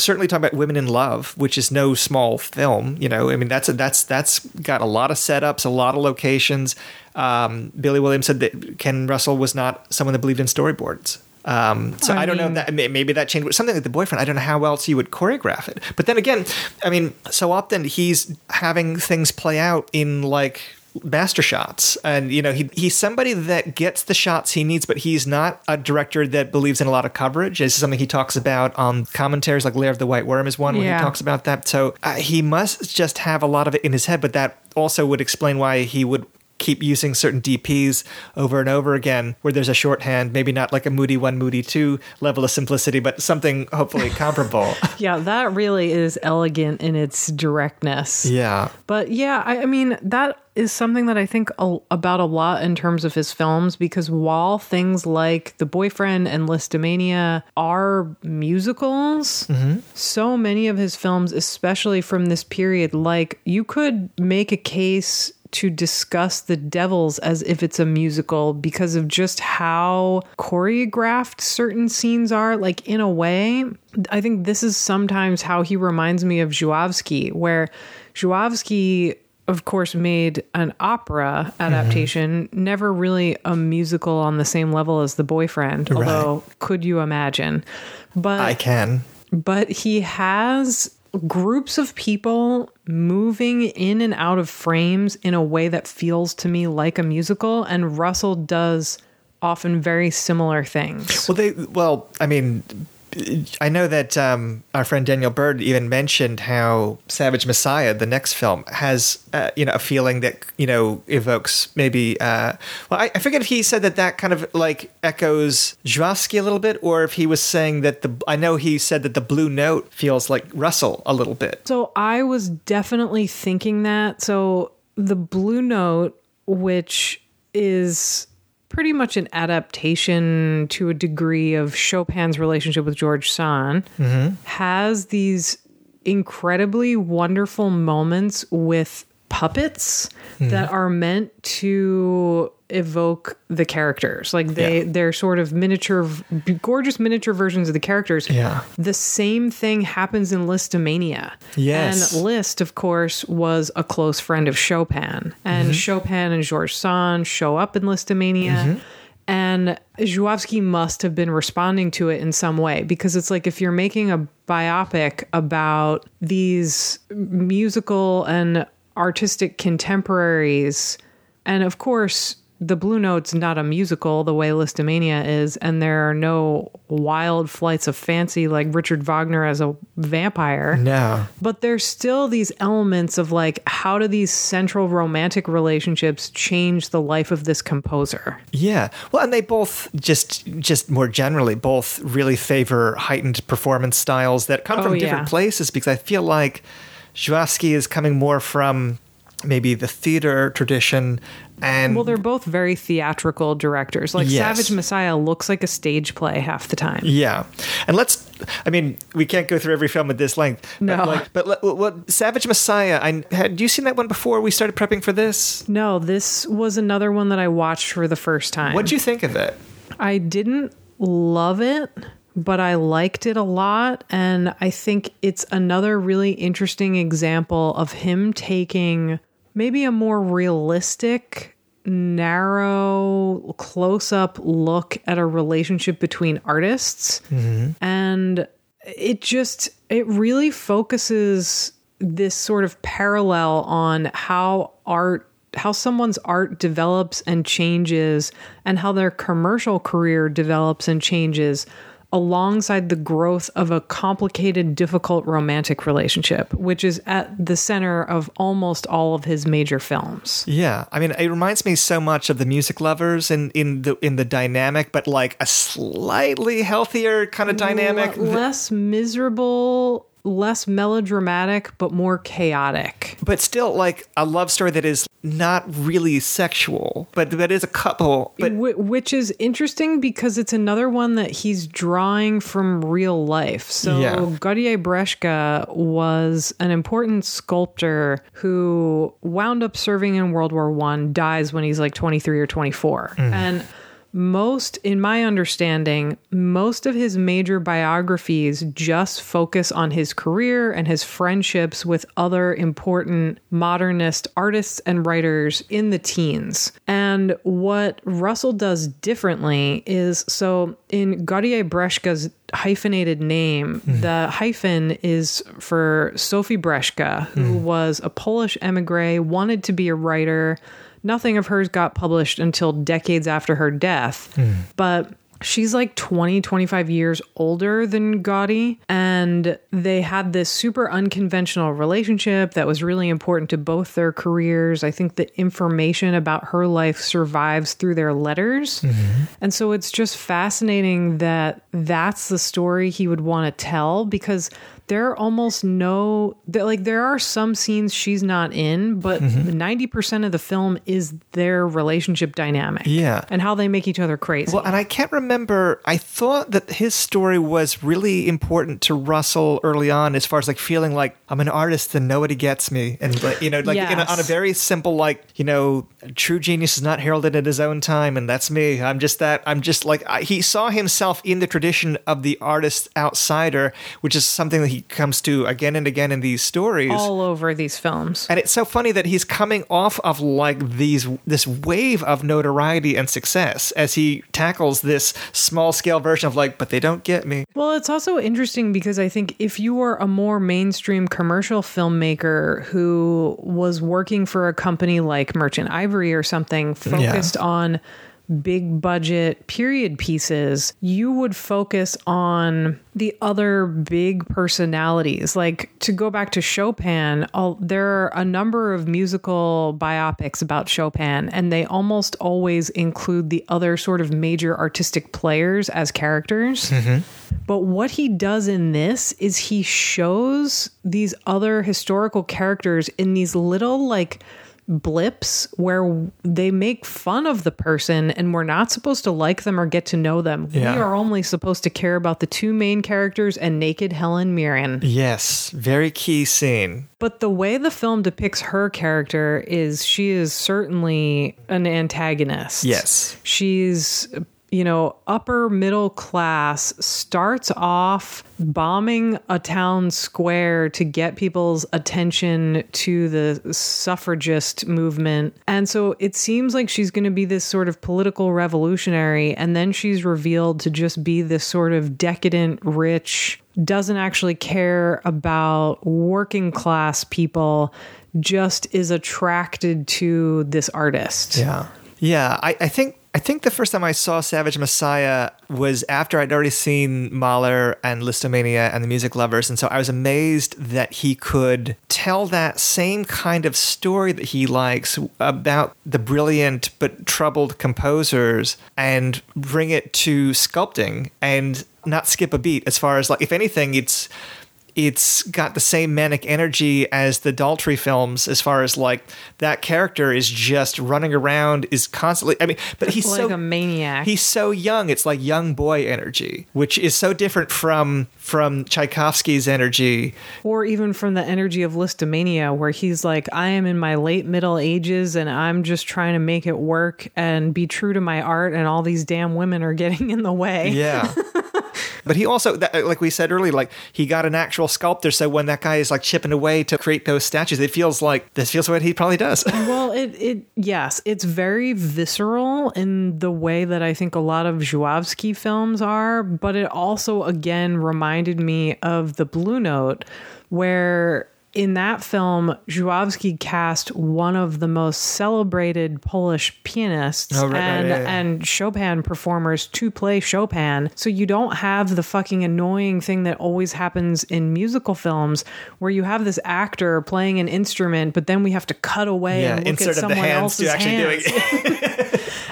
certainly talking about Women in Love, which is no small film, you know, I mean, that's a, that's that's got a lot of setups, a lot of locations. Um, Billy Williams said that Ken Russell was not someone that believed in storyboards. Um, so I, I don't mean, know that maybe that changed something like The Boyfriend. I don't know how else you would choreograph it. But then again, I mean, so often he's having things play out in like master shots, and you know he he's somebody that gets the shots he needs, but he's not a director that believes in a lot of coverage. This is something he talks about on commentaries, like Lair of the White Worm is one yeah. where he talks about that. So uh, he must just have a lot of it in his head, but that also would explain why he would keep using certain D Ps over and over again, where there's a shorthand, maybe not like a Moody one, Moody two level of simplicity, but something hopefully comparable. Yeah, that really is elegant in its directness. Yeah. But yeah, I, I mean, that is something that I think a, about a lot in terms of his films, because while things like The Boyfriend and Listomania are musicals, mm-hmm. so many of his films, especially from this period, like you could make a case to discuss The Devils as if it's a musical because of just how choreographed certain scenes are. Like, in a way, I think this is sometimes how he reminds me of Zhuavsky, where Zhuavsky, of course, made an opera adaptation, mm-hmm. never really a musical on the same level as The Boyfriend, right. although could you imagine? But I can. But he has groups of people moving in and out of frames in a way that feels to me like a musical, and Russell does often very similar things. Well, they, well, I mean, I know that um, our friend Daniel Bird even mentioned how Savage Messiah, the next film, has uh, you know a feeling that you know evokes maybe. Uh, well, I, I forget if he said that that kind of like echoes Zhuavsky a little bit, or if he was saying that the. I know he said that the Blue Note feels like Russell a little bit. So I was definitely thinking that. So the Blue Note, which is pretty much an adaptation to a degree of Chopin's relationship with George Sand, mm-hmm. has these incredibly wonderful moments with puppets mm-hmm. that are meant to evoke the characters. Like they, yeah. they're sort of miniature, gorgeous miniature versions of the characters. Yeah. The same thing happens in Listomania. Yes. And Liszt, of course, was a close friend of Chopin. And mm-hmm. Chopin and George Sand show up in Listomania. Mm-hmm. And Zhuavsky must have been responding to it in some way, because it's like if you're making a biopic about these musical and artistic contemporaries, and of course, The Blue Note's not a musical the way Listomania is, and there are no wild flights of fancy like Richard Wagner as a vampire. No. But there's still these elements of like, how do these central romantic relationships change the life of this composer? Yeah. Well, and they both just, just more generally, both really favor heightened performance styles that come oh, from different yeah. places, because I feel like Zhuavsky is coming more from maybe the theater tradition. And well, they're both very theatrical directors. Like yes. Savage Messiah looks like a stage play half the time. Yeah. And let's, I mean, we can't go through every film at this length. No. But, like, but well, Savage Messiah, I, had you seen that one before we started prepping for this? No, this was another one that I watched for the first time. What'd you think of it? I didn't love it, but I liked it a lot. And I think it's another really interesting example of him taking maybe a more realistic, narrow, close-up look at a relationship between artists. Mm-hmm. And it just, it really focuses this sort of parallel on how art, how someone's art develops and changes, and how their commercial career develops and changes alongside the growth of a complicated, difficult romantic relationship, which is at the center of almost all of his major films. Yeah. I mean, it reminds me so much of The Music Lovers in, in the in the dynamic, but like a slightly healthier kind of dynamic. L- less miserable, less melodramatic, but more chaotic. But still like a love story that is not really sexual, but that is a couple. But which is interesting because it's another one that he's drawing from real life. So yeah. Gaudier Breschke was an important sculptor who wound up serving in World War One, dies when he's like twenty-three or twenty-four. Mm. And most, in my understanding, most of his major biographies just focus on his career and his friendships with other important modernist artists and writers in the teens. And what Russell does differently is, so in Gaudier Breschke's hyphenated name, mm-hmm. the hyphen is for Sophie Breschke, who mm-hmm. was a Polish emigre, wanted to be a writer. Nothing of hers got published until decades after her death, mm. but she's like twenty, twenty-five years older than Gaudi, and they had this super unconventional relationship that was really important to both their careers. I think the information about her life survives through their letters. Mm-hmm. And so it's just fascinating that that's the story he would want to tell, because there are almost no, like there are some scenes she's not in, but mm-hmm. ninety percent of the film is their relationship dynamic. Yeah. And how they make each other crazy. Well, and I can't remember, I thought that his story was really important to Russell early on, as far as like feeling like I'm an artist and nobody gets me. And like, you know, like yes. in a, on a very simple, like, you know, true genius is not heralded at his own time. And that's me. I'm just that, I'm just like, I, he saw himself in the tradition of the artist outsider, which is something that he comes to again and again in these stories, all over these films. And it's so funny that he's coming off of like these this wave of notoriety and success as he tackles this small scale version of like, but they don't get me. Well, it's also interesting because I think if you are a more mainstream commercial filmmaker who was working for a company like Merchant Ivory or something focused yeah. on big budget period pieces, you would focus on the other big personalities. Like to go back to Chopin, all, there are a number of musical biopics about Chopin, and they almost always include the other sort of major artistic players as characters. Mm-hmm. But what he does in this is he shows these other historical characters in these little like blips where they make fun of the person, and we're not supposed to like them or get to know them. Yeah. We are only supposed to care about the two main characters and naked Helen Mirren. Yes, very key scene. But the way the film depicts her character is she is certainly an antagonist. Yes. She's, you know, upper middle class, starts off bombing a town square to get people's attention to the suffragist movement. And so it seems like she's going to be this sort of political revolutionary. And then she's revealed to just be this sort of decadent, rich, doesn't actually care about working class people, just is attracted to this artist. Yeah. Yeah. I, I think I think the first time I saw Savage Messiah was after I'd already seen Mahler and Listomania and The Music Lovers. And so I was amazed that he could tell that same kind of story that he likes about the brilliant but troubled composers and bring it to sculpting and not skip a beat. As far as like, if anything, it's... it's got the same manic energy as the Daltrey films, as far as like that character is just running around, is constantly, I mean, but it's he's like so, a maniac. He's so young. It's like young boy energy, which is so different from, from Tchaikovsky's energy. Or even from the energy of Listomania, where he's like, I am in my late middle ages and I'm just trying to make it work and be true to my art, and all these damn women are getting in the way. Yeah. But he also, like we said earlier, like he got an actual sculptor. So when that guy is like chipping away to create those statues, it feels like this feels what he probably does. Well, it, it yes, it's very visceral in the way that I think a lot of Zhuavsky films are. But it also, again, reminded me of The Blue Note, where in that film, Żuławski cast one of the most celebrated Polish pianists oh, right, and, right, yeah, yeah. and Chopin performers to play Chopin. So you don't have the fucking annoying thing that always happens in musical films where you have this actor playing an instrument, but then we have to cut away yeah, and look at someone else's hands.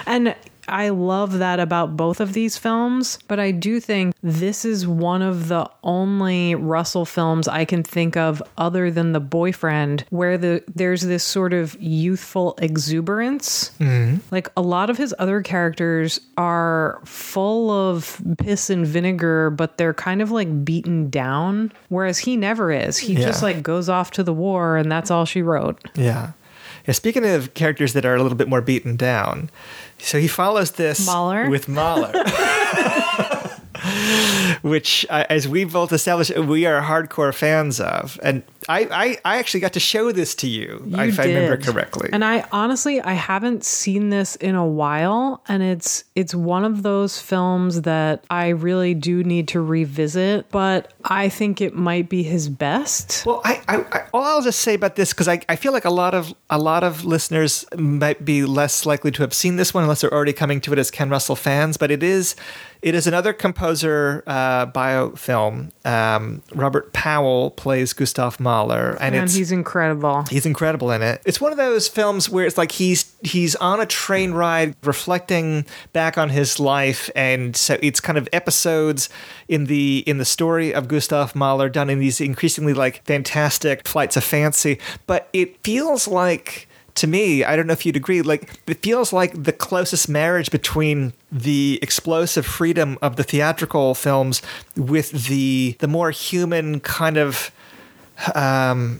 And I love that about both of these films, but I do think this is one of the only Russell films I can think of other than The Boyfriend where the there's this sort of youthful exuberance. Mm-hmm. Like a lot of his other characters are full of piss and vinegar, but they're kind of like beaten down, whereas he never is. He yeah. just like goes off to the war and that's all she wrote. Yeah. Yeah, speaking of characters that are a little bit more beaten down, so he follows this Mahler. with Mahler, which, uh, as we both established, we are hardcore fans of. And I, I, I actually got to show this to you, you if did. I remember correctly. And I honestly, I haven't seen this in a while. And it's it's one of those films that I really do need to revisit. But I think it might be his best. Well, I, I, I all I'll just say about this, because I, I feel like a lot of a lot of listeners might be less likely to have seen this one unless they're already coming to it as Ken Russell fans. But it is it is another composer uh, biofilm. Um, Robert Powell plays Gustav Mahler. And, and it's, he's incredible. He's incredible in it. It's one of those films where it's like he's he's on a train ride reflecting back on his life, and so it's kind of episodes in the in the story of Gustav Mahler done in these increasingly like fantastic flights of fancy. But it feels like, to me, I don't know if you'd agree, like it feels like the closest marriage between the explosive freedom of the theatrical films with the the more human kind of Um,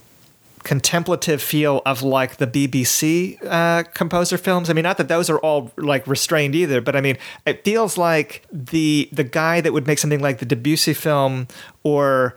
contemplative feel of like the B B C uh, composer films. I mean, not that those are all like restrained either, but I mean, it feels like the the guy that would make something like the Debussy film, or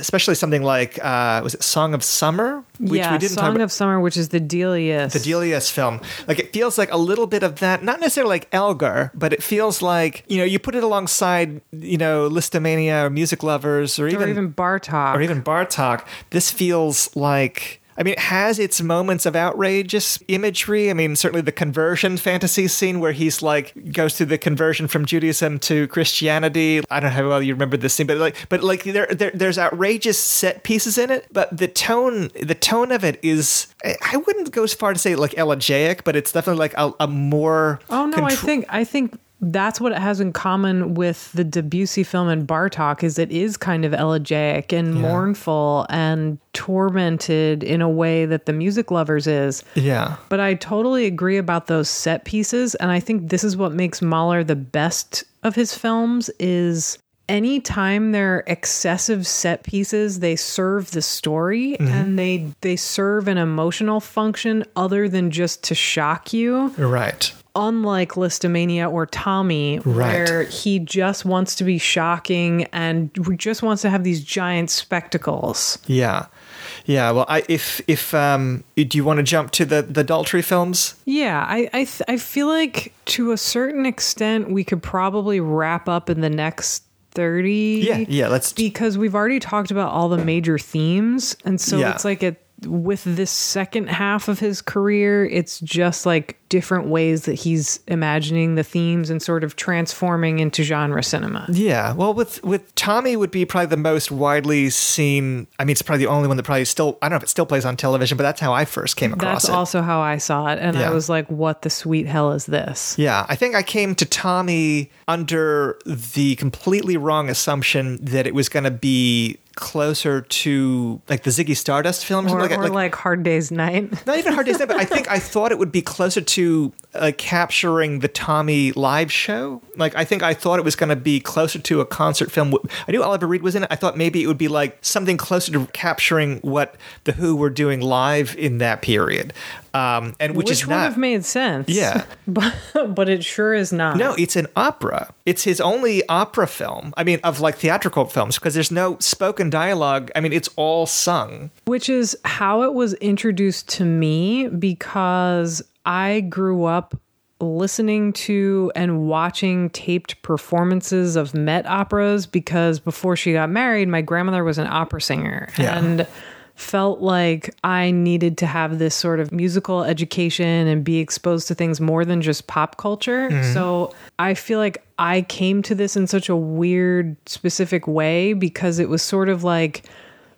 especially something like uh, was it Song of Summer? Which yeah, we didn't Song talk about. of Summer, which is the Delius, the Delius film. Like it feels like a little bit of that, not necessarily like Elgar, but it feels like, you know, you put it alongside, you know, Listomania or Music Lovers, or, or even even Bartók, or even Bartók. This feels like, I mean, it has its moments of outrageous imagery. I mean, certainly the conversion fantasy scene where he's like goes through the conversion from Judaism to Christianity. I don't know how well you remember this scene, but like, but like there, there there's outrageous set pieces in it. But the tone, the tone of it is, I wouldn't go as far to say like elegiac, but it's definitely like a, a more. Oh no, contro- I think I think. That's what it has in common with the Debussy film and Bartók, is it is kind of elegiac and yeah. mournful and tormented in a way that the Music Lovers is. Yeah. But I totally agree about those set pieces. And I think this is what makes Mahler the best of his films is anytime there are excessive set pieces, they serve the story mm-hmm. and they, they serve an emotional function other than just to shock you. Right. Unlike Listomania or Tommy, right. where he just wants to be shocking and just wants to have these giant spectacles. Yeah. Yeah. Well, I, if, if, um, do you want to jump to the, the Daltrey films? Yeah. I, I, th- I feel like to a certain extent, we could probably wrap up in the next thirty. Yeah. Yeah. Let's, because we've already talked about all the major themes. And so yeah. it's like a, with this second half of his career, it's just like different ways that he's imagining the themes and sort of transforming into genre cinema. Yeah. Well, with, with Tommy would be probably the most widely seen. I mean, it's probably the only one that probably still, I don't know if it still plays on television, but that's how I first came across that's it. That's also how I saw it. And yeah. I was like, what the sweet hell is this? Yeah. I think I came to Tommy under the completely wrong assumption that it was going to be closer to like the Ziggy Stardust films, or, like, or like, like Hard Day's Night. Not even Hard Day's Night, but I think I thought it would be closer to uh, capturing the Tommy live show. Like I think I thought it was going to be closer to a concert film. I knew Oliver Reed was in it. I thought maybe it would be like something closer to capturing what the Who were doing live in that period. Um, and which, which is would not, have made sense. Yeah. But, but it sure is not. No, it's an opera. It's his only opera film. I mean, of like theatrical films, because there's no spoken dialogue. I mean, it's all sung. Which is how it was introduced to me, because I grew up listening to and watching taped performances of Met operas, because before she got married, my grandmother was an opera singer. Yeah. And felt like I needed to have this sort of musical education and be exposed to things more than just pop culture. Mm-hmm. So I feel like I came to this in such a weird, specific way because it was sort of like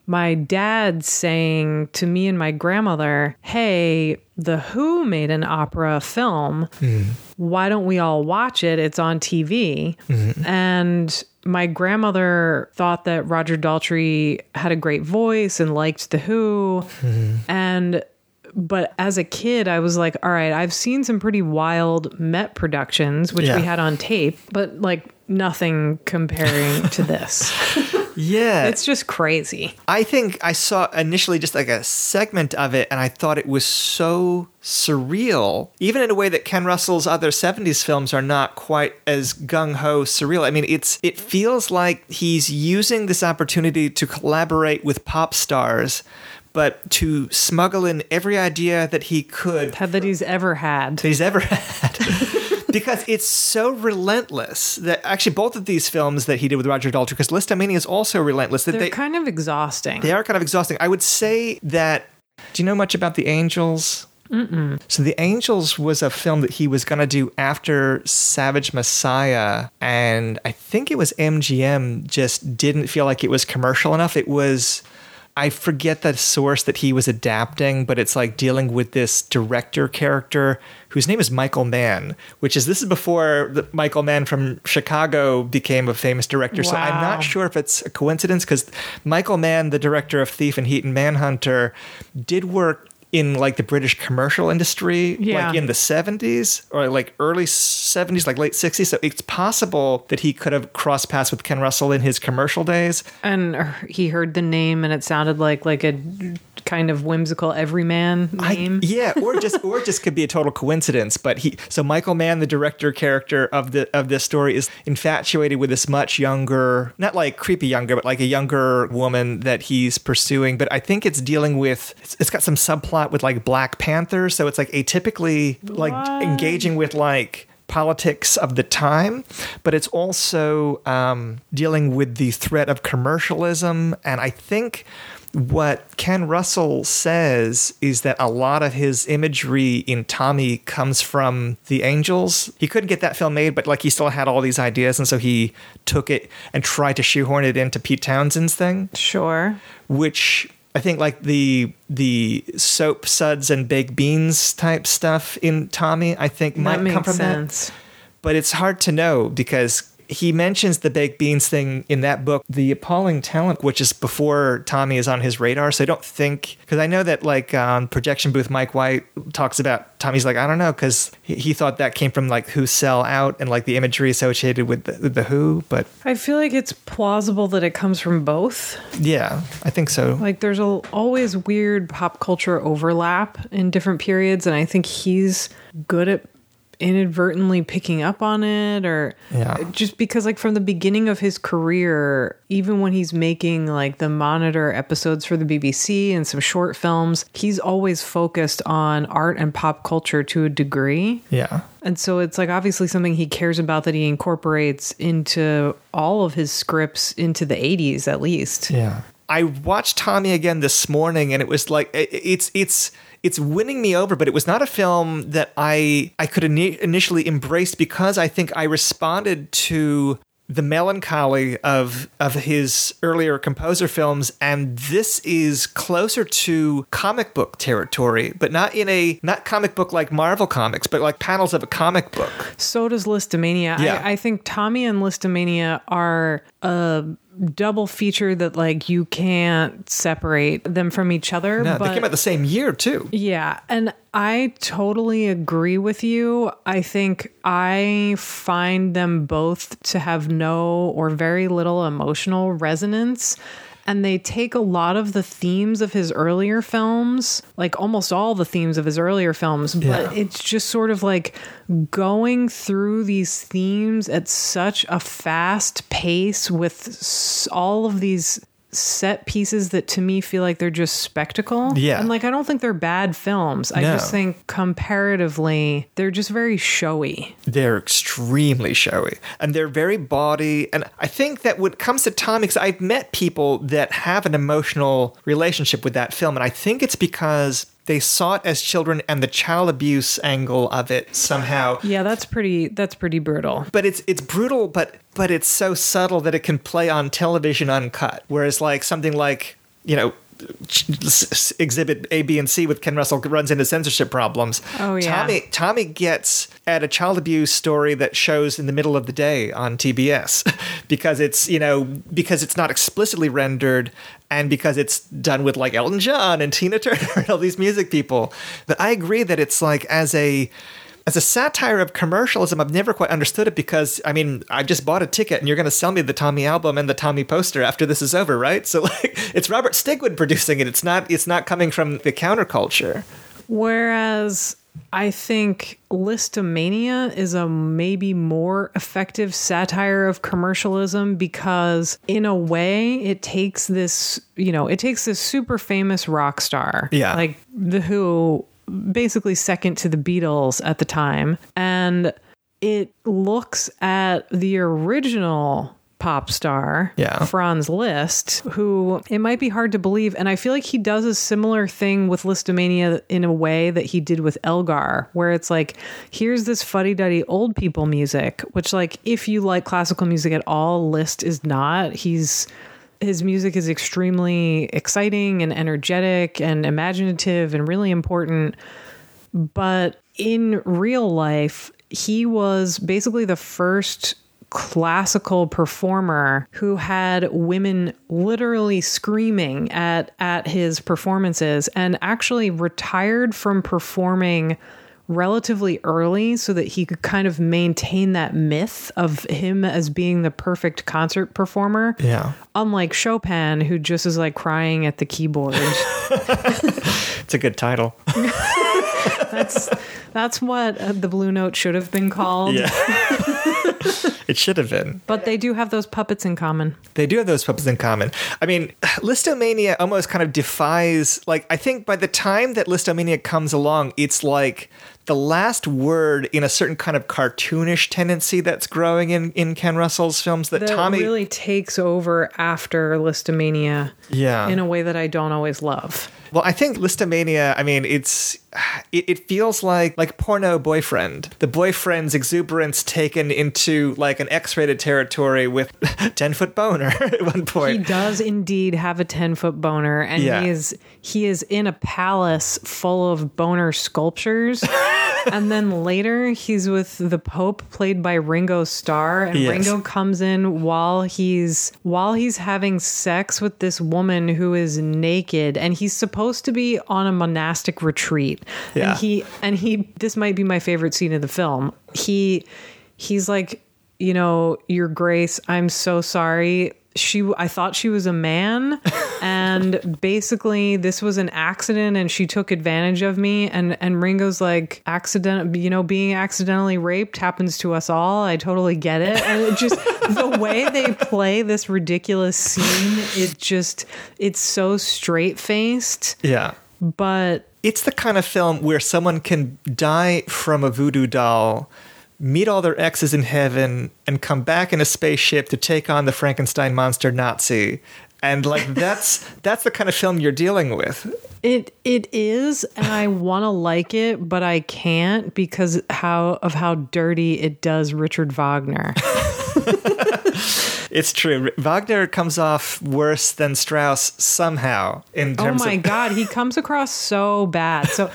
my dad saying to me and my grandmother, hey, The Who made an opera film. Mm-hmm. Why don't we all watch it? It's on T V. Mm-hmm. And my grandmother thought that Roger Daltrey had a great voice and liked The Who. Mm-hmm. And but as a kid, I was like, all right, I've seen some pretty wild Met productions, which yeah. we had on tape, but like nothing comparing to this. Yeah. It's just crazy. I think I saw initially just like a segment of it, and I thought it was so surreal, even in a way that Ken Russell's other seventies films are not quite as gung-ho surreal. I mean, it's it feels like he's using this opportunity to collaborate with pop stars, but to smuggle in every idea that he could. That he's ever had. That he's ever had. Because it's so relentless that actually both of these films that he did with Roger Daltrey, because Listomania is also relentless. That They're they, kind of exhausting. They are kind of exhausting. I would say that, do you know much about The Angels? Mm-mm. So The Angels was a film that he was going to do after Savage Messiah, and I think it was M G M just didn't feel like it was commercial enough. It was... I forget the source that he was adapting, but it's like dealing with this director character whose name is Michael Mann, which is, this is before the Michael Mann from Chicago became a famous director. Wow. So I'm not sure if it's a coincidence, because Michael Mann, the director of Thief and Heat and Manhunter, did work in like the British commercial industry, yeah. like in the seventies or like early seventies, like late sixties. So it's possible that he could have crossed paths with Ken Russell in his commercial days. And he heard the name and it sounded like like a kind of whimsical everyman name. I, yeah, or just or just could be a total coincidence. But he, so Michael Mann, the director character of the of this story, is infatuated with this much younger, not like creepy younger, but like a younger woman that he's pursuing. But I think it's dealing with, it's, it's got some subplot with like Black Panther, so it's like atypically like what? engaging with like politics of the time, but it's also um, dealing with the threat of commercialism. And I think what Ken Russell says is that a lot of his imagery in Tommy comes from The Angels. He couldn't get that film made, but like he still had all these ideas, and so he took it and tried to shoehorn it into Pete Townshend's thing. Sure. Which... I think like the the soap suds and baked beans type stuff in Tommy, I think might come from that. But it's hard to know because he mentions the baked beans thing in that book, The Appalling Talent, which is before Tommy is on his radar. So I don't think, because I know that like um, Projection Booth Mike White talks about Tommy's like, I don't know, because he, he thought that came from like Who Sell Out and like the imagery associated with the, with the Who. But I feel like it's plausible that it comes from both. Yeah, I think so. Like there's a, always weird pop culture overlap in different periods. And I think he's good at inadvertently picking up on it, or yeah. just because like from the beginning of his career, even when he's making like the Monitor episodes for the B B C and some short films, he's always focused on art and pop culture to a degree. Yeah. And so it's like obviously something he cares about that he incorporates into all of his scripts into the eighties at least. Yeah. I watched Tommy again this morning, and it was like, it's, it's, it's winning me over, but it was not a film that I I could ini- initially embrace, because I think I responded to the melancholy of of his earlier composer films, and this is closer to comic book territory, but not in a not comic book like Marvel comics, but like panels of a comic book. So does Listomania. Yeah. I, I think Tommy and Listomania are a double feature that like you can't separate them from each other. No, but they came out the same year too. Yeah, and I totally agree with you. I think I find them both to have no or very little emotional resonance. And they take a lot of the themes of his earlier films, like almost all the themes of his earlier films, but yeah. it's just sort of like going through these themes at such a fast pace with all of these set pieces that to me feel like they're just spectacle. Yeah. And like, I don't think they're bad films. I no. just think comparatively, they're just very showy. They're extremely showy and they're very bawdy. And I think that when it comes to Tommy, because I've met people that have an emotional relationship with that film. And I think it's because they saw it as children and the child abuse angle of it somehow. Yeah, that's pretty that's pretty brutal. But it's it's brutal, but but it's so subtle that it can play on television uncut. Whereas like something like, you know, Exhibit A, B, and C with Ken Russell runs into censorship problems. Oh, yeah. Tommy, Tommy gets at a child abuse story that shows in the middle of the day on T B S because it's, you know, because it's not explicitly rendered and because it's done with like Elton John and Tina Turner and all these music people. But I agree that it's like as a... As a satire of commercialism, I've never quite understood it because, I mean, I just bought a ticket and you're going to sell me the Tommy album and the Tommy poster after this is over, right? So, like, it's Robert Stigwood producing it. It's not, it's not coming from the counterculture. Whereas I think Listomania is a maybe more effective satire of commercialism because in a way it takes this, you know, it takes this super famous rock star. Yeah. Like the Who... basically second to the Beatles at the time. And it looks at the original pop star, yeah. Franz Liszt, who it might be hard to believe. And I feel like he does a similar thing with Listomania in a way that he did with Elgar, where it's like, here's this fuddy-duddy old people music, which like, if you like classical music at all, Liszt is not. He's... His music is extremely exciting and energetic and imaginative and really important. But in real life, he was basically the first classical performer who had women literally screaming at, at his performances and actually retired from performing relatively early so that he could kind of maintain that myth of him as being the perfect concert performer. Yeah. Unlike Chopin, who just is like crying at the keyboard. It's a good title. That's that's what uh, the Blue Note should have been called. Yeah. It should have been. But they do have those puppets in common. They do have those puppets in common. I mean, Listomania almost kind of defies, like, I think by the time that Listomania comes along, it's like the last word in a certain kind of cartoonish tendency that's growing in, in Ken Russell's films that, that Tommy... really takes over after Listomania yeah. in a way that I don't always love. Well, I think Listomania, I mean, it's... It, it feels like like Porno Boyfriend. The boyfriend's exuberance taken into like an X-rated territory with ten-foot boner at one point. He does indeed have a ten-foot boner, and yeah. he is he is in a palace full of boner sculptures. And then later, he's with the Pope, played by Ringo Starr, and yes. Ringo comes in while he's while he's having sex with this woman who is naked, and he's supposed to be on a monastic retreat. Yeah. And he and he this might be my favorite scene of the film. He he's like, you know, Your Grace, I'm so sorry. She, I thought she was a man, and basically this was an accident and she took advantage of me. And, and Ringo's like, accident, you know, being accidentally raped happens to us all. I totally get it. And it just, the way they play this ridiculous scene, it just, it's so straight faced. Yeah. But it's the kind of film where someone can die from a voodoo doll, meet all their exes in heaven, and come back in a spaceship to take on the Frankenstein monster Nazi. And like, that's that's the kind of film you're dealing with. It It is, and I want to like it, but I can't because how of how dirty it does Richard Wagner. It's true. Wagner comes off worse than Strauss somehow in terms of... Oh my of- God, he comes across so bad. So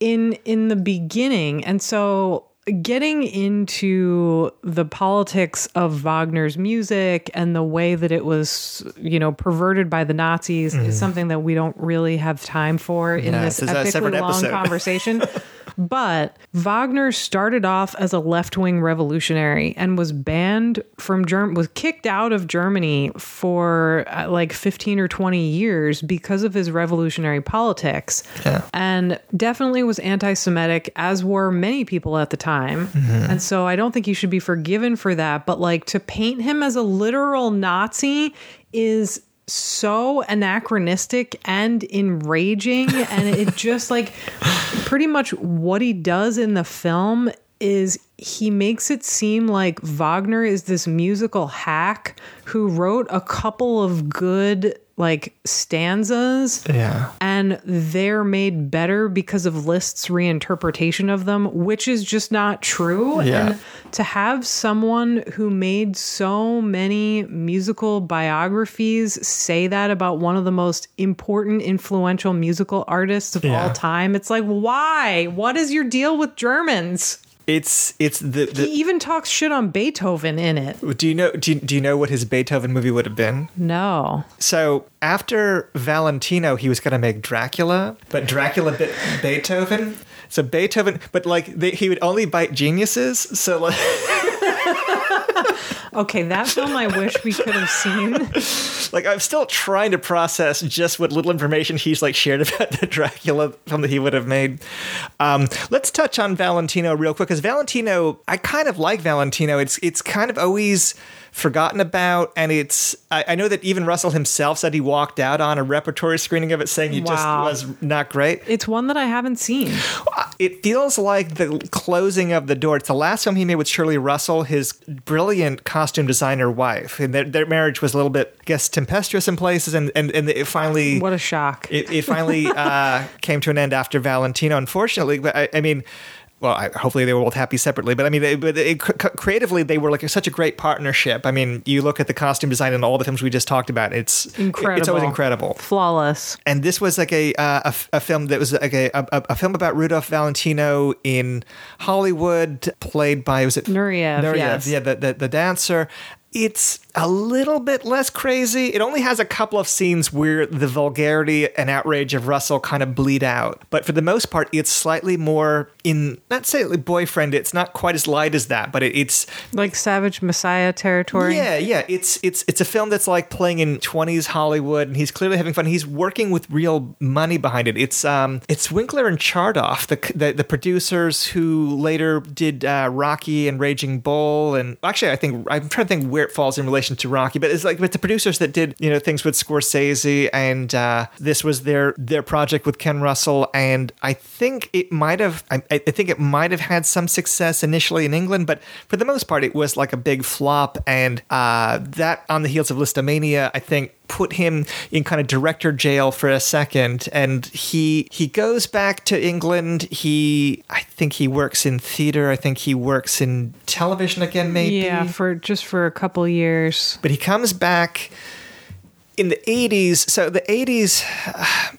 in in the beginning, and so... Getting into the politics of Wagner's music and the way that it was, you know, perverted by the Nazis mm. is something that we don't really have time for in yeah, this, this epically long episode. Conversation. But Wagner started off as a left-wing revolutionary and was banned from Germany, was kicked out of Germany for uh, like fifteen or twenty years because of his revolutionary politics. Yeah. And definitely was anti-Semitic, as were many people at the time. Mm-hmm. And so I don't think he should be forgiven for that. But like to paint him as a literal Nazi is so anachronistic and enraging. And it just like pretty much what he does in the film is he makes it seem like Wagner is this musical hack who wrote a couple of good like stanzas, yeah, and they're made better because of Liszt's reinterpretation of them, which is just not true. Yeah. And to have someone who made so many musical biographies say that about one of the most important, influential musical artists of yeah. all time, it's like, why? What is your deal with Germans? It's it's the, the he even talks shit on Beethoven in it. Do you know do you, do you know what his Beethoven movie would have been? No. So after Valentino, he was going to make Dracula, but Dracula bit Beethoven. So Beethoven, but like they, he would only bite geniuses. So like. Okay, that film I wish we could have seen. Like, I'm still trying to process just what little information he's, like, shared about the Dracula film that he would have made. Um, let's touch on Valentino real quick, because Valentino, I kind of like Valentino. It's it's kind of always forgotten about, and it's, I, I know that even Russell himself said he walked out on a repertory screening of it saying he wow. just was not great. It's one that I haven't seen. It feels like the closing of the door. It's the last film he made with Shirley Russell, his brilliant costume designer wife, and their, their marriage was a little bit, I guess, tempestuous in places, and, and, and it finally... What a shock. It, it finally uh, came to an end after Valentino, unfortunately, but I, I mean... Well, I, hopefully they were both happy separately, but I mean, they, but it, c- creatively, they were like such a great partnership. I mean, you look at the costume design and all the films we just talked about; it's incredible. It's always incredible, flawless. And this was like a uh, a, a film that was like a, a a film about Rudolph Valentino in Hollywood, played by was it Nureyev? Nureyev, yes. yeah, the, the the dancer. It's a little bit less crazy. It only has a couple of scenes where the vulgarity and outrage of Russell kind of bleed out. But for the most part, it's slightly more in, not say like Boyfriend, it's not quite as light as that, but it, it's... Like Savage Messiah territory? Yeah, yeah. It's it's it's a film that's like playing in twenties Hollywood, and he's clearly having fun. He's working with real money behind it. It's um it's Winkler and Chardoff, the the, the producers who later did uh, Rocky and Raging Bull, and actually I think, I'm trying to think where it falls in relation to Rocky, but it's like with the producers that did, you know, things with Scorsese, and uh, this was their their project with Ken Russell, and I think it might have I, I think it might have had some success initially in England, but for the most part it was like a big flop, and uh, that on the heels of Listomania, I think put him in kind of director jail for a second, and he he goes back to England. He I think he works in theater. I think he works in television again, maybe. Yeah, for just for a couple years. But he comes back in the eighties. So the eighties,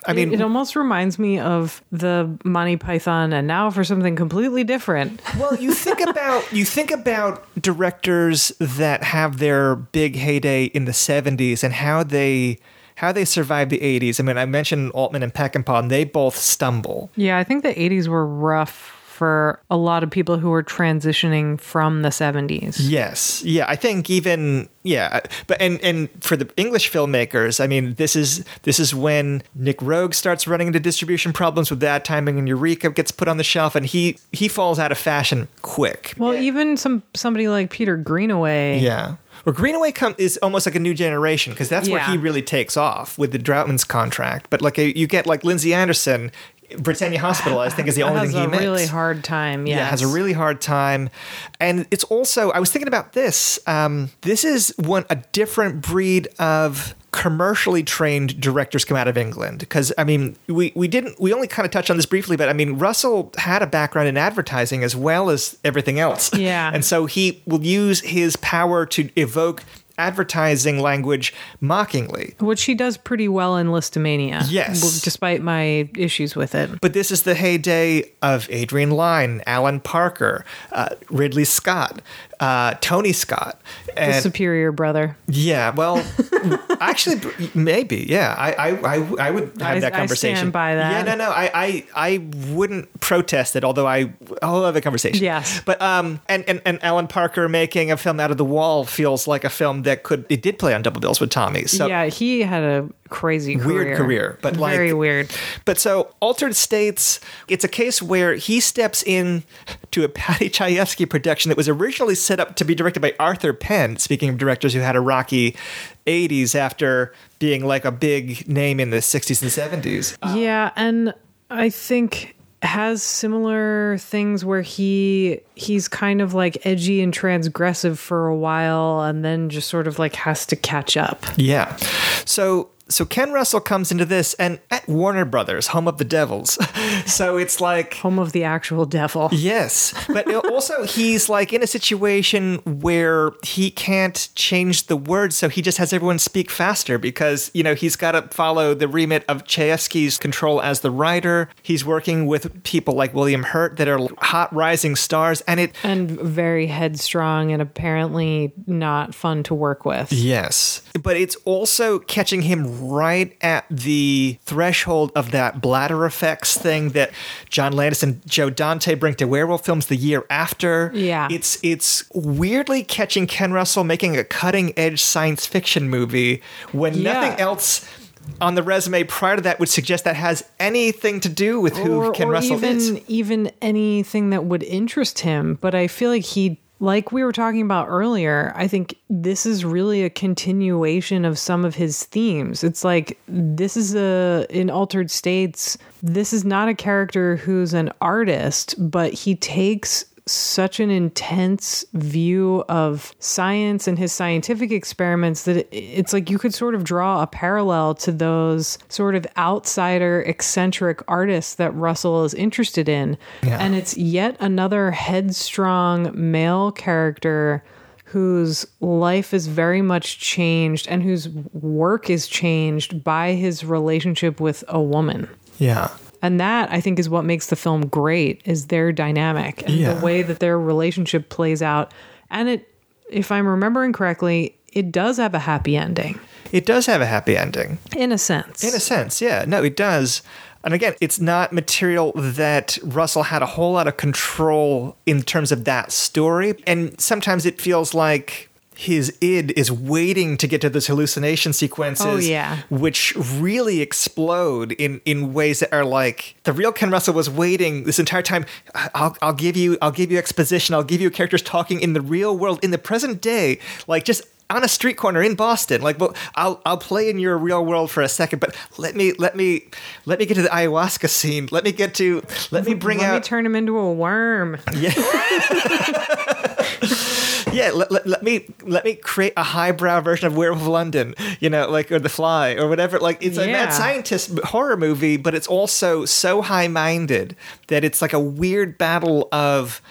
I mean, it, it almost reminds me of the Monty Python. And now for something completely different. Well, you think about you think about directors that have their big heyday in the seventies and how they how they survived the eighties. I mean, I mentioned Altman and Peckinpah, and they both stumble. Yeah, I think the eighties were rough for a lot of people who were transitioning from the seventies. Yes. Yeah. I think even, yeah. But, and, and for the English filmmakers, I mean, this is, this is when Nick Rogue starts running into distribution problems with That Timing, and Eureka gets put on the shelf, and he, he falls out of fashion quick. Well, yeah. even some, somebody like Peter Greenaway. Yeah. Well, Greenaway come, is almost like a new generation, because that's yeah. where he really takes off with the Droutman's contract. But like a, you get like Lindsay Anderson, Britannia Hospital, I think, is the only thing he makes. Has a really hard time, yes. Yeah, has a really hard time. And it's also, I was thinking about this. Um, this is one a different breed of commercially trained directors come out of England. Because, I mean, we, we didn't, we only kind of touched on this briefly, but I mean, Russell had a background in advertising as well as everything else. Yeah. And so he will use his power to evoke advertising language mockingly, which he does pretty well in Listomania. Yes, despite my issues with it. But this is the heyday of Adrian Lyne, Alan Parker, uh, Ridley Scott, uh, Tony Scott, and, the superior brother. Yeah, well, actually, maybe. Yeah, I, I, I, I would have I, that conversation. I stand by that. Yeah, no, no, I, I, I wouldn't protest it. Although I, I'll have a conversation. Yes, but um, and, and and Alan Parker making a film out of The Wall feels like a film that. That could it did play on double bills with Tommy. So yeah, he had a crazy career. Weird career. But like, very weird. But so Altered States, it's a case where he steps in to a Paddy Chayefsky production that was originally set up to be directed by Arthur Penn, speaking of directors who had a rocky eighties after being like a big name in the sixties and seventies. Yeah, and I think has similar things where he he's kind of like edgy and transgressive for a while and then just sort of like has to catch up. Yeah. So so Ken Russell comes into this and at Warner Brothers, home of the Devils. So it's like home of the actual devil. Yes. But also he's like in a situation where he can't change the words. So he just has everyone speak faster because, you know, he's got to follow the remit of Chayefsky's control as the writer. He's working with people like William Hurt that are hot rising stars. And it and very headstrong and apparently not fun to work with. Yes. But it's also catching him right at the threshold of that bladder effects thing that John Landis and Joe Dante bring to werewolf films the year after. Yeah. It's it's weirdly catching Ken Russell making a cutting-edge science fiction movie when yeah. nothing else on the resume prior to that would suggest that has anything to do with who or, Ken or Russell even, is. Even anything that would interest him. But I feel like he... Like we were talking about earlier, I think this is really a continuation of some of his themes. It's like, this is a, in Altered States, this is not a character who's an artist, but he takes such an intense view of science and his scientific experiments that it's like you could sort of draw a parallel to those sort of outsider eccentric artists that Russell is interested in. Yeah. And it's yet another headstrong male character whose life is very much changed and whose work is changed by his relationship with a woman. Yeah. And that, I think, is what makes the film great, is their dynamic and yeah. the way that their relationship plays out. And it, if I'm remembering correctly, it does have a happy ending. It does have a happy ending. In a sense. In a sense, yeah. No, it does. And again, it's not material that Russell had a whole lot of control in terms of that story. And sometimes it feels like his id is waiting to get to those hallucination sequences, oh, yeah. which really explode in, in ways that are like the real Ken Russell was waiting this entire time. I'll I'll give you I'll give you exposition. I'll give you characters talking in the real world in the present day, like just on a street corner in Boston. Like, well, I'll I'll play in your real world for a second, but let me let me let me get to the ayahuasca scene. Let me get to let me bring let out. Let me turn him into a worm. Yeah. Yeah, let, let, let me let me create a highbrow version of Werewolf of London, you know, like, or The Fly or whatever. Like, it's yeah. a mad scientist horror movie, but it's also so high-minded that it's like a weird battle of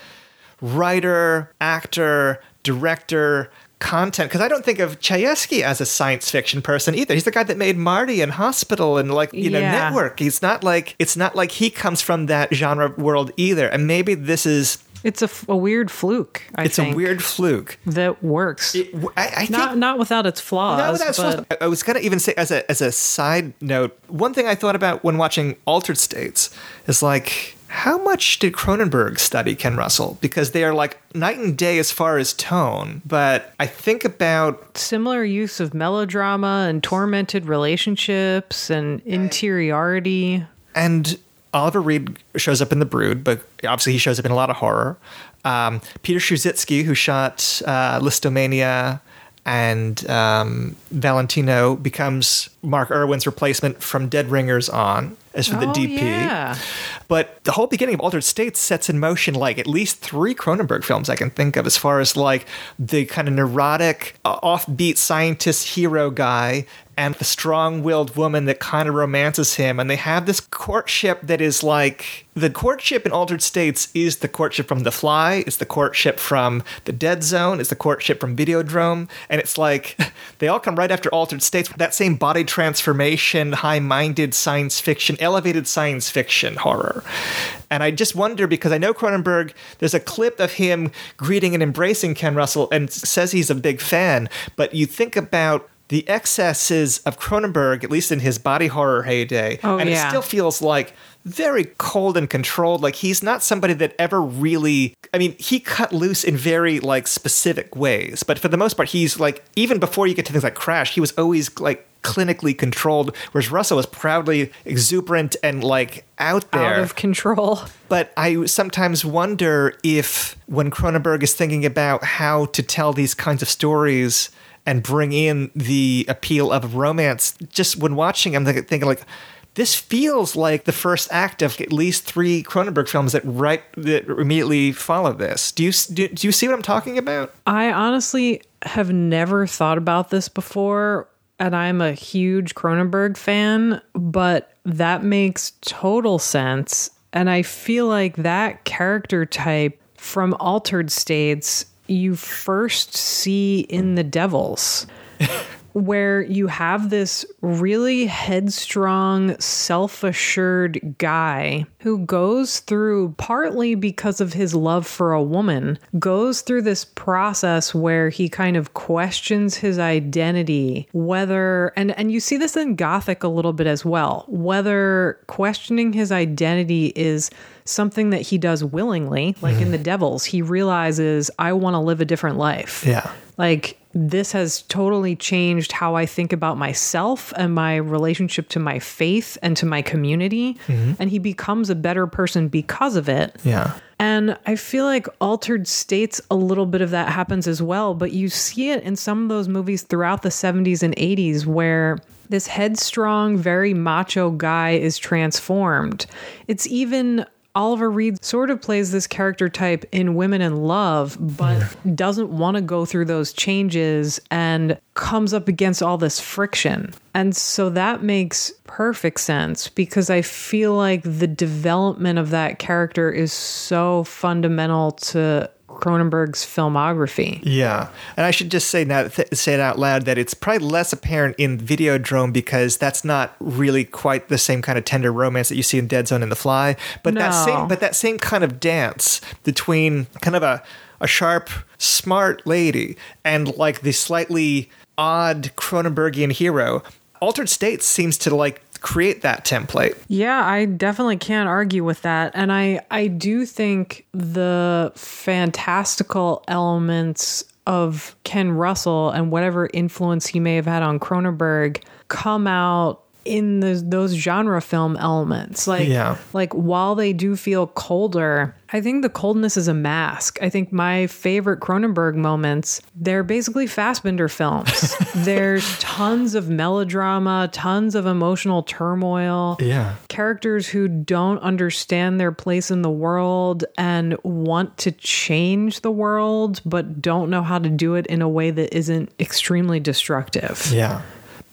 writer, actor, director, content. Because I don't think of Chayefsky as a science fiction person either. He's the guy that made Marty and Hospital and, like, you know, yeah. Network. He's not like, it's not like he comes from that genre world either. And maybe this is... It's a, a weird fluke, I it's think. It's a weird fluke. That works. It, I, I not, think, not without its flaws. Not without its flaws. I, I was going to even say, as a, as a side note, one thing I thought about when watching Altered States is like, how much did Cronenberg study Ken Russell? Because they are like night and day as far as tone, but I think about... Similar use of melodrama and tormented relationships and interiority. And... Oliver Reed shows up in The Brood, but obviously he shows up in a lot of horror. Um, Peter Shuszitsky, who shot uh, Listomania and um, Valentino, becomes Mark Irwin's replacement from Dead Ringers on as for oh, the D P. Yeah. But the whole beginning of Altered States sets in motion like at least three Cronenberg films I can think of as far as like the kind of neurotic, uh, offbeat scientist hero guy and the strong-willed woman that kind of romances him. And they have this courtship that is like... The courtship in Altered States is the courtship from The Fly. It's the courtship from The Dead Zone. It's the courtship from Videodrome. And it's like... They all come right after Altered States with that same body transformation, high-minded science fiction, elevated science fiction horror. And I just wonder, because I know Cronenberg... There's a clip of him greeting and embracing Ken Russell and says he's a big fan. But you think about... The excesses of Cronenberg, at least in his body horror heyday, oh, and yeah. it still feels like very cold and controlled. Like he's not somebody that ever really, I mean, he cut loose in very like specific ways, but for the most part, he's like, even before you get to things like Crash, he was always like clinically controlled, whereas Russell was proudly exuberant and like out there. Out of control. But I sometimes wonder if when Cronenberg is thinking about how to tell these kinds of stories and bring in the appeal of romance, just when watching, I'm thinking like, this feels like the first act of at least three Cronenberg films that right that immediately follow this. Do you do, do you see what I'm talking about? I honestly have never thought about this before, and I'm a huge Cronenberg fan, but that makes total sense. And I feel like that character type from Altered States you first see in The Devils. Where you have this really headstrong, self-assured guy who goes through, partly because of his love for a woman, goes through this process where he kind of questions his identity, whether, and, and you see this in Gothic a little bit as well, whether questioning his identity is something that he does willingly, like mm. in The Devils, he realizes, I want to live a different life. Yeah. Like, this has totally changed how I think about myself and my relationship to my faith and to my community. Mm-hmm. And he becomes a better person because of it. Yeah. And I feel like Altered States, a little bit of that happens as well. But you see it in some of those movies throughout the seventies and eighties where this headstrong, very macho guy is transformed. It's even... Oliver Reed sort of plays this character type in Women in Love, but yeah. doesn't want to go through those changes and comes up against all this friction. And so that makes perfect sense because I feel like the development of that character is so fundamental to Cronenberg's filmography. Yeah. And I should just say now, th- say it out loud that it's probably less apparent in Videodrome because that's not really quite the same kind of tender romance that you see in Dead Zone and The Fly. But no. that same but that same kind of dance between kind of a, a sharp, smart lady and like the slightly odd Cronenbergian hero, Altered States seems to like create that template. Yeah, I definitely can't argue with that. And I, I do think the fantastical elements of Ken Russell and whatever influence he may have had on Cronenberg come out in the, those genre film elements. Like, yeah. like while they do feel colder, I think the coldness is a mask. I think my favorite Cronenberg moments, they're basically Fassbinder films. There's tons of melodrama, tons of emotional turmoil. Yeah. Characters who don't understand their place in the world and want to change the world, but don't know how to do it in a way that isn't extremely destructive. Yeah.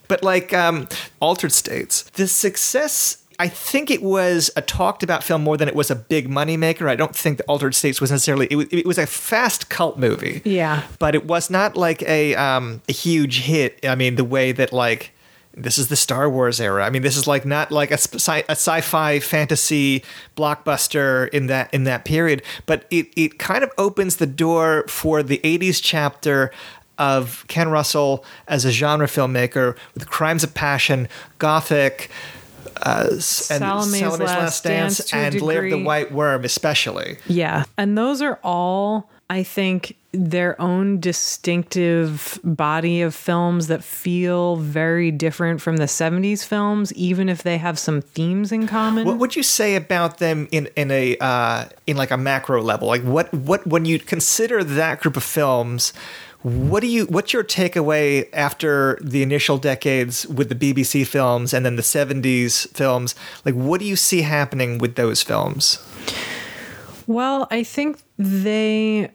But like um, Altered States, the success... I think it was a talked about film more than it was a big moneymaker. I don't think that Altered States was necessarily, it was, it was a fast cult movie. Yeah. But it was not like a, um, a huge hit. I mean, the way that like, this is the Star Wars era. I mean, this is like not like a, sci- a sci-fi fantasy blockbuster in that in that period. But it, it kind of opens the door for the eighties chapter of Ken Russell as a genre filmmaker with Crimes of Passion, Gothic, Uh, and Salome's, Salome's Last Dance, Dance and Lair of the White Worm especially. Yeah. And those are all, I think, their own distinctive body of films that feel very different from the seventies films, even if they have some themes in common. What would you say about them in, in a uh, in like a macro level? Like what, what when you consider that group of films, What do you? What's your takeaway after the initial decades with the B B C films and then the seventies films? Like, what do you see happening with those films? Well, I think they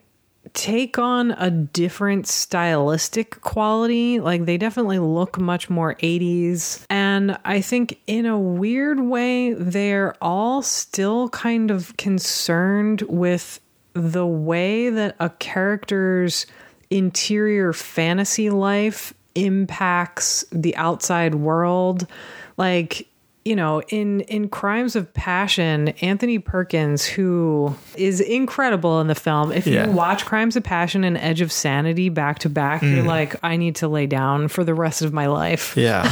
take on a different stylistic quality. Like, they definitely look much more eighties. And I think in a weird way, they're all still kind of concerned with the way that a character's interior fantasy life impacts the outside world. Like, you know, in, in Crimes of Passion, Anthony Perkins, who is incredible in the film. If yeah. you watch Crimes of Passion and Edge of Sanity back to back, mm. you're like, I need to lay down for the rest of my life. Yeah.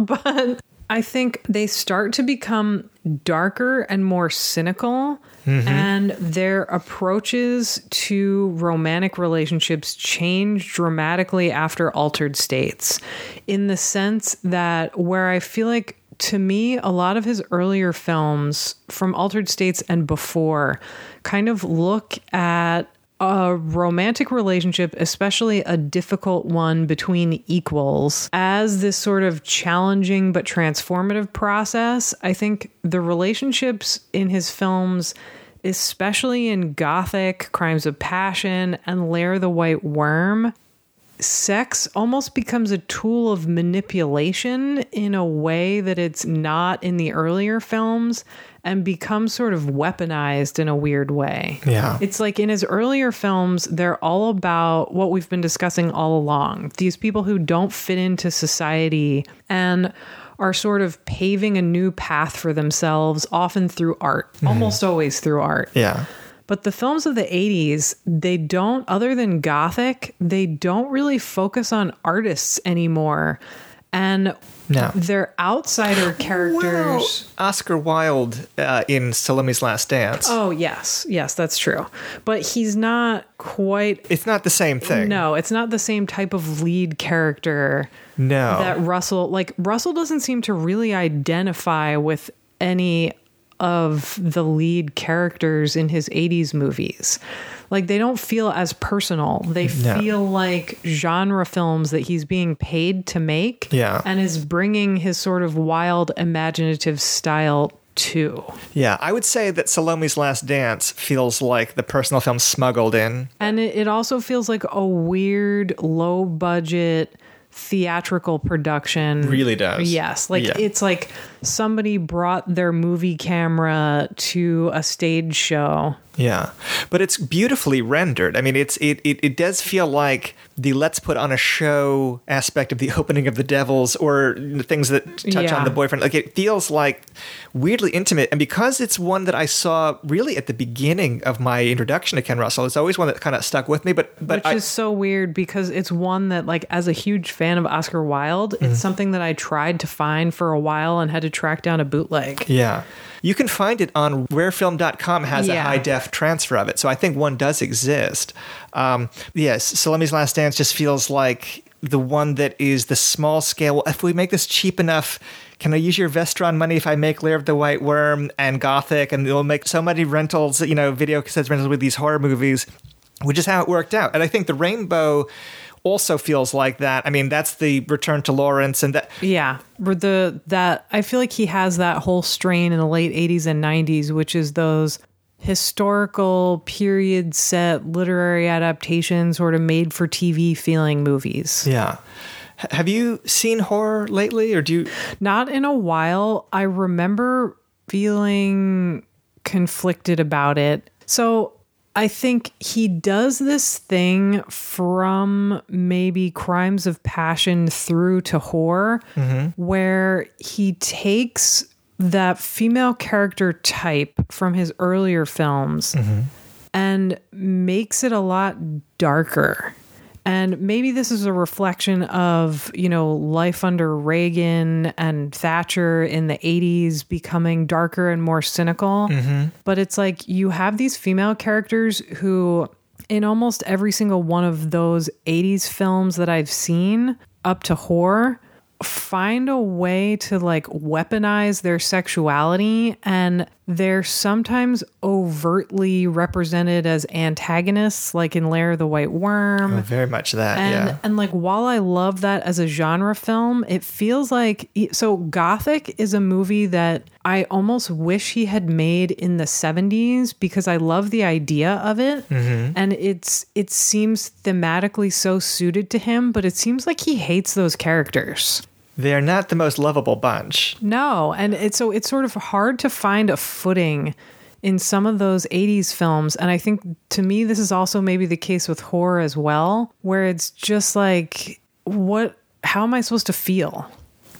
But I think they start to become darker and more cynical, mm-hmm. and their approaches to romantic relationships change dramatically after Altered States, in the sense that where I feel like, to me, a lot of his earlier films from Altered States and before kind of look at a romantic relationship, especially a difficult one between equals, as this sort of challenging but transformative process. I think the relationships in his films, especially in Gothic, Crimes of Passion, and Lair of the White Worm, sex almost becomes a tool of manipulation in a way that it's not in the earlier films, and becomes sort of weaponized in a weird way. Yeah. It's like in his earlier films, they're all about what we've been discussing all along. These people who don't fit into society and are sort of paving a new path for themselves, often through art, mm. almost always through art. Yeah. But the films of the eighties, they don't, other than Gothic, they don't really focus on artists anymore. And no. they're outsider characters. Well, Oscar Wilde uh, in Salome's Last Dance. Oh, yes. Yes, that's true. But he's not quite... It's not the same thing. No, it's not the same type of lead character. No. That Russell... Like, Russell doesn't seem to really identify with any of the lead characters in his eighties movies. Like, they don't feel as personal. They no. feel like genre films that he's being paid to make, yeah. and is bringing his sort of wild, imaginative style to. Yeah, I would say that Salome's Last Dance feels like the personal film smuggled in. And it, it also feels like a weird, low-budget theatrical production. Really does. Yes. Like, yeah. it's like somebody brought their movie camera to a stage show. Yeah. But it's beautifully rendered. I mean, it's it, it, it does feel like the let's put on a show aspect of the opening of The Devils, or the things that touch yeah. on The Boyfriend. Like, it feels like weirdly intimate. And because it's one that I saw really at the beginning of my introduction to Ken Russell, it's always one that kind of stuck with me. But, but Which I, is so weird, because it's one that, like, as a huge fan of Oscar Wilde, mm-hmm. it's something that I tried to find for a while and had to track down a bootleg. Yeah. You can find it on rare film dot com, has yeah. a high-def transfer of it. So I think one does exist. Um, yes, Salome's Last Dance just feels like the one that is the small scale. If we make this cheap enough, can I use your Vestron money if I make Lair of the White Worm and Gothic? And we'll make so many rentals, you know, video cassettes rentals with these horror movies, which is how it worked out. And I think the Rainbow also feels like that. I mean, that's the return to Lawrence, and that yeah, the that I feel like he has that whole strain in the late eighties and nineties, which is those historical period set literary adaptations, sort of made for T V feeling movies. Yeah. H- have you seen horror lately, or do you? Not in a while. I remember feeling conflicted about it. So I think he does this thing from maybe Crimes of Passion through to horror, mm-hmm. where he takes that female character type from his earlier films, mm-hmm. and makes it a lot darker. And maybe this is a reflection of, you know, life under Reagan and Thatcher in the eighties becoming darker and more cynical. Mm-hmm. But it's like you have these female characters who, in almost every single one of those eighties films that I've seen up to horror, find a way to, like, weaponize their sexuality, and they're sometimes overtly represented as antagonists, like in Lair of the White Worm. Oh, very much that, and, yeah. And, like, while I love that as a genre film, it feels like... So Gothic is a movie that I almost wish he had made in the seventies, because I love the idea of it, mm-hmm. and it's it seems thematically so suited to him, but it seems like he hates those characters. They are not the most lovable bunch. No, and it's so it's sort of hard to find a footing in some of those eighties films, and I think, to me, this is also maybe the case with horror as well, where it's just like, what? How am I supposed to feel?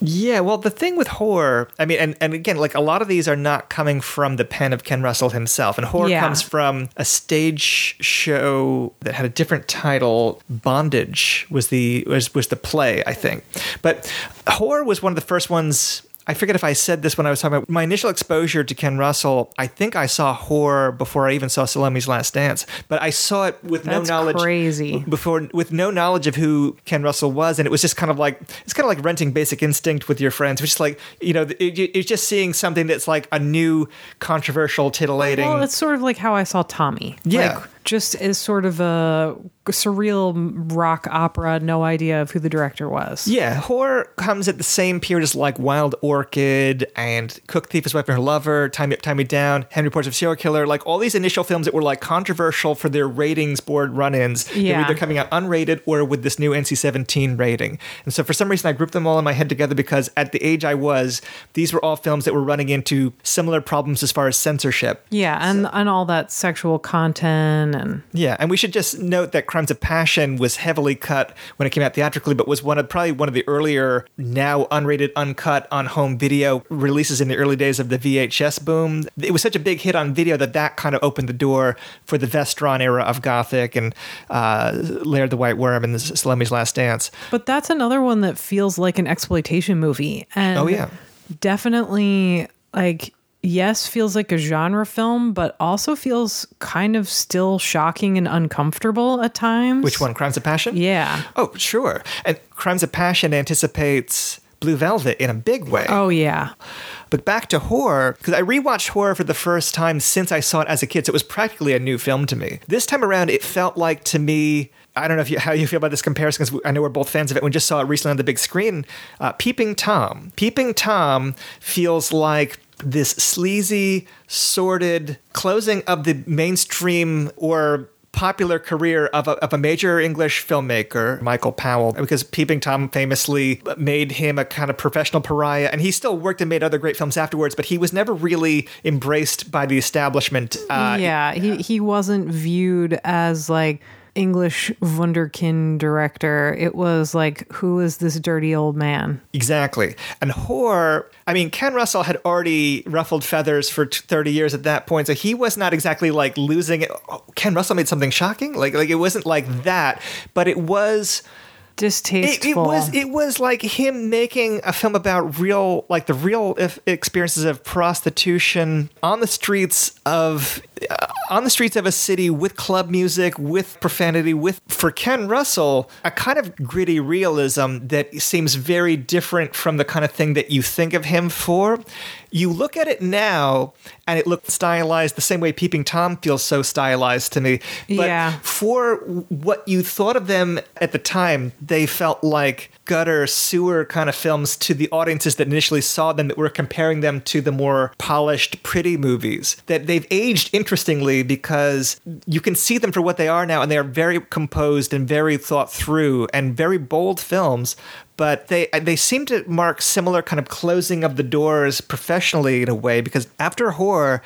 Yeah, well, the thing with horror, I mean, and, and again, like, a lot of these are not coming from the pen of Ken Russell himself. And horror yeah. comes from a stage show that had a different title. Bondage was the was, was the play, I think. But horror was one of the first ones I forget if I said this when I was talking about my initial exposure to Ken Russell. I think I saw horror before I even saw Salome's Last Dance, but I saw it with That's no knowledge crazy. before, with no knowledge of who Ken Russell was, and it was just kind of like it's kind of like renting Basic Instinct with your friends, which is like you know it, it's just seeing something that's like a new, controversial, titillating. Well, it's sort of like how I saw Tommy. Yeah. Like, just as sort of a surreal rock opera, no idea of who the director was. Yeah, horror comes at the same period as like Wild Orchid and Cook, Thief, His Wife and Her Lover, Tie Me Up, Tie Me Down, Henry Portrait of a Serial Killer, like all these initial films that were like controversial for their ratings board run-ins. Yeah. They were either coming out unrated or with this new N C seventeen rating. And so for some reason I grouped them all in my head together because at the age I was, these were all films that were running into similar problems as far as censorship. Yeah, and, so. and all that sexual content. And yeah, and we should just note that Crimes of Passion was heavily cut when it came out theatrically, but was one of probably one of the earlier, now unrated, uncut, on home video releases in the early days of the V H S boom. It was such a big hit on video that that kind of opened the door for the Vestron era of Gothic and uh, Lair of the White Worm and Salome's Last Dance. But that's another one that feels like an exploitation movie. And oh, yeah. Definitely, like... Yes, feels like a genre film, but also feels kind of still shocking and uncomfortable at times. Which one? Crimes of Passion? Yeah. Oh, sure. And Crimes of Passion anticipates Blue Velvet in a big way. Oh, yeah. But back to horror, because I rewatched horror for the first time since I saw it as a kid, so it was practically a new film to me. This time around, it felt like to me, I don't know if you, how you feel about this comparison, because I know we're both fans of it. We just saw it recently on the big screen, uh, Peeping Tom. Peeping Tom feels like this sleazy, sordid closing of the mainstream or popular career of a, of a major English filmmaker, Michael Powell, because Peeping Tom famously made him a kind of professional pariah, and he still worked and made other great films afterwards, but he was never really embraced by the establishment. Uh, yeah, he, he wasn't viewed as like... English wunderkind director. It was like, who is this dirty old man? Exactly. And horror, I mean, Ken Russell had already ruffled feathers for thirty years at that point, so he was not exactly like losing it. Oh, Ken Russell made something shocking? Like, like it wasn't like that, but it was... Distasteful. It, it was it was like him making a film about real, like the real if experiences of prostitution on the streets of uh, on the streets of a city with club music, with profanity, with, for Ken Russell, a kind of gritty realism that seems very different from the kind of thing that you think of him for. You look at it now, and it looked stylized the same way Peeping Tom feels so stylized to me. But yeah. For what you thought of them at the time, they felt like gutter, sewer kind of films to the audiences that initially saw them, that were comparing them to the more polished, pretty movies. That they've aged interestingly because you can see them for what they are now, and they are very composed and very thought through and very bold films. But they they seem to mark similar kind of closing of the doors professionally in a way, because after horror,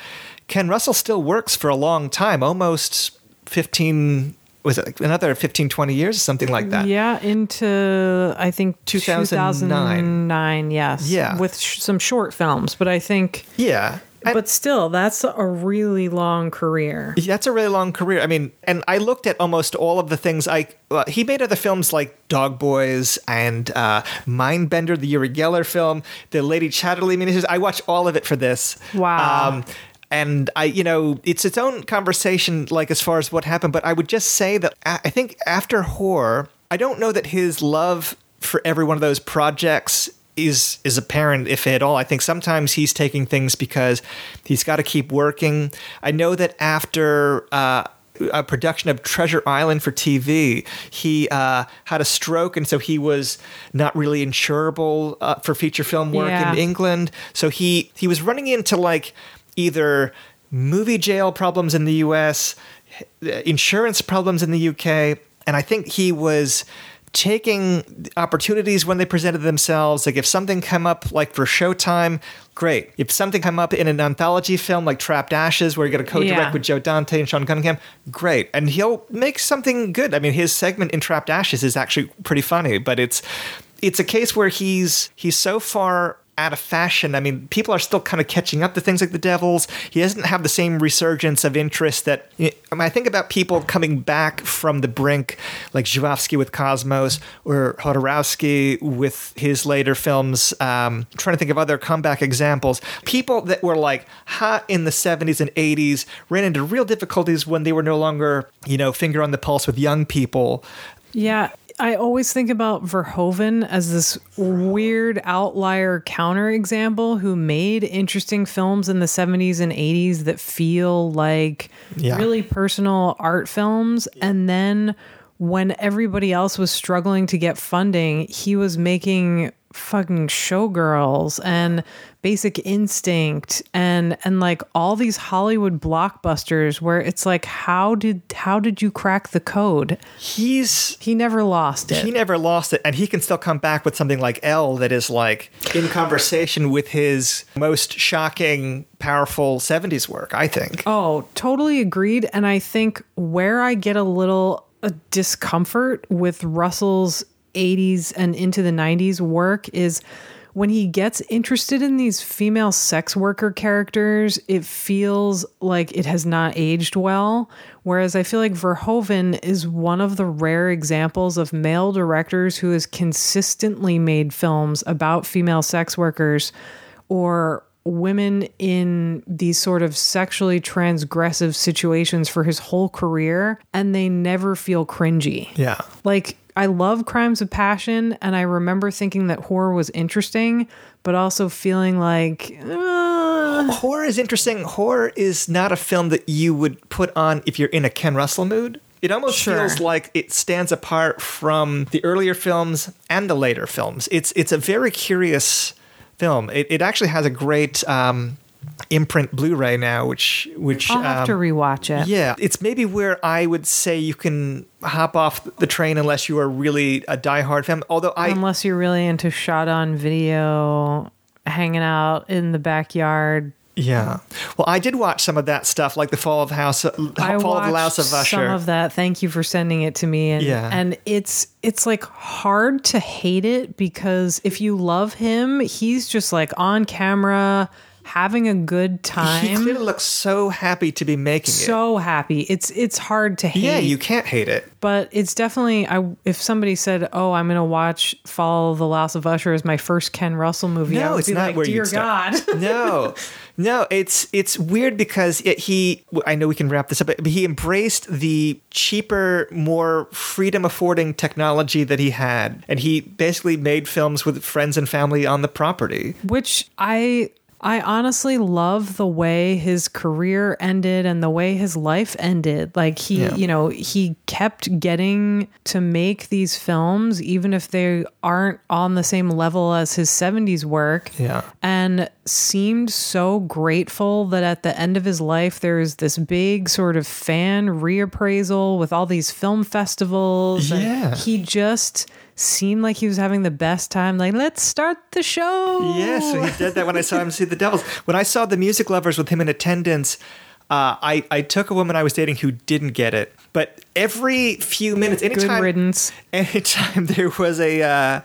Ken Russell still works for a long time, almost fifteen, was it like another fifteen, twenty years or something like that? Yeah, into, I think, two thousand nine. two thousand nine, yes. Yeah. With sh- some short films, but I think... Yeah. I, but still, that's a really long career. That's a really long career. I mean, and I looked at almost all of the things I... Well, he made other films like Dog Boys and uh, Mindbender, the Uri Geller film, the Lady Chatterley miniseries. I watched all of it for this. Wow. Um, and I, you know, it's its own conversation, like as far as what happened. But I would just say that I think after horror, I don't know that his love for every one of those projects is is apparent, if at all. I think sometimes he's taking things because he's got to keep working. I know that after uh, a production of Treasure Island for T V, he uh, had a stroke, and so he was not really insurable uh, for feature film work yeah. in England. So he, he was running into like either movie jail problems in the U S, insurance problems in the U K, and I think he was... taking opportunities when they presented themselves. Like if something came up like for Showtime, great. If something came up in an anthology film like Trapped Ashes, where you got to co-direct yeah. with Joe Dante and Sean Cunningham, great. And he'll make something good. I mean, his segment in Trapped Ashes is actually pretty funny, but it's it's a case where he's he's so far out of fashion. I mean, people are still kind of catching up to things like The Devils. He doesn't have the same resurgence of interest that, I mean, I think about people coming back from the brink, like Zhivovsky with Cosmos or Hodorowsky with his later films. Um, I'm trying to think of other comeback examples. People that were like hot in the seventies and eighties ran into real difficulties when they were no longer, you know, finger on the pulse with young people. Yeah. I always think about Verhoeven as this weird outlier counterexample who made interesting films in the seventies and eighties that feel like yeah. really personal art films. Yeah. And then when everybody else was struggling to get funding, he was making fucking Showgirls and Basic Instinct and and like all these Hollywood blockbusters where it's like, how did how did you crack the code? He's he never lost it. He never lost it, and he can still come back with something like Elle that is like in conversation with his most shocking, powerful seventies work, I think. Oh, totally agreed. And I think where I get a little a discomfort with Russell's eighties and into the nineties work is when he gets interested in these female sex worker characters, it feels like it has not aged well. Whereas I feel like Verhoeven is one of the rare examples of male directors who has consistently made films about female sex workers or women in these sort of sexually transgressive situations for his whole career, and they never feel cringy. Yeah. Like, I love Crimes of Passion, and I remember thinking that horror was interesting, but also feeling like... Uh... Horror is interesting. Horror is not a film that you would put on if you're in a Ken Russell mood. It almost sure. feels like it stands apart from the earlier films and the later films. It's it's a very curious film. It, it actually has a great... Um, imprint Blu-ray now, which which I'll have um, to rewatch it. Yeah, it's maybe where I would say you can hop off the train unless you are really a diehard fan. Although I, unless you're really into shot-on video, hanging out in the backyard. Yeah, well, I did watch some of that stuff, like the Fall of House, uh, I Fall of the House of Usher. Some of that. Thank you for sending it to me. And, yeah, and it's it's like hard to hate it because if you love him, he's just like on camera, having a good time. He clearly looks so happy to be making so it. So happy. It's it's hard to hate. Yeah, you can't hate it. But it's definitely, I, if somebody said, oh, I'm going to watch Fall of the Last of Usher as my first Ken Russell movie, no, I would it's be not like, where dear God. no, no, it's it's weird because it, he, I know we can wrap this up, but he embraced the cheaper, more freedom-affording technology that he had. And he basically made films with friends and family on the property. Which I... I honestly love the way his career ended and the way his life ended. Like he, yeah. you know, he kept getting to make these films, even if they aren't on the same level as his seventies work. Yeah. And seemed so grateful that at the end of his life, there's this big sort of fan reappraisal with all these film festivals. Yeah. And he just... seemed like he was having the best time. Like, let's start the show. Yes, yeah, so he did that when I saw him see The Devils. When I saw The Music Lovers with him in attendance, uh, I, I took a woman I was dating who didn't get it. But every few minutes, anytime, Good riddance. anytime there was a uh,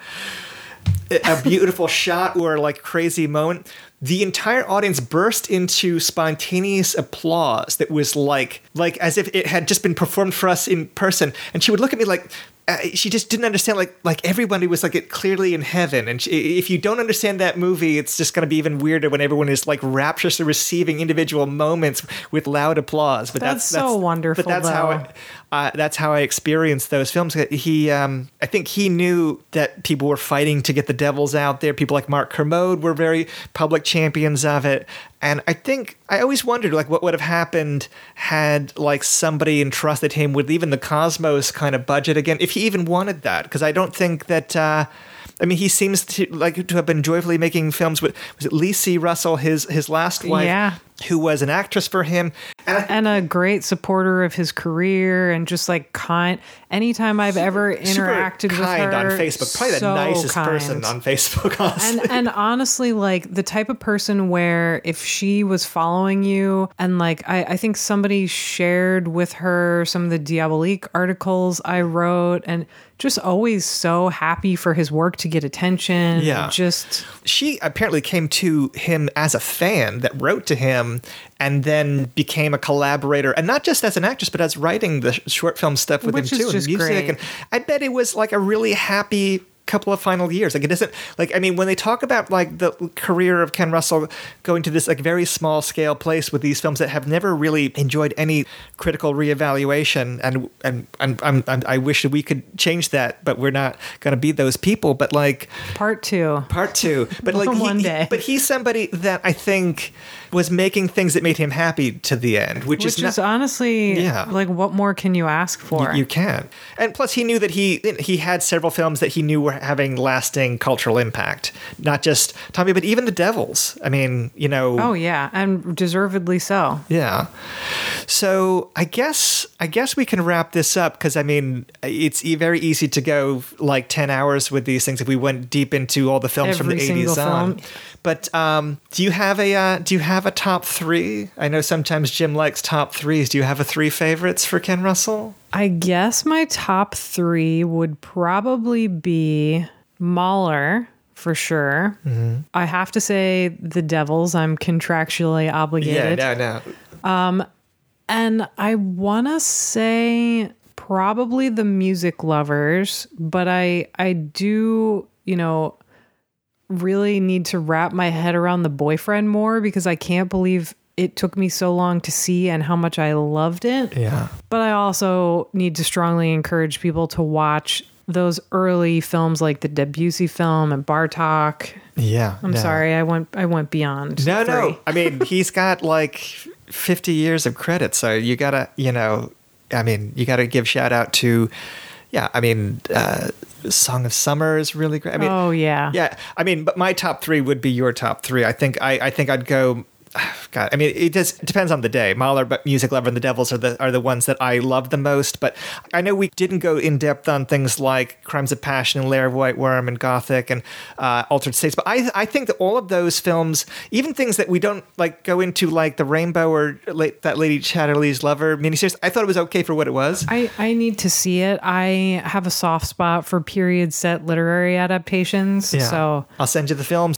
a beautiful shot or like crazy moment, the entire audience burst into spontaneous applause that was like, like as if it had just been performed for us in person. And she would look at me like... Uh, she just didn't understand, like, like everybody was like it clearly in heaven. And she, if you don't understand that movie, it's just going to be even weirder when everyone is like rapturously receiving individual moments with loud applause. But that's, that's so that's, wonderful. But that's though. how it, uh, that's how I experienced those films. He, um, I think he knew that people were fighting to get The Devils out there. People like Mark Kermode were very public champions of it. And I think I always wondered, like, what would have happened had, like, somebody entrusted him with even the Cosmos kind of budget again, if he even wanted that. Because I don't think that, uh, I mean, he seems to like to have been joyfully making films with, was it Lee C. Russell, his his last wife? Yeah. who was an actress for him. And, I, and a great supporter of his career, and just like kind. Anytime I've super, ever interacted with her, kind on Facebook, probably so the nicest kind. person on Facebook. Honestly. And and honestly, like the type of person where if she was following you, and like I, I think somebody shared with her some of the Diabolique articles I wrote, and just always so happy for his work to get attention. Yeah, just she apparently came to him as a fan that wrote to him. And then became a collaborator, and not just as an actress, but as writing the short film stuff with Which him too, and music. Great. And I bet it was like a really happy couple of final years. Like it isn't like I mean, when they talk about like the career of Ken Russell going to this like very small scale place with these films that have never really enjoyed any critical reevaluation, and and and, and, and I wish that we could change that, but we're not going to be those people. But like part two, part two. But like one he, day. He, but he's somebody that I think. Was making things that made him happy to the end, which, which is, not, is honestly, yeah. like, what more can you ask for? You, you can't. And plus, he knew that he he had several films that he knew were having lasting cultural impact, not just Tommy, but even The Devils. I mean, you know. Oh yeah, and deservedly so. Yeah. So I guess I guess we can wrap this up because I mean, it's very easy to go like ten hours with these things if we went deep into all the films Every from the eighties film. on. But um, do you have a uh, do you have a top three? I know sometimes Jim likes top threes. Do you have a three favorites for Ken Russell? I guess my top three would probably be Mahler for sure. Mm-hmm. I have to say The Devils. I'm contractually obligated. Yeah, no, no. Um, and I want to say probably The Music Lovers, but I I do, you know, really need to wrap my head around The Boyfriend more because I can't believe it took me so long to see and how much I loved it. Yeah. But I also need to strongly encourage people to watch those early films like the Debussy film and Bartók. Yeah. I'm no. sorry. I went, I went beyond. No, three. no. I mean, he's got like fifty years of credit. So you gotta, you know, I mean, you gotta give shout out to, yeah. I mean, uh, Song of Summer is really great. I mean, oh yeah, yeah. I mean, but my top three would be your top three. I think I, I think I'd go. God, I mean, it just depends on the day. Mahler, but Music Lover, and The Devils are the are the ones that I love the most. But I know we didn't go in depth on things like Crimes of Passion and Lair of the White Worm and Gothic and uh, Altered States. But I I think that all of those films, even things that we don't like go into, like The Rainbow or late, that Lady Chatterley's Lover miniseries, I thought it was okay for what it was. I, I need to see it. I have a soft spot for period set literary adaptations. Yeah. So I'll send you the films.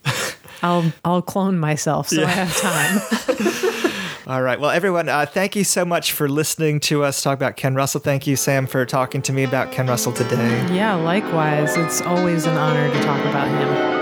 I'll I'll clone myself so yeah. I have time. All right. Well, everyone, uh, thank you so much for listening to us talk about Ken Russell. Thank you, Sam, for talking to me about Ken Russell today. Yeah, likewise. It's always an honor to talk about him.